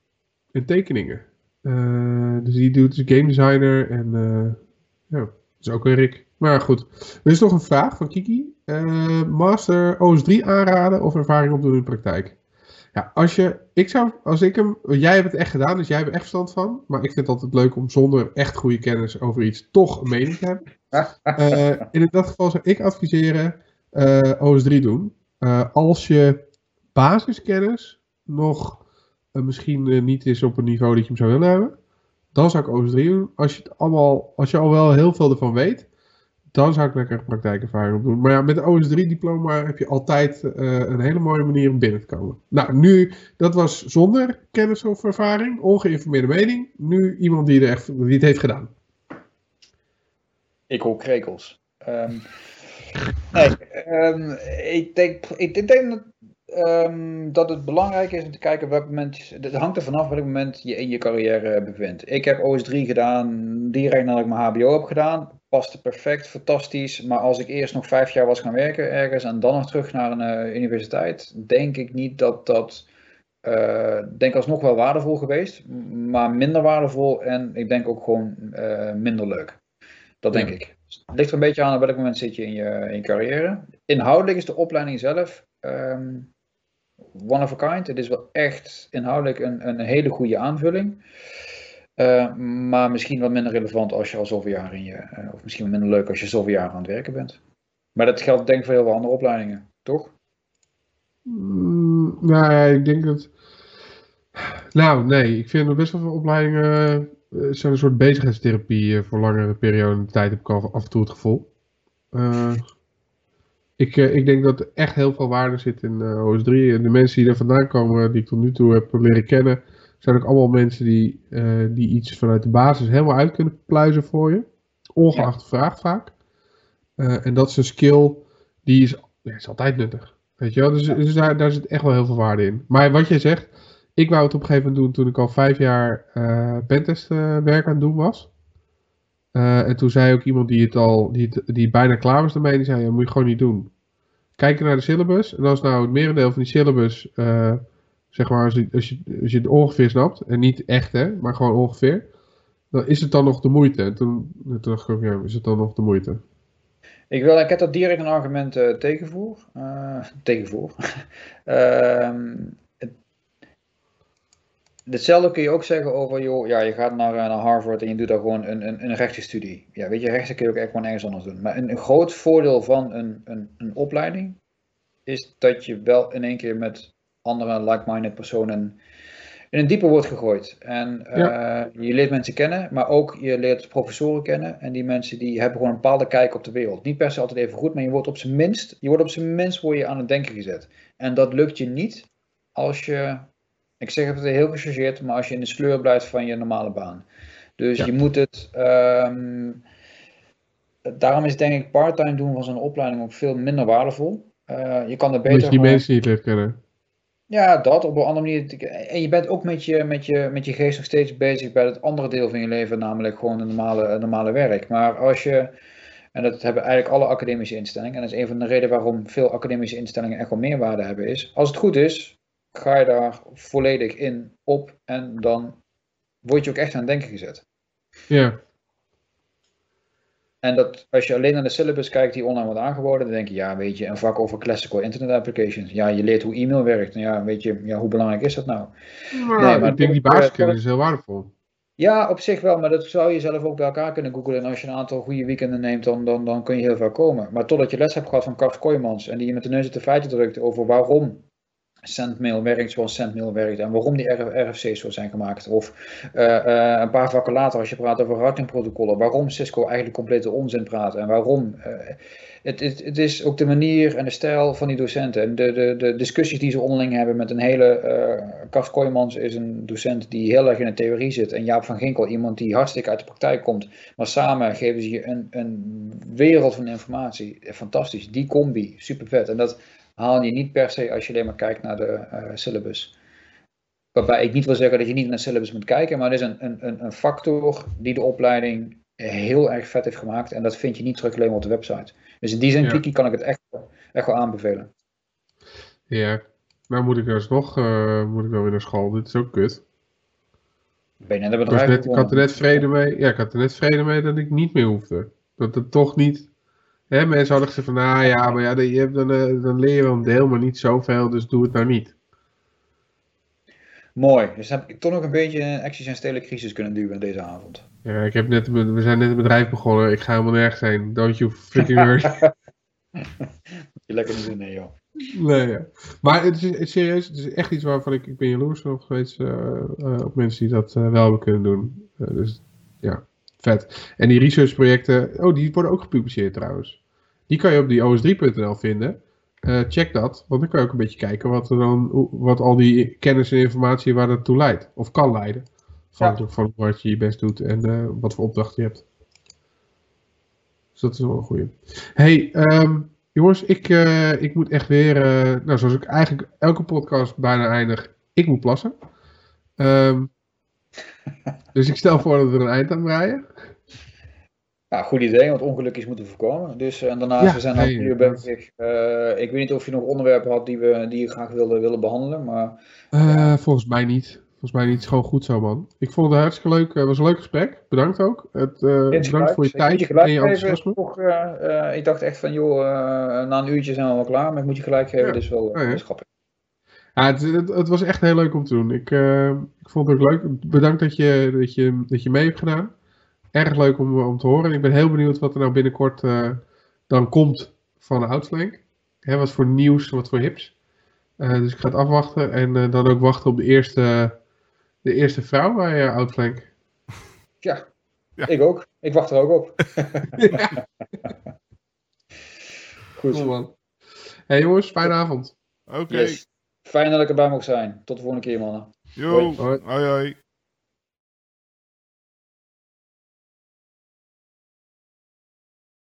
En tekeningen. Uh, dus die doet dus game designer en uh, ja, dat is ook weer Rick. Maar goed, er is nog een vraag van Kiki. Uh, master O S drie aanraden of ervaring opdoen in de praktijk? Ja, als je, ik zou, als ik hem, jij hebt het echt gedaan, dus jij hebt er echt verstand van. Maar ik vind het altijd leuk om zonder echt goede kennis over iets toch een mening te hebben. Uh, in dat geval zou ik adviseren uh, O S drie doen. Uh, als je basiskennis nog uh, misschien uh, niet is op een niveau dat je hem zou willen hebben, dan zou ik O S drie doen. Als je, het allemaal, als je al wel heel veel ervan weet, dan zou ik lekker praktijkervaring op doen. Maar ja, met een O S drie diploma heb je altijd uh, een hele mooie manier om binnen te komen. Nou, nu, dat was zonder kennis of ervaring, ongeïnformeerde mening. Nu iemand die, er echt, die het heeft gedaan. Ik hoor krekels. Um, nee, um, ik denk, ik denk dat, um, dat het belangrijk is om te kijken op welk moment... Het hangt er vanaf welk moment je in je carrière bevindt. Ik heb O S drie gedaan direct nadat ik mijn H B O heb gedaan. Paste perfect, fantastisch. Maar als ik eerst nog vijf jaar was gaan werken ergens en dan nog terug naar een uh, universiteit, denk ik niet dat dat, uh, denk alsnog wel waardevol geweest, maar minder waardevol en ik denk ook gewoon uh, minder leuk. Dat denk ja. ik. Het ligt er een beetje aan op welk moment zit je in je, in je carrière. Inhoudelijk is de opleiding zelf um, one of a kind. Het is wel echt inhoudelijk een, een hele goede aanvulling. Uh, maar misschien wat minder relevant als je al zoveel jaar in je, uh, of misschien wat minder leuk als je zoveel jaar aan het werken bent. Maar dat geldt denk ik voor heel veel andere opleidingen, toch? Mm, nou ja, ik denk dat... Nou nee, ik vind best wel veel opleidingen uh, zijn een soort bezigheidstherapie uh, voor langere perioden tijd heb ik al af en toe het gevoel. Uh, ik, uh, ik denk dat er echt heel veel waarde zit in uh, O S drie. En de mensen die er vandaan komen, die ik tot nu toe heb leren kennen, zijn ook allemaal mensen die, uh, die iets vanuit de basis helemaal uit kunnen pluizen voor je. Ongeacht de vraag vaak. Uh, en dat is een skill die is, ja, is altijd nuttig. Weet je wel? Dus, dus daar, daar zit echt wel heel veel waarde in. Maar wat jij zegt, ik wou het op een gegeven moment doen toen ik al vijf jaar uh, pentest uh, werk aan het doen was. Uh, en toen zei ook iemand die het al, die, het, die bijna klaar was daarmee, die zei, ja, moet je gewoon niet doen. Kijken naar de syllabus. En als nou het merendeel van die syllabus... Uh, Zeg maar, als je, als, je, als je het ongeveer snapt, en niet echt hè, maar gewoon ongeveer, dan is het dan nog de moeite. En toen, toen dacht ik, ja, is het dan nog de moeite? Ik, wil, ik heb dat direct een argument uh, tegenvoer. Uh, tegenvoer. uh, het, hetzelfde kun je ook zeggen over, joh, ja, je gaat naar, naar Harvard en je doet daar gewoon een, een, een rechtenstudie. Ja, weet je, rechten kun je ook echt gewoon ergens anders doen. Maar een, een groot voordeel van een, een, een opleiding is dat je wel in één keer met andere like-minded personen in een diepe wordt gegooid. En ja. uh, je leert mensen kennen, maar ook je leert professoren kennen. En die mensen die hebben gewoon een bepaalde kijk op de wereld. Niet per se altijd even goed, maar je wordt op zijn minst, je wordt op zijn minst word je aan het denken gezet. En dat lukt je niet als je, ik zeg het heel gechargeerd, maar als je in de sleur blijft van je normale baan. Dus ja. je moet het... Um, daarom is denk ik part-time doen van zo'n opleiding ook veel minder waardevol. Uh, je kan er beter... Dus die mensen niet herkennen. Ja, dat op een andere manier. En je bent ook met je, met je, met je geest nog steeds bezig bij het andere deel van je leven, namelijk gewoon het normale, normale werk. Maar als je, en dat hebben eigenlijk alle academische instellingen, en dat is een van de redenen waarom veel academische instellingen echt wel meerwaarde hebben, is als het goed is, ga je daar volledig in op en dan word je ook echt aan het denken gezet. Ja. En dat als je alleen naar de syllabus kijkt die online wordt aangeboden, dan denk je, ja weet je, een vak over classical internet applications. Ja, je leert hoe e-mail werkt. Nou ja, weet je, ja, hoe belangrijk is dat nou? Maar, nee, maar ik denk die basiskennis is heel waardevol. Ja, op zich wel, maar dat zou je zelf ook bij elkaar kunnen googlen. En als je een aantal goede weekenden neemt, dan, dan, dan kun je heel veel komen. Maar totdat je les hebt gehad van Kars Kooijmans en die je met de neus op de feiten drukt over waarom Sentinel werkt zoals Sentinel werkt en waarom die R F C's zo zijn gemaakt. Of uh, uh, een paar vakken later, als je praat over routingprotocollen, waarom Cisco eigenlijk complete onzin praat en waarom. Uh, het, het, het is ook de manier en de stijl van die docenten en de, de, de discussies die ze onderling hebben met een hele... Uh, Kars Kooijmans is een docent die heel erg in de theorie zit en Jaap van Ginkel iemand die hartstikke uit de praktijk komt. Maar samen geven ze je een, een wereld van informatie. Fantastisch, die combi, super vet. En dat... haal je niet per se als je alleen maar kijkt naar de uh, syllabus. Waarbij ik niet wil zeggen dat je niet naar de syllabus moet kijken, maar het is een, een, een factor die de opleiding heel erg vet heeft gemaakt. En dat vind je niet terug alleen op de website. Dus in die zin, ja. Kiki, kan ik het echt, echt wel aanbevelen. Ja, maar moet ik alsnog uh, moet ik wel weer naar school? Dit is ook kut. Ben je net een bedrijf net, ik had er net vrede mee. Ja, ik had er net vrede mee dat ik niet meer hoefde. Dat het toch niet... He, mensen hadden gezegd van, nou ah, ja, maar ja, je hebt dan, uh, dan leer je een deel, maar niet zoveel, dus doe het nou niet. Mooi, dus heb ik toch nog een beetje een acties- en stedelijke crisis kunnen duwen deze avond. Ja, ik heb net, we zijn net een bedrijf begonnen, ik ga helemaal nergens heen, don't you freaking worry. Je lekker zin in, joh. Nee, ja. Maar het is, het is serieus, het is echt iets waarvan ik, ik ben jaloers nog steeds uh, uh, op mensen die dat uh, wel hebben kunnen doen. Uh, dus ja, vet. En die researchprojecten, oh, die worden ook gepubliceerd trouwens. Die kan je op die O S drie punt n l vinden. Uh, check dat, want dan kan je ook een beetje kijken wat, er dan, wat al die kennis en informatie waar dat toe leidt. Of kan leiden. Van, ja. Van wat je je best doet en uh, wat voor opdracht je hebt. Dus dat is wel een goeie. Hey, um, jongens, ik, uh, ik moet echt weer... Uh, nou, zoals ik eigenlijk elke podcast bijna eindig, ik moet plassen. Um, dus ik stel voor dat we er een eind aan breien. Ja, goed idee, want ongelukjes moeten voorkomen. Dus en daarnaast, ja, we zijn al een uur bezig. Uh, ik weet niet of je nog onderwerpen had die we die je graag wilde willen behandelen, maar... Uh, ja. Volgens mij niet. Volgens mij niet. Het is gewoon goed zo, man. Ik vond het hartstikke leuk. Het uh, was een leuk gesprek. Bedankt ook. Het, uh, bedankt voor je tijd ik je en je enthousiasme. Nog, uh, uh, ik dacht echt van, joh, uh, na een uurtje zijn we al klaar, maar ik moet je gelijk geven, ja. Dus wel uh, oh, ja. Grappig. Ja, het, het, het was echt heel leuk om te doen. Ik, uh, ik vond het ook leuk. Bedankt dat je, dat je, dat je mee hebt gedaan. Erg leuk om, om te horen. Ik ben heel benieuwd wat er nou binnenkort uh, dan komt van Outflank. He, wat voor nieuws, wat voor hips. Uh, dus ik ga het afwachten. En uh, dan ook wachten op de eerste, de eerste vrouw bij uh, Outflank. Ja, ja, ik ook. Ik wacht er ook op. Ja. Goed. Cool, man. Hey jongens, fijne avond. Oké. Okay. Yes. Fijn dat ik erbij mocht zijn. Tot de volgende keer, mannen. Yo, hoi. Hoi. Hoi.